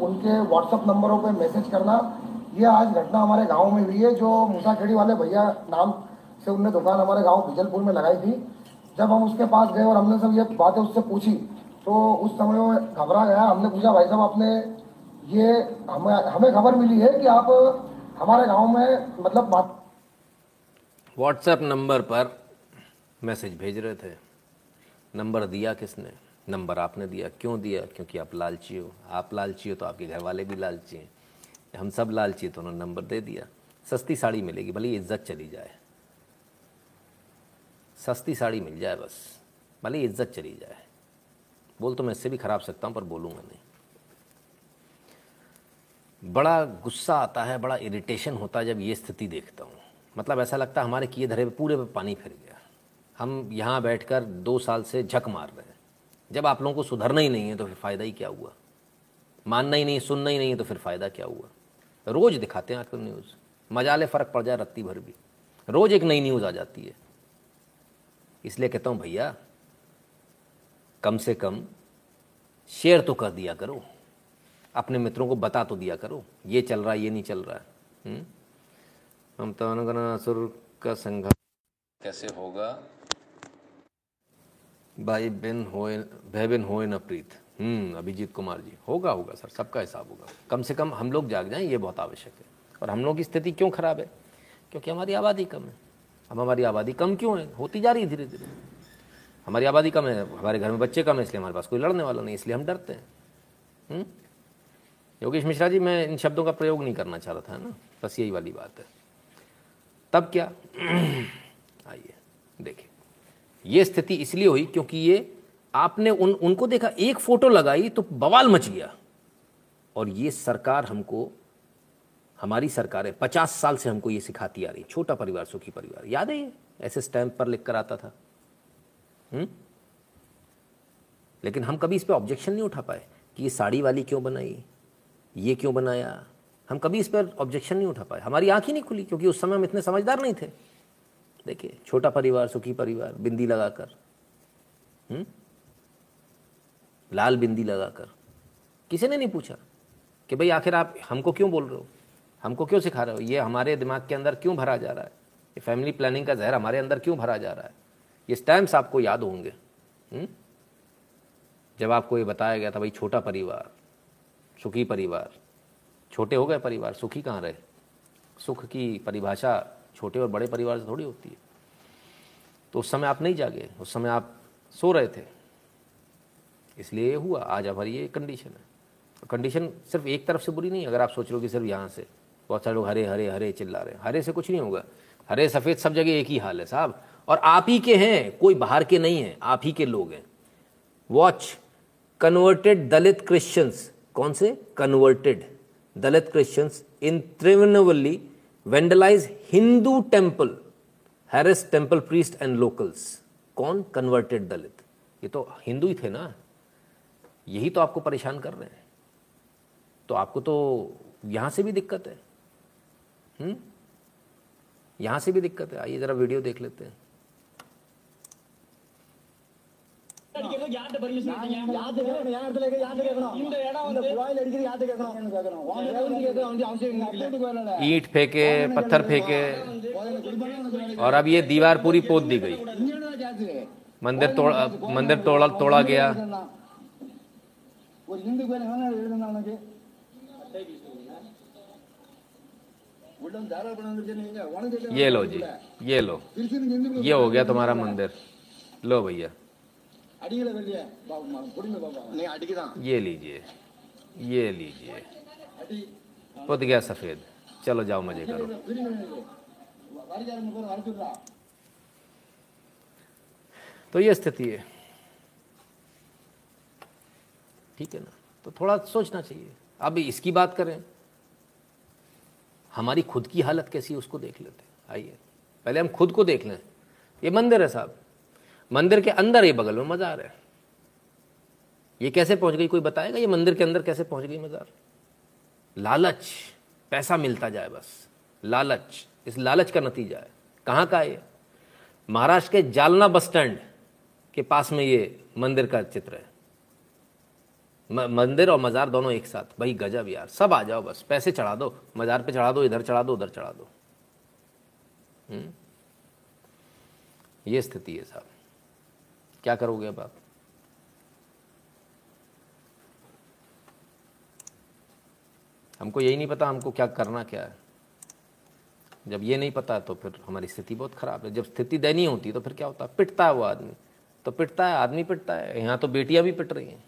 उनके व्हाट्सएप नंबरों पे मैसेज करना, ये आज घटना हमारे गांव में हुई है। जो मूसाखेड़ी वाले भैया नाम से उनने दुकान हमारे गाँव बिजलपुर में लगाई थी। जब हम उसके पास गए और हमने सब ये बातें उससे पूछी तो उस समय वो घबरा गया। हमने पूछा भाई साहब आपने ये हमें हमें खबर मिली है कि आप हमारे गांव में मतलब बात व्हाट्सएप नंबर पर मैसेज भेज रहे थे। नंबर दिया किसने? नंबर आपने दिया। क्यों दिया? क्योंकि आप लालची हो। आप लालची हो तो आपके घर वाले भी लालची हैं, हम सब लालची, तो उन्होंने नंबर दे दिया। सस्ती साड़ी मिलेगी, भले इज्जत चली जाए, सस्ती साड़ी मिल जाए बस, भले इज्जत चली जाए। बोल तो मैं इससे भी खराब सकता हूँ पर बोलूँगा नहीं। बड़ा गुस्सा आता है, बड़ा इरिटेशन होता है जब ये स्थिति देखता हूँ। मतलब ऐसा लगता है हमारे किए धरे पे पूरे पे पानी फिर गया। हम यहाँ बैठकर दो साल से झक मार रहे हैं। जब आप लोगों को सुधरना ही नहीं है तो फिर फ़ायदा ही क्या हुआ? मानना ही नहीं, सुनना ही नहीं है तो फिर फ़ायदा क्या हुआ? रोज़ दिखाते हैं आखिर न्यूज़, मजाले फ़र्क पड़ जाए रत्ती भर भी, रोज़ एक नई न्यूज़ आ जाती है। इसलिए कहता हूँ भैया कम से कम शेयर तो कर दिया करो, अपने मित्रों को बता तो दिया करो ये चल रहा है ये नहीं चल रहा है। हम तो असुर का संघर्ष कैसे होगा भाई बिन होए भय बिन होए न प्रीत। हम्म अभिजीत कुमार जी होगा होगा सर, सबका हिसाब होगा। कम से कम हम लोग जाग जाएं, ये बहुत आवश्यक है। और हम लोगों की स्थिति क्यों खराब है? क्योंकि हमारी आबादी कम है। अब हमारी आबादी कम क्यों है? होती जा रही है धीरे धीरे। हमारी आबादी कम है, हमारे घर में बच्चे कम है, इसलिए हमारे पास कोई लड़ने वाला नहीं, इसलिए हम डरते हैं। योगेश मिश्रा जी मैं इन शब्दों का प्रयोग नहीं करना चाह रहा था ना, बस यही वाली बात है। तब क्या आइए देखिए, ये स्थिति इसलिए हुई क्योंकि ये आपने उन उनको देखा, एक फोटो लगाई तो बवाल मच गया। और ये सरकार हमको, हमारी सरकार है, पचास साल से हमको ये सिखाती आ रही। छोटा परिवार सुखी परिवार याद है, ये ऐसे स्टैंप पर लिख कर आता था। हुँ? लेकिन हम कभी इस पे ऑब्जेक्शन नहीं उठा पाए कि ये साड़ी वाली क्यों बनाई, ये क्यों बनाया, हम कभी इस पर ऑब्जेक्शन नहीं उठा पाए। हमारी आँख ही नहीं खुली क्योंकि उस समय हम इतने समझदार नहीं थे। देखिए छोटा परिवार सुखी परिवार, बिंदी लगाकर, हुँ? लाल बिंदी लगाकर, किसी ने नहीं पूछा कि भाई आखिर आप हमको क्यों बोल रहे हो, हमको क्यों सिखा रहे हो, ये हमारे दिमाग के अंदर क्यों भरा जा रहा है, ये फैमिली प्लानिंग का जहर हमारे अंदर क्यों भरा जा रहा है। ये स्टैम्प्स आपको याद होंगे हुँ? जब आपको ये बताया गया था भाई छोटा परिवार सुखी परिवार, छोटे हो गए परिवार, सुखी कहाँ रहे? सुख की परिभाषा छोटे और बड़े परिवार से थोड़ी होती है। तो उस समय आप नहीं जागे, उस समय आप सो रहे थे, इसलिए ये हुआ। आज हमारी ये कंडीशन है। कंडीशन सिर्फ एक तरफ से बुरी नहीं है। अगर आप सोच रहे हो कि सिर्फ यहाँ से, बहुत सारे लोग हरे हरे हरे चिल्ला रहे हैं, हरे से कुछ नहीं होगा। हरे सफ़ेद सब जगह एक ही हाल है साहब, और आप ही के हैं, कोई बाहर के नहीं हैं, आप ही के लोग हैं। वॉच कन्वर्टेड दलित क्रिश्चियंस, कौन से converted Dalit Christians in Trivenavali vandalise Hindu temple, harass temple priest and locals. कौन कन्वर्टेड दलित? ये तो हिंदू ही थे ना, यही तो आपको परेशान कर रहे हैं। तो आपको तो यहाँ से भी दिक्कत है, हुँ? यहाँ से भी दिक्कत है। आइए जरा वीडियो देख लेते हैं। ईंट फेंके, पत्थर फेंके और अब ये दीवार पूरी पोत दी गई, मंदिर तोड़ा, मंदिर तोड़ा तोड़ा गया। ये लो जी, ये लो, ये हो गया तुम्हारा मंदिर, लो भैया ये लीजिए, ये लीजिए, पुत गया सफेद, चलो जाओ मजे करो। तो ये स्थिति है, ठीक है ना। तो थोड़ा सोचना चाहिए। अब इसकी बात करें, हमारी खुद की हालत कैसी है उसको देख लेते हैं। आइए पहले हम खुद को देख लें। ये मंदिर है साहब, मंदिर के अंदर ये बगल में मज़ार है। ये कैसे पहुंच गई कोई बताएगा? ये मंदिर के अंदर कैसे पहुंच गई मज़ार? लालच, पैसा मिलता जाए बस, लालच, इस लालच का नतीजा है। कहाँ का है ये? महाराष्ट्र के जालना बस स्टैंड के पास में ये मंदिर का चित्र है। मंदिर और मज़ार दोनों एक साथ। भाई गजब यार, सब आ जाओ बस, पैसे चढ़ा दो, मज़ार पे चढ़ा दो, इधर चढ़ा दो, उधर चढ़ा दो। हुँ? ये स्थिति है साहब, क्या करोगे अब आप? हमको यही नहीं पता हमको क्या करना क्या है। जब ये नहीं पता तो फिर हमारी स्थिति बहुत ख़राब है। जब स्थिति दयनीय होती तो फिर क्या होता? पिटता है वो आदमी, तो पिटता है आदमी, पिटता है। यहाँ तो बेटियाँ भी पिट रही हैं।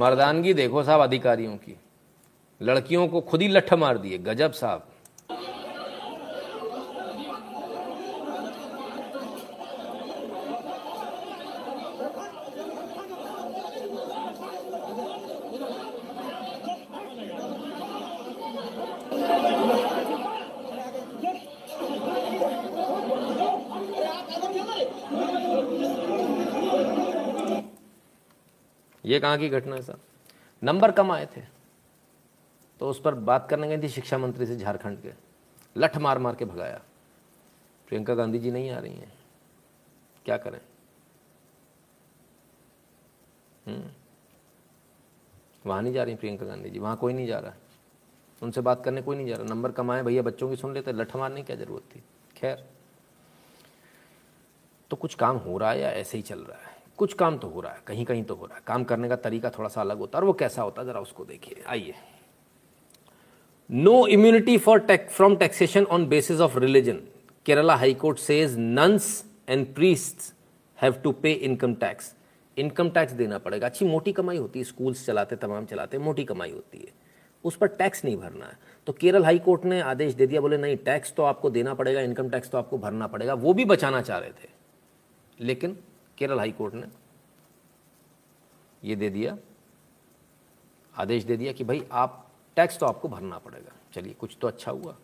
मर्दानगी देखो साहब अधिकारियों की, लड़कियों को खुद ही लट्ठ मार दिए। गजब साहब, ये कहाँ की घटना है साहब? नंबर कम आए थे तो उस पर बात करने गई थी शिक्षा मंत्री से, झारखंड के, लठ मार मार के भगाया। प्रियंका गांधी जी नहीं आ रही हैं, क्या करें? हम्म वहाँ नहीं जा रही प्रियंका गांधी जी, वहाँ कोई नहीं जा रहा, उनसे बात करने कोई नहीं जा रहा। नंबर कम आए भैया, बच्चों की सुन लेते, लठ मारने की क्या ज़रूरत थी? खैर, तो कुछ काम हो रहा है या ऐसे ही चल रहा है? कुछ काम तो हो रहा है, कहीं कहीं तो हो रहा है। काम करने का तरीका थोड़ा सा अलग होता है, और वो कैसा होता है जरा उसको देखिए। आइए, no immunity for tax from taxation on basis of religion, Kerala high court says nuns and priests have to pay income tax. Income tax देना पड़ेगा। अच्छी मोटी कमाई होती है, स्कूल्स चलाते, तमाम चलाते, मोटी कमाई होती है, उस पर टैक्स नहीं भरना है। तो केरल हाईकोर्ट ने आदेश दे दिया, बोले नहीं, टैक्स तो आपको देना पड़ेगा, इनकम टैक्स तो आपको भरना पड़ेगा। वो भी बचाना चाह रहे थे, लेकिन केरल हाई कोर्ट ने ये दे दिया, आदेश दे दिया कि भाई आप टैक्स तो आपको भरना पड़ेगा। चलिए, कुछ तो अच्छा हुआ,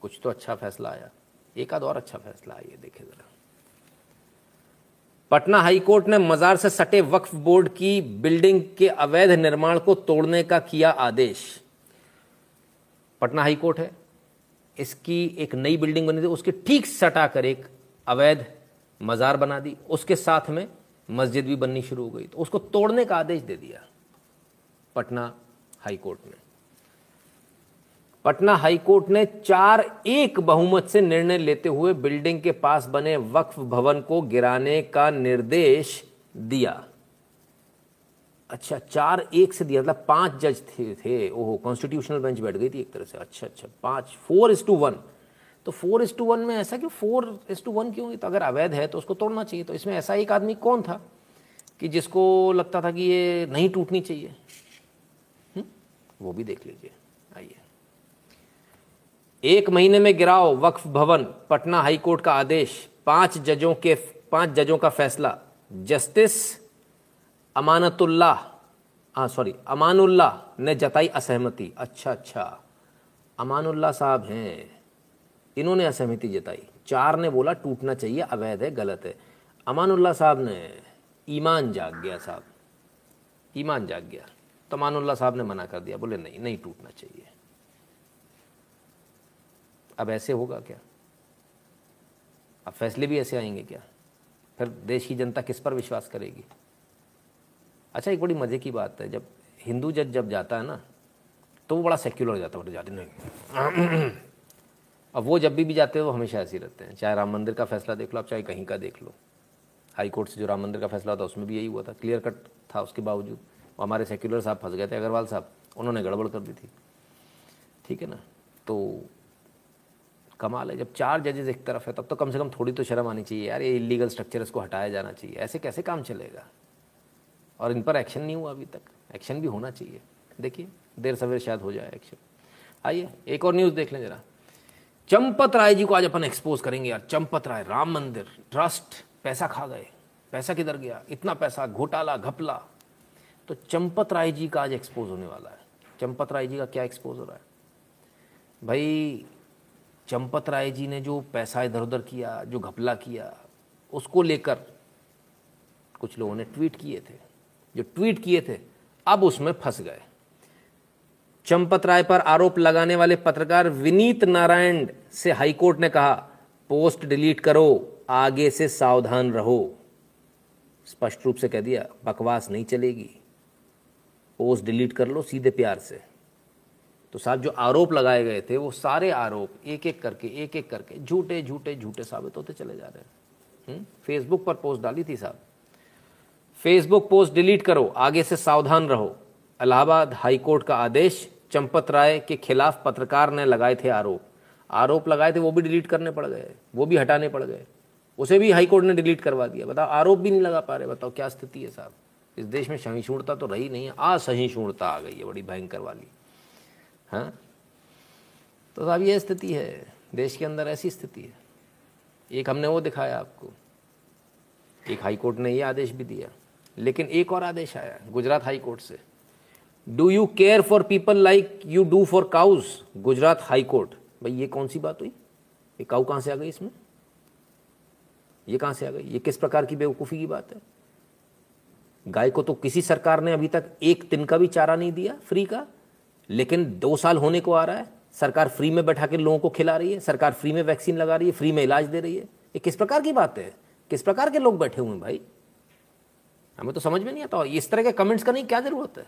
कुछ तो अच्छा फैसला आया, एक आध और अच्छा फैसला आया। देखिए जरा, पटना हाई कोर्ट ने मजार से सटे वक्फ बोर्ड की बिल्डिंग के अवैध निर्माण को तोड़ने का किया आदेश। पटना हाई कोर्ट है, इसकी एक नई बिल्डिंग बनी थी, उसके ठीक सटा कर एक अवैध मज़ार बना दी, उसके साथ में मस्जिद भी बननी शुरू हो गई, तो उसको तोड़ने का आदेश दे दिया पटना हाई कोर्ट ने। पटना हाई कोर्ट ने चार एक बहुमत से निर्णय लेते हुए बिल्डिंग के पास बने वक्फ भवन को गिराने का निर्देश दिया। अच्छा, चार एक से दिया, मतलब पांच जज थे, थे ओहो, कॉन्स्टिट्यूशनल बेंच बैठ गई थी एक तरह से। अच्छा अच्छा, पांच, फोर इज टू वन तो फोर इस टू वन में ऐसा क्यों? फोर इस टू वन क्यों? तो अगर अवैध है तो उसको तोड़ना चाहिए। तो इसमें ऐसा एक आदमी कौन था कि जिसको लगता था कि ये नहीं टूटनी चाहिए? हुँ? वो भी देख लीजिए। आइए, एक महीने में गिराओ वक्फ भवन, पटना हाईकोर्ट का आदेश, पांच जजों के पांच जजों का फैसला। जस्टिस अमानतुल्लाह हाँ सॉरी अमानुल्लाह ने जताई असहमति। अच्छा अच्छा, अमानुल्लाह साहब हैं, इन्होंने असहमति जताई। चार ने बोला टूटना चाहिए, अवैध है, गलत है। अमानुल्लाह साहब ने, ईमान जाग गया साहब, ईमान जाग गया, तो अमानुल्लाह साहब ने मना कर दिया, बोले नहीं नहीं टूटना चाहिए। अब ऐसे होगा क्या? अब फैसले भी ऐसे आएंगे क्या? फिर देश की जनता किस पर विश्वास करेगी? अच्छा, एक बड़ी मज़े की बात है, जब हिंदू जज जब जाता है ना तो वो बड़ा सेक्युलर जाता है, जाते नहीं। अब वो जब भी भी जाते हैं वो हमेशा ऐसे ही रहते हैं, चाहे राम मंदिर का फैसला देख लो आप, चाहे कहीं का देख लो। हाई कोर्ट से जो राम मंदिर का फैसला था उसमें भी यही हुआ था, क्लियर कट था, उसके बावजूद हमारे सेक्युलर साहब फंस गए थे, अग्रवाल साहब, उन्होंने गड़बड़ कर दी थी, ठीक है ना। तो कमाल है, जब चार जजेस एक तरफ है तब तो कम से कम थोड़ी तो शर्म आनी चाहिए यार, ये इलीगल स्ट्रक्चर इसको हटाया जाना चाहिए, ऐसे कैसे काम चलेगा। और इन पर एक्शन नहीं हुआ अभी तक, एक्शन भी होना चाहिए, देखिए देर सवेर शायद हो जाए एक्शन। आइए एक और न्यूज़ देख लें जरा, चंपत राय जी को आज अपन एक्सपोज करेंगे यार। चंपत राय, राम मंदिर ट्रस्ट पैसा खा गए, पैसा किधर गया, इतना पैसा घोटाला घपला, तो चंपत राय जी का आज एक्सपोज होने वाला है। चंपत राय जी का क्या एक्सपोज हो रहा है भाई, चंपत राय जी ने जो पैसा इधर उधर किया, जो घपला किया, उसको लेकर कुछ लोगों ने ट्वीट किए थे, जो ट्वीट किए थे अब उसमें फंस गए। चंपत राय पर आरोप लगाने वाले पत्रकार विनीत नारायण से हाईकोर्ट ने कहा पोस्ट डिलीट करो, आगे से सावधान रहो। स्पष्ट रूप से कह दिया बकवास नहीं चलेगी, पोस्ट डिलीट कर लो सीधे प्यार से। तो साहब जो आरोप लगाए गए थे वो सारे आरोप एक एक करके एक एक करके झूठे झूठे झूठे साबित होते चले जा रहे हैं। फेसबुक पर पोस्ट डाली थी साहब, फेसबुक पोस्ट डिलीट करो आगे से सावधान रहो, इलाहाबाद हाईकोर्ट का आदेश। चंपत राय के खिलाफ पत्रकार ने लगाए थे आरोप, आरोप लगाए थे वो भी डिलीट करने पड़ गए, वो भी हटाने पड़ गए, उसे भी हाईकोर्ट ने डिलीट करवा दिया। बताओ आरोप भी नहीं लगा पा रहे, बताओ क्या स्थिति है साहब। इस देश में सहिष्णुता तो रही नहीं है, असहिष्णुता आ गई है बड़ी भयंकर वाली। हाँ तो साहब ये स्थिति है देश के अंदर, ऐसी स्थिति है। एक हमने वो दिखाया आपको, एक हाईकोर्ट ने ये आदेश भी दिया, लेकिन एक और आदेश आया गुजरात हाईकोर्ट से। Do you care for people like you do for cause, Gujarat high court. भाई ये कौन सी बात हुई, ये काऊ कहाँ से आ गई इसमें, ये कहाँ से आ गई, ये किस प्रकार की बेवकूफ़ी की बात है। गाय को तो किसी सरकार ने अभी तक एक दिन का भी चारा नहीं दिया फ्री का, लेकिन दो साल होने को आ रहा है सरकार फ्री में बैठा के लोगों को खिला रही है, सरकार फ्री में वैक्सीन लगा रही है, फ्री में इलाज दे रही है। ये किस प्रकार की बात है, किस प्रकार के लोग बैठे हुए हैं भाई, हमें तो समझ में नहीं आता। और इस तरह के कमेंट्स करने की क्या ज़रूरत है,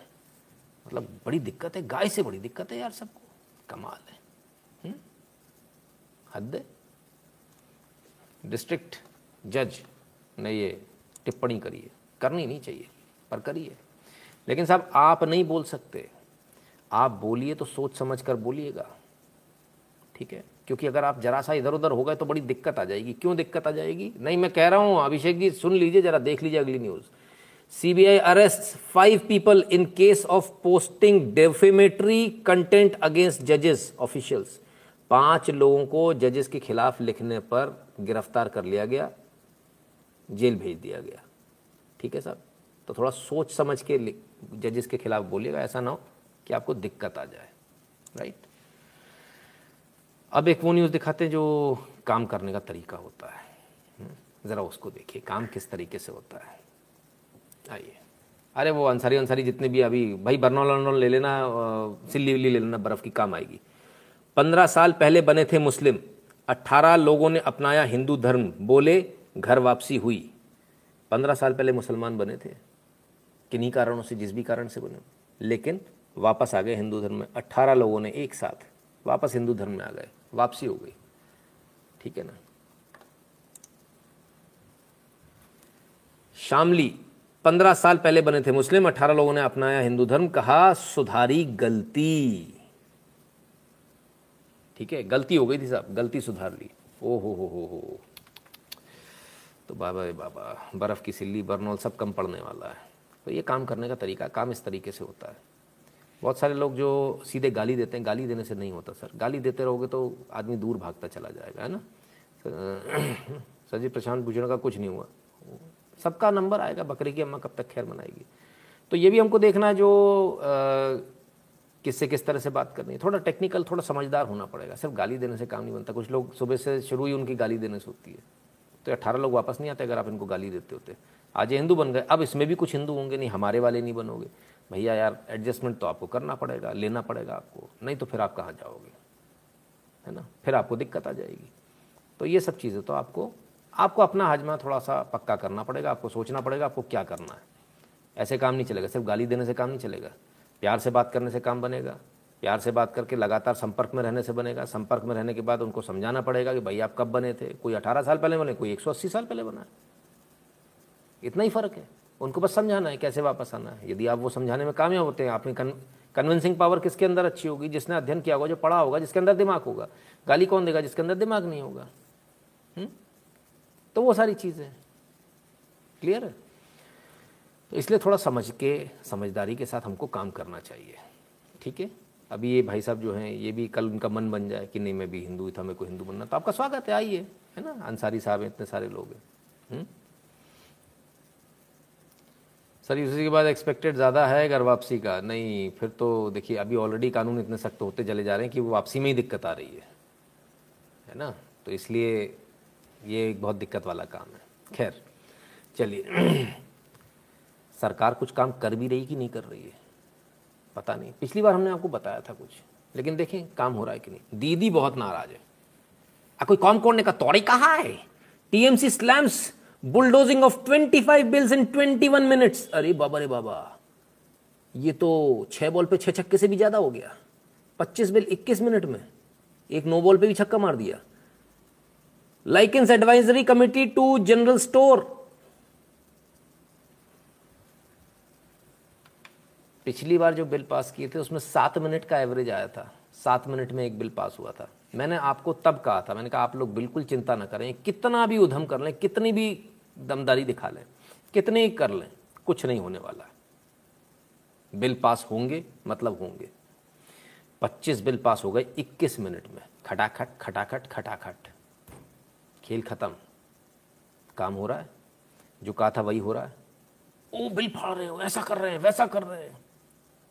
मतलब बड़ी दिक्कत है, गाय से बड़ी दिक्कत है यार सबको, कमाल है हुँ? हद है। डिस्ट्रिक्ट जज ने ये टिप्पणी करी है, करनी नहीं चाहिए पर करी है, लेकिन साहब आप नहीं बोल सकते, आप बोलिए तो सोच समझ कर बोलिएगा, ठीक है, क्योंकि अगर आप जरा सा इधर उधर हो गए तो बड़ी दिक्कत आ जाएगी। क्यों दिक्कत आ जाएगी, नहीं मैं कह रहा हूँ अभिषेक जी, सुन लीजिए जरा, देख लीजिए अगली news. CBI arrest five people in case of posting defamatory content against जजेस ऑफिशियल्स। पांच लोगों को जजेस के खिलाफ लिखने पर गिरफ्तार कर लिया गया, जेल भेज दिया गया। ठीक है साहब, तो थोड़ा सोच समझ के जजेस के खिलाफ बोलिएगा, ऐसा ना हो कि आपको दिक्कत आ जाए, राइट। अब एक वो न्यूज़ दिखाते हैं जो काम करने का तरीका होता है, ज़रा उसको देखिए काम किस तरीके से होता है। आइए, अरे वो अंसारी अंसारी जितने भी अभी भाई बर्नौल वर्नौल ले लेना, सिल्ली विल्ली ले लेना, बर्फ़ की काम आएगी। पंद्रह साल पहले बने थे मुस्लिम, अट्ठारह लोगों ने अपनाया हिंदू धर्म, बोले घर वापसी हुई। पंद्रह साल पहले मुसलमान बने थे किन्हीं कारणों से, जिस भी कारण से बने, लेकिन वापस आ गए हिंदू धर्म में। अट्ठारह लोगों ने एक साथ वापस हिंदू धर्म में आ गए, वापसी हो गई, ठीक है ना। शामली, पंद्रह साल पहले बने थे मुस्लिम, अठारह लोगों ने अपनाया हिंदू धर्म, कहा सुधारी गलती, ठीक है, गलती हो गई थी साहब, गलती सुधार ली। ओ हो हो हो हो, तो बाबा बाबा बर्फ की सिल्ली बर्नौल सब कम पड़ने वाला है। तो ये काम करने का तरीका, काम इस तरीके से होता है। बहुत सारे लोग जो सीधे गाली देते हैं, गाली देने से नहीं होता सर, गाली देते रहोगे तो आदमी दूर भागता चला जाएगा, है ना। सर जी प्रशांत भूषण का कुछ नहीं हुआ, सबका नंबर आएगा, बकरी की अम्मा कब तक खैर मनाएगी। तो ये भी हमको देखना है जो किससे किस तरह से बात करनी है, थोड़ा टेक्निकल, थोड़ा समझदार होना पड़ेगा, सिर्फ गाली देने से काम नहीं बनता। कुछ लोग सुबह से शुरू ही उनकी गाली देने से होती है, तो अट्ठारह लोग वापस नहीं आते अगर आप इनको गाली देते होते। आज ये हिंदू बन गए, अब इसमें भी कुछ हिंदू होंगे, नहीं हमारे वाले नहीं बनोगे भैया यार, एडजस्टमेंट तो आपको करना पड़ेगा, लेना पड़ेगा आपको, नहीं तो फिर आप कहाँ जाओगे, है ना, फिर आपको दिक्कत आ जाएगी। तो ये सब चीज़ें तो आपको आपको अपना हाजमा थोड़ा सा पक्का करना पड़ेगा, आपको सोचना पड़ेगा आपको क्या करना है। ऐसे काम नहीं चलेगा, सिर्फ गाली देने से काम नहीं चलेगा, प्यार से बात करने से काम बनेगा, प्यार से बात करके लगातार संपर्क में रहने से बनेगा। संपर्क में रहने के बाद उनको समझाना पड़ेगा कि भाई आप कब बने थे, कोई अठारह साल पहले बने, कोई एक सौ अस्सी साल पहले बना है, इतना ही फ़र्क है। उनको बस समझाना है कैसे वापस आना है, यदि आप वो समझाने में कामयाब होते हैं, आप में कन्विंसिंग पावर किसके अंदर अच्छी होगी? जिसने अध्ययन किया होगा, जो पढ़ा होगा, जिसके अंदर दिमाग होगा। गाली कौन देगा? जिसके अंदर दिमाग नहीं होगा। हुँ? तो वो सारी चीज़ें क्लियर है। तो इसलिए थोड़ा समझ के, समझदारी के साथ हमको काम करना चाहिए, ठीक है। अभी ये भाई साहब जो हैं, ये भी कल उनका मन बन जाए कि नहीं मैं भी हिंदू ही था, मेरे को हिंदू बनना, तो आपका स्वागत है, आइए, है ना। अंसारी साहब हैं, इतने सारे लोग हैं। सर उसी के बाद एक्सपेक्टेड ज़्यादा है अगर वापसी का? नहीं, फिर तो देखिए अभी ऑलरेडी कानून इतने सख्त होते चले जा रहे हैं कि वो वापसी में ही दिक्कत आ रही है, है ना। तो इसलिए ये एक बहुत दिक्कत वाला काम है। खैर चलिए, सरकार कुछ काम कर भी रही कि नहीं कर रही है पता नहीं। पिछली बार हमने आपको बताया था कुछ, लेकिन देखें काम हो रहा है कि नहीं। दीदी बहुत नाराज है। आ, कोई काम करने का तौर ही कहा है। टीएमसी स्लैम्स बुलडोजिंग ऑफ पच्चीस बिल्स इन इक्कीस मिनट्स। अरे बाबा रे बाबा, ये तो छह बॉल पे छह छक्के से भी ज्यादा हो गया। पच्चीस बिल इक्कीस मिनट में, एक नो बॉल पे भी छक्का मार दिया। Lichens advisory committee to general store. पिछली बार जो बिल पास किए थे उसमें सात मिनट का एवरेज आया था। सात मिनट में एक बिल पास हुआ था। मैंने आपको तब कहा था, मैंने कहा आप लोग बिल्कुल चिंता ना करें, कितना भी उधम कर लें, कितनी भी दमदारी दिखा लें, कितने ही कर लें, कुछ नहीं होने वाला है। बिल पास होंगे मतलब होंगे। पच्चीस बिल पास हो गए इक्कीस मिनट में, खटाखट खटाखट खटाखट, खेल खत्म। काम हो रहा है, जो कहा था वही हो रहा है। ओ बिल फाड़ रहे हो, ऐसा कर रहे हैं, वैसा कर रहे हैं।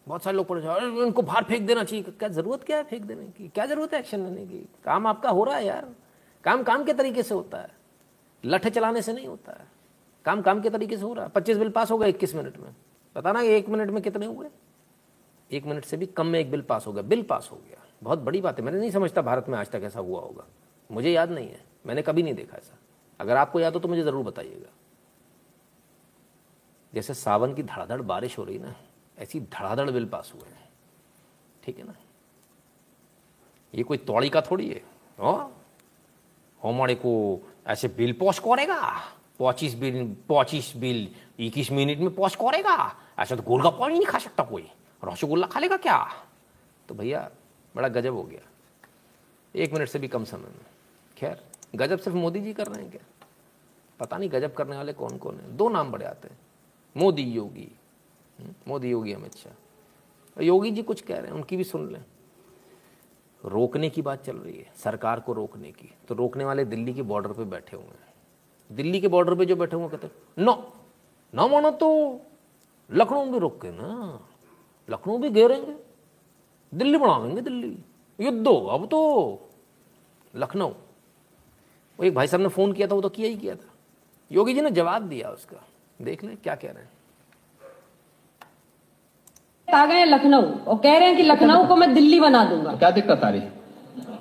बहुत सारे लोग परेशान, उनको बाहर फेंक देना चाहिए। क्या जरूरत क्या है फेंक देने की? क्या जरूरत है एक्शन लेने की? काम आपका हो रहा है यार। काम काम के तरीके से होता है, लठ चलाने से नहीं होता है। काम काम के तरीके से हो रहा है। पच्चीस बिल पास हो गए इक्कीस मिनट में। पता ना एक मिनट में कितने हुए? एक मिनट से भी कम में एक बिल पास हो गया। बिल पास हो गया, बहुत बड़ी बात है। मैंने नहीं समझता भारत में आज तक ऐसा हुआ होगा, मुझे याद नहीं है, मैंने कभी नहीं देखा ऐसा। अगर आपको याद हो तो मुझे ज़रूर बताइएगा। जैसे सावन की धड़ाधड़ बारिश हो रही ना, ऐसी धड़ाधड़ बिल पास हुए हैं, ठीक है ना। ये कोई तौड़ी का थोड़ी है। हमारे को ऐसे बिल पॉश करेगा, पच्चीस बिल पच्चीस बिल इक्कीस मिनट में पॉश करेगा। ऐसा तो गोलगप्पा पानी नहीं खा सकता कोई, रसगुल्ला खा लेगा क्या? तो भैया बड़ा गजब हो गया, एक मिनट से भी कम समय में। खैर गजब सिर्फ मोदी जी कर रहे हैं क्या? पता नहीं गजब करने वाले कौन कौन हैं। दो नाम बड़े आते हैं, मोदी योगी, मोदी योगी अमित शाह। योगी जी कुछ कह रहे हैं, उनकी भी सुन लें। रोकने की बात चल रही है, सरकार को रोकने की। तो रोकने वाले दिल्ली के बॉर्डर पे बैठे हुए हैं। दिल्ली के बॉर्डर पे जो बैठे हुए कहते हैं नो ना मानो तो लखनऊ में रोक के ना, लखनऊ भी घेरेंगे, दिल्ली बढ़ावेंगे, दिल्ली युद्ध हो अब तो लखनऊ। वो एक भाई साहब ने फ़ोन किया था, वो तो किया ही किया था। योगी जी ने जवाब दिया उसका, देख लें क्या कह रहे हैं। आ गए लखनऊ और कह रहे हैं कि लखनऊ को मैं दिल्ली बना दूंगा। क्या दिक्कत आ रही है? तो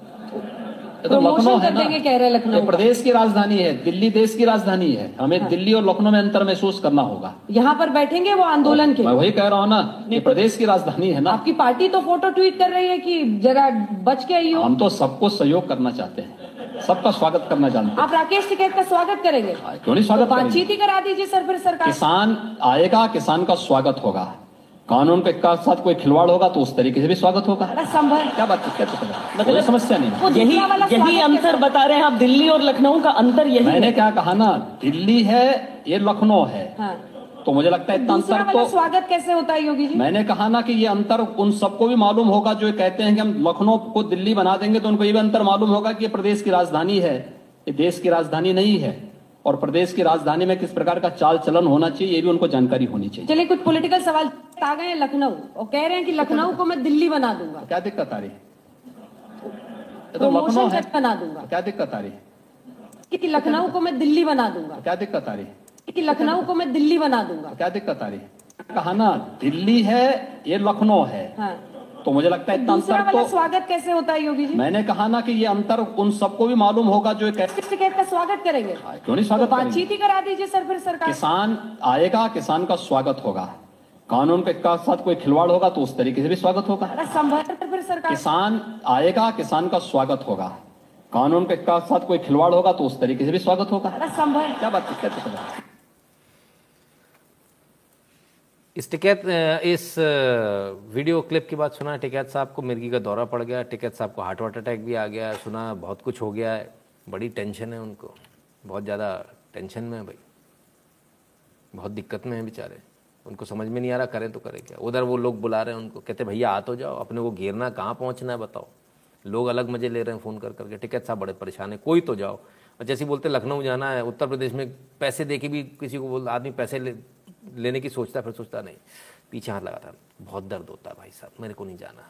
लखनऊ है ना, कह रहे हैं लखनऊ प्रदेश की राजधानी है, दिल्ली देश की राजधानी है। हमें दिल्ली और लखनऊ में अंतर महसूस करना होगा। यहाँ पर बैठेंगे वो आंदोलन के, मैं वही कह रहा हूँ ना, ये प्रदेश की राजधानी है ना। आपकी पार्टी तो फोटो ट्वीट कर रही है कि जरा बच के आइयो। हम तो सबको सहयोग करना चाहते हैं, सबका स्वागत करना जानते हैं। आप राकेश टिकैत का स्वागत करेंगे? क्यों नहीं स्वागत, बातचीत ही करा दीजिए सर। फिर सरकार, किसान आएगा, किसान का स्वागत होगा। कानून के साथ कोई खिलवाड़ होगा तो उस तरीके से भी स्वागत होगा। क्या बात है, मतलब समस्या नहीं। यही यही अंतर बता रहे हैं आप, दिल्ली और लखनऊ का अंतर। यही मैंने क्या कहा ना, दिल्ली है ये लखनऊ है, तो मुझे लगता है इतना अंतर तो स्वागत कैसे होता है योगी जी? मैंने कहा ना कि ये अंतर उन सबको भी मालूम होगा जो कहते हैं कि हम लखनऊ को दिल्ली बना देंगे, तो उनको ये भी अंतर मालूम होगा कि ये प्रदेश की राजधानी है, ये देश की राजधानी नहीं है, और प्रदेश की राजधानी में किस प्रकार का चाल चलन होना चाहिए ये भी उनको जानकारी होनी चाहिए। चलिए कुछ पॉलिटिकल सवाल आ गए लखनऊ और कह रहे हैं कि लखनऊ को मैं दिल्ली बना दूंगा। क्या दिक्कत आ रही है? तो लखनऊ बना दूंगा। क्या दिक्कत आ रही है कि लखनऊ को मैं दिल्ली बना दूंगा? क्या दिक्कत आ रही है कि लखनऊ को मैं दिल्ली बना दूंगा? क्या दिक्कत आ रही है? कहा ना दिल्ली है ये लखनऊ है, हाँ। तो मुझे लगता है इतना अंतर तो स्वागत कैसे होता है योगी जी? मैंने कहा ना कि ये अंतर उन सबको भी मालूम होगा जो का स्वागत करेंगे। क्यों नहीं स्वागत, बातचीत ही करा दीजिए सर। फिर सरकार, किसान आएगा, किसान का स्वागत होगा। कानून के साथ कोई खिलवाड़ होगा तो उस तरीके से भी स्वागत होगा। फिर सरकार, किसान आएगा, किसान का स्वागत होगा। कानून के साथ कोई खिलवाड़ होगा तो उस तरीके से भी स्वागत होगा। क्या बात है, क्या? इस टिकैत इस वीडियो क्लिप के बाद सुना टिकैत साहब को मिर्गी का दौरा पड़ गया, टिकैत साहब को हार्ट वार्ट अटैक भी आ गया, सुना बहुत कुछ हो गया है, बड़ी टेंशन है उनको, बहुत ज़्यादा टेंशन में है भाई, बहुत दिक्कत में है बेचारे, उनको समझ में नहीं आ रहा करें तो करें क्या। उधर वो लोग बुला रहे हैं उनको, कहते भैया आ तो जाओ, अपने को घेरना कहाँ पहुँचना है बताओ, लोग अलग मजे ले रहे हैं फ़ोन कर करके, टिकैत साहब बड़े परेशान है, कोई तो जाओ। और जैसे बोलते लखनऊ जाना है, उत्तर प्रदेश में पैसे दे के भी किसी को बोल, आदमी पैसे ले लेने की सोचता फिर सोचता नहीं, पीछे हाथ लगाता, बहुत दर्द होता है भाई साहब, मेरे को नहीं जाना।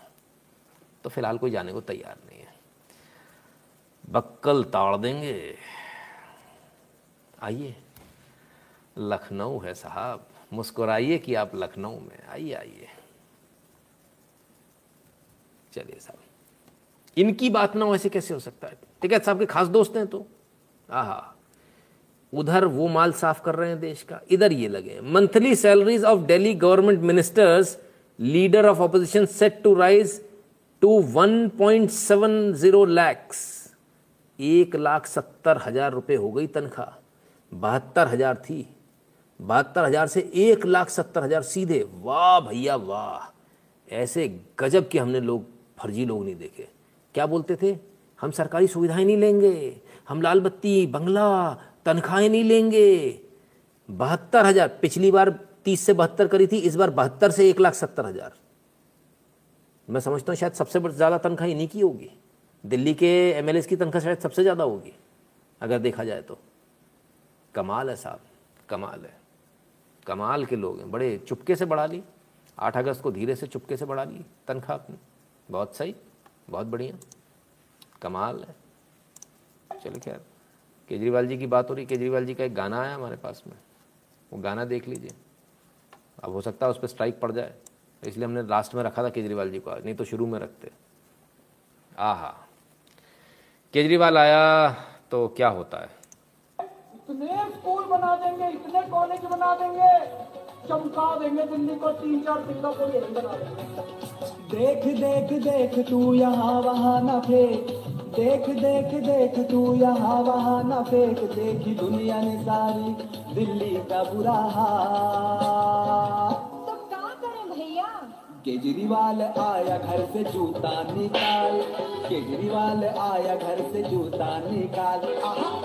तो फिलहाल कोई जाने को तैयार नहीं है, बक्कल ताड़ देंगे। आइए लखनऊ है साहब, मुस्कुराइए कि आप लखनऊ में, आइए आइए। चलिए साहब, इनकी बात ना हो ऐसे कैसे हो सकता है, टिकैत साहब के खास दोस्त हैं तो। आहा, उधर वो माल साफ कर रहे हैं देश का, इधर ये लगे। Monthly salaries of Delhi government ministers leader of opposition set to rise to one point seven zero lakhs, एक लाख सत्तर हजार रुपये हो गई तनख्वाह, बहत्तर हजार थी, बहत्तर हजार से एक लाख सत्तर हजार सीधे। वाह भैया वाह, ऐसे गजब के हमने लोग फर्जी लोग नहीं देखे। क्या बोलते थे, हम सरकारी सुविधाएं नहीं लेंगे, हम लाल बत्ती बंगला तनख्वाहें नहीं लेंगे। बहत्तर हजार, पिछली बार तीस से बहत्तर करी थी, इस बार बहत्तर से एक लाख सत्तर हजार। मैं समझता हूँ शायद सबसे ज़्यादा तनख्वाह इन्हीं की होगी, दिल्ली के एमएलए की तनख्वाह शायद सबसे ज़्यादा होगी अगर देखा जाए तो। कमाल है साहब, कमाल है, कमाल के लोग हैं। बड़े चुपके से बढ़ा ली, आठ अगस्त को धीरे से चुपके से बढ़ा ली तनख्वाह अपनी, बहुत सही, बहुत बढ़िया, कमाल है। चलिए खैर, केजरीवाल जी की बात हो रही, केजरीवाल जी का एक गाना आया हमारे पास में, वो गाना देख लीजिए, अब हो सकता है उस पर स्ट्राइक पड़ जाए, इसलिए हमने लास्ट में रखा था केजरीवाल जी को, नहीं तो शुरू में रखते। आहा, केजरीवाल आया तो क्या होता है, इतने स्कूल बना देंगे, इतने कॉलेज बना देंगे, चमका देंगे दिल्ली को, तीन चार दिल्ला को यही बना देंगे। देख देख देख तू यहाँ वहाँ ना फेंक, देख देख देख तू यहाँ वहाँ न फेंक, देखी दुनिया ने सारी दिल्ली का बुरा हाल। तो क्या करें भैया, केजरीवाल आया घर से जूता निकाल, केजरीवाल आया घर से जूता निकाल,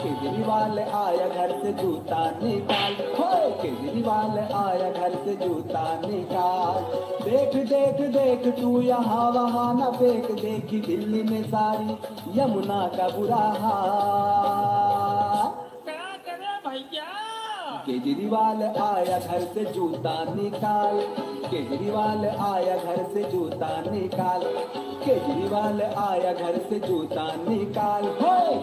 केजरीवाल आया घर से जूता निकाल, केजरीवाल आया घर से जूता निकाल। देख देख देख तू यहाँ वहाँ न फेंक, देखी दिल्ली में सारी यमुना का बुरा हाल। क्या करे भैया, केजरीवाल आया घर से जूता निकाल, केजरीवाल आया घर से जूता निकाल, केजरीवाल आया घर से जूता निकाल,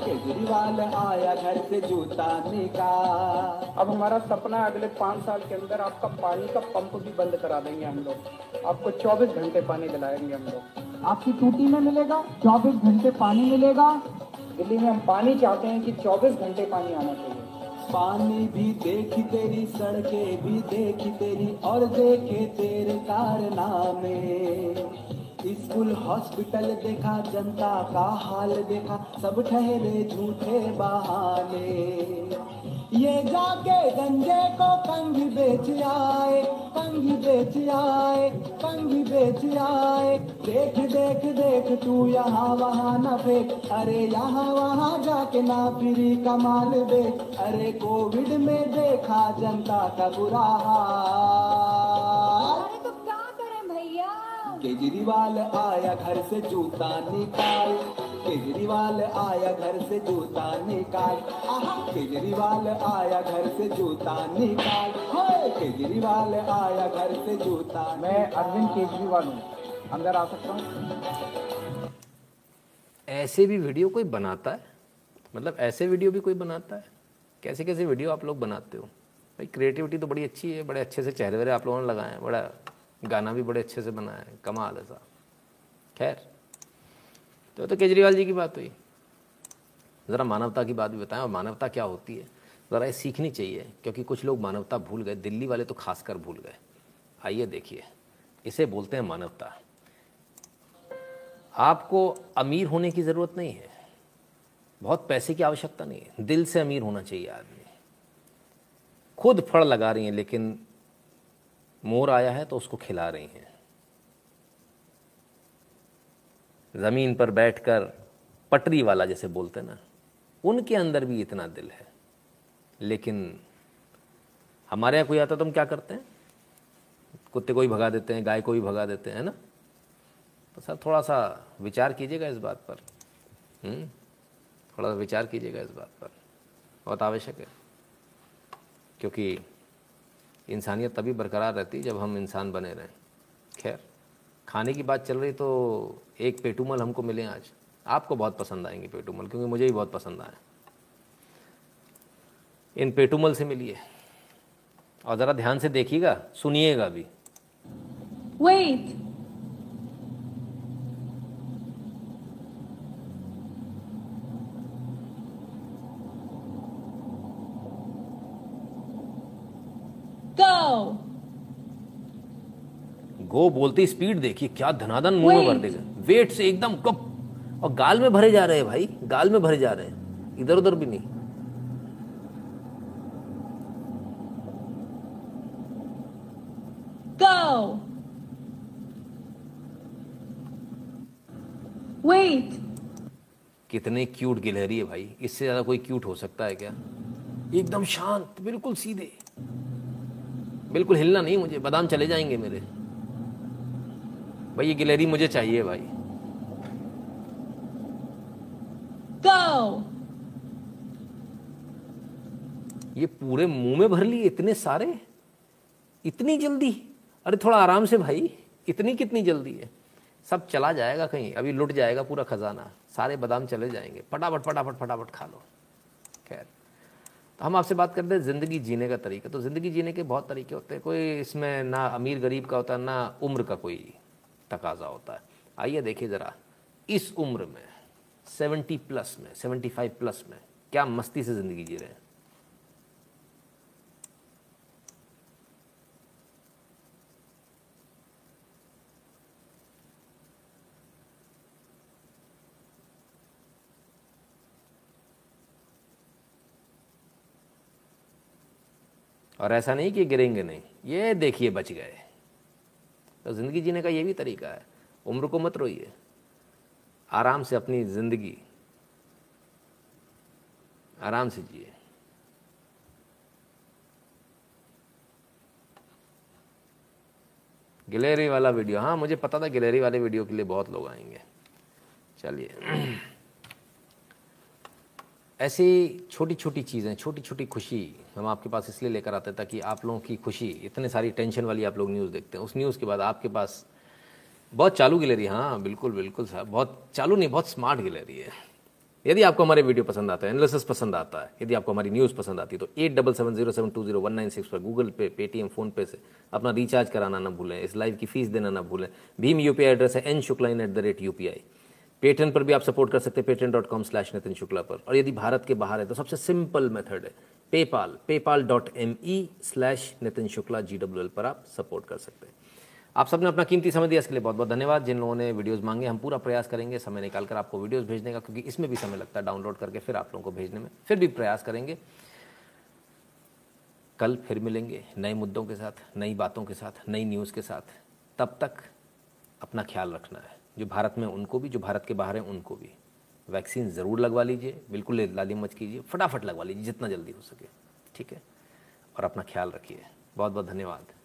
केजरीवाल आया घर से जूता निकाल। अब हमारा सपना अगले पाँच साल के अंदर आपका पानी का पंप भी बंद करा देंगे हम लोग, आपको चौबीस घंटे पानी दिलाएंगे हम लोग, आपकी टूटी में मिलेगा, चौबीस घंटे पानी मिलेगा। दिल्ली में हम पानी चाहते हैं कि चौबीस घंटे पानी आना चाहिए। पानी भी देखी तेरी, सड़कें भी देखी तेरी, और देखे तेरे कारनामे, स्कूल हॉस्पिटल देखा, जनता का हाल देखा, सब ठहरे झूठे बहाने। ये जाके गंजे को कंघ बेच आए, कंघ बेच आए, कंघ बेच आए। देख देख देख तू यहाँ वहाँ न फेंक, अरे यहाँ वहाँ जाके ना फ्री कमाल बेच, अरे कोविड में देखा जनता का बुरा हाल। अरे तो क्या करें भैया, केजरीवाल आया घर से जूता निकाल, केजरीवाल आया घर से जूता निकाल, केजरीवाल आया घर से जूता निकाल, केजरीवाल आया घर से जूता। मैं अरविंद केजरीवाल हूँ, अंदर आ सकता हूँ। ऐसे भी वीडियो कोई बनाता है, मतलब ऐसे वीडियो भी कोई बनाता है, कैसे कैसे वीडियो आप लोग बनाते हो भाई, क्रिएटिविटी तो बड़ी अच्छी है, बड़े अच्छे से चेहरे वहरे आप लोगों ने लगाए हैं, बड़ा गाना भी बड़े अच्छे से बनाया है, कमाल है साहब। खैर, तो तो केजरीवाल जी की बात हुई, ज़रा मानवता की बात भी बताएं, और मानवता क्या होती है ज़रा ये सीखनी चाहिए, क्योंकि कुछ लोग मानवता भूल गए, दिल्ली वाले तो खासकर भूल गए। आइए देखिए, इसे बोलते हैं मानवता। आपको अमीर होने की ज़रूरत नहीं है, बहुत पैसे की आवश्यकता नहीं है, दिल से अमीर होना चाहिए आदमी। खुद फड़ लगा रही हैं, लेकिन मोर आया है तो उसको खिला रही हैं। ज़मीन पर बैठकर पटरी वाला जैसे बोलते ना, उनके अंदर भी इतना दिल है। लेकिन हमारे यहाँ कोई आता तो हम क्या करते हैं, कुत्ते को ही भगा देते हैं, गाय को ही भगा देते हैं, है ना। तो सर थोड़ा सा विचार कीजिएगा इस बात पर, हम्म थोड़ा सा विचार कीजिएगा इस बात पर, बहुत आवश्यक है। क्योंकि इंसानियत तभी बरकरार रहती जब हम इंसान बने रहें। खैर, खाने की बात चल रही तो एक पेटूमल हमको मिले आज, आपको बहुत पसंद आएंगे पेटूमल, क्योंकि मुझे भी बहुत पसंद आए। इन पेटूमल से मिलिए और ज़रा ध्यान से देखिएगा, सुनिएगा भी। Wait. गो बोलती स्पीड देखिए, क्या धनाधन मुंह में भर देगा, वेट से एकदम कप, और गाल में भरे जा रहे हैं भाई, गाल में भरे जा रहे हैं, इधर उधर भी नहीं। Go. Wait. कितने क्यूट गिलहरी है भाई, इससे ज्यादा कोई क्यूट हो सकता है क्या। एकदम शांत, बिल्कुल सीधे, बिल्कुल हिलना नहीं, मुझे बादाम चले जाएंगे मेरे भाई। ये गिलहरी मुझे चाहिए भाई। Go. ये पूरे मुंह में भर लिए इतने सारे, इतनी जल्दी। अरे थोड़ा आराम से भाई, इतनी कितनी जल्दी है, सब चला जाएगा कहीं, अभी लुट जाएगा पूरा खजाना, सारे बादाम चले जाएंगे। फटाफट फटाफट फटाफट खा लो। खैर, तो हम आपसे बात करते हैं ज़िंदगी जीने का तरीका। तो ज़िंदगी जीने के बहुत तरीके होते हैं, कोई इसमें ना अमीर गरीब का होता है, ना उम्र का कोई तकाजा होता है। आइए देखिए ज़रा, इस उम्र में सेवेंटी प्लस में, सेवेंटी फाइव प्लस में क्या मस्ती से ज़िंदगी जी रहे हैं। और ऐसा नहीं कि गिरेंगे नहीं, ये देखिए बच गए। तो ज़िंदगी जीने का ये भी तरीका है, उम्र को मत रोइए, आराम से अपनी ज़िंदगी आराम से जिए। गिलहरी वाला वीडियो, हाँ मुझे पता था गिलहरी वाले वीडियो के लिए बहुत लोग आएंगे। चलिए, ऐसी छोटी छोटी चीज़ें, छोटी छोटी खुशी हम आपके पास इसलिए लेकर आते हैं ताकि आप लोगों की खुशी, इतने सारी टेंशन वाली आप लोग न्यूज़ देखते हैं, उस न्यूज़ के बाद आपके पास बहुत चालू गिलहरी, हाँ बिल्कुल बिल्कुल साहब, बहुत चालू नहीं, बहुत स्मार्ट गिलहरी है। यदि आपको हमारे वीडियो पसंद आता है, एनालिसिस पसंद आता है, यदि आपको हमारी न्यूज़ पसंद आती है, तो at double seven zero seven two zero one nine six पर गूगल पे, पेटीएम, फ़ोनपे से अपना रिचार्ज कराना ना भूलें, इस लाइव की फीस देना ना भूलें। भीम यूपीआई एड्रेस है N Shukla in at the rate UPI. Patreon पर भी आप सपोर्ट कर सकते हैं, Patreon dot com slash Nitin Shukla पर। और यदि भारत के बाहर है तो सबसे सिंपल मेथड है PayPal, PayPal dot M E slash Nitin Shukla G W L पर आप सपोर्ट कर सकते हैं। आप सबने अपना कीमती समय दिया, इसके लिए बहुत बहुत धन्यवाद। जिन लोगों ने वीडियोज़ मांगे, हम पूरा प्रयास करेंगे समय निकाल कर आपको वीडियोज़ भेजने का, क्योंकि इसमें भी समय लगता है डाउनलोड करके फिर आप लोगों को भेजने में, फिर भी प्रयास करेंगे। कल फिर मिलेंगे नए मुद्दों के साथ, नई बातों के साथ, नई न्यूज़ के साथ। तब तक अपना ख्याल रखना है, जो भारत में उनको भी, जो भारत के बाहर हैं उनको भी। वैक्सीन ज़रूर लगवा लीजिए, बिल्कुल लाली मच कीजिए, फटाफट लगवा लीजिए जितना जल्दी हो सके, ठीक है। और अपना ख्याल रखिए, बहुत बहुत धन्यवाद।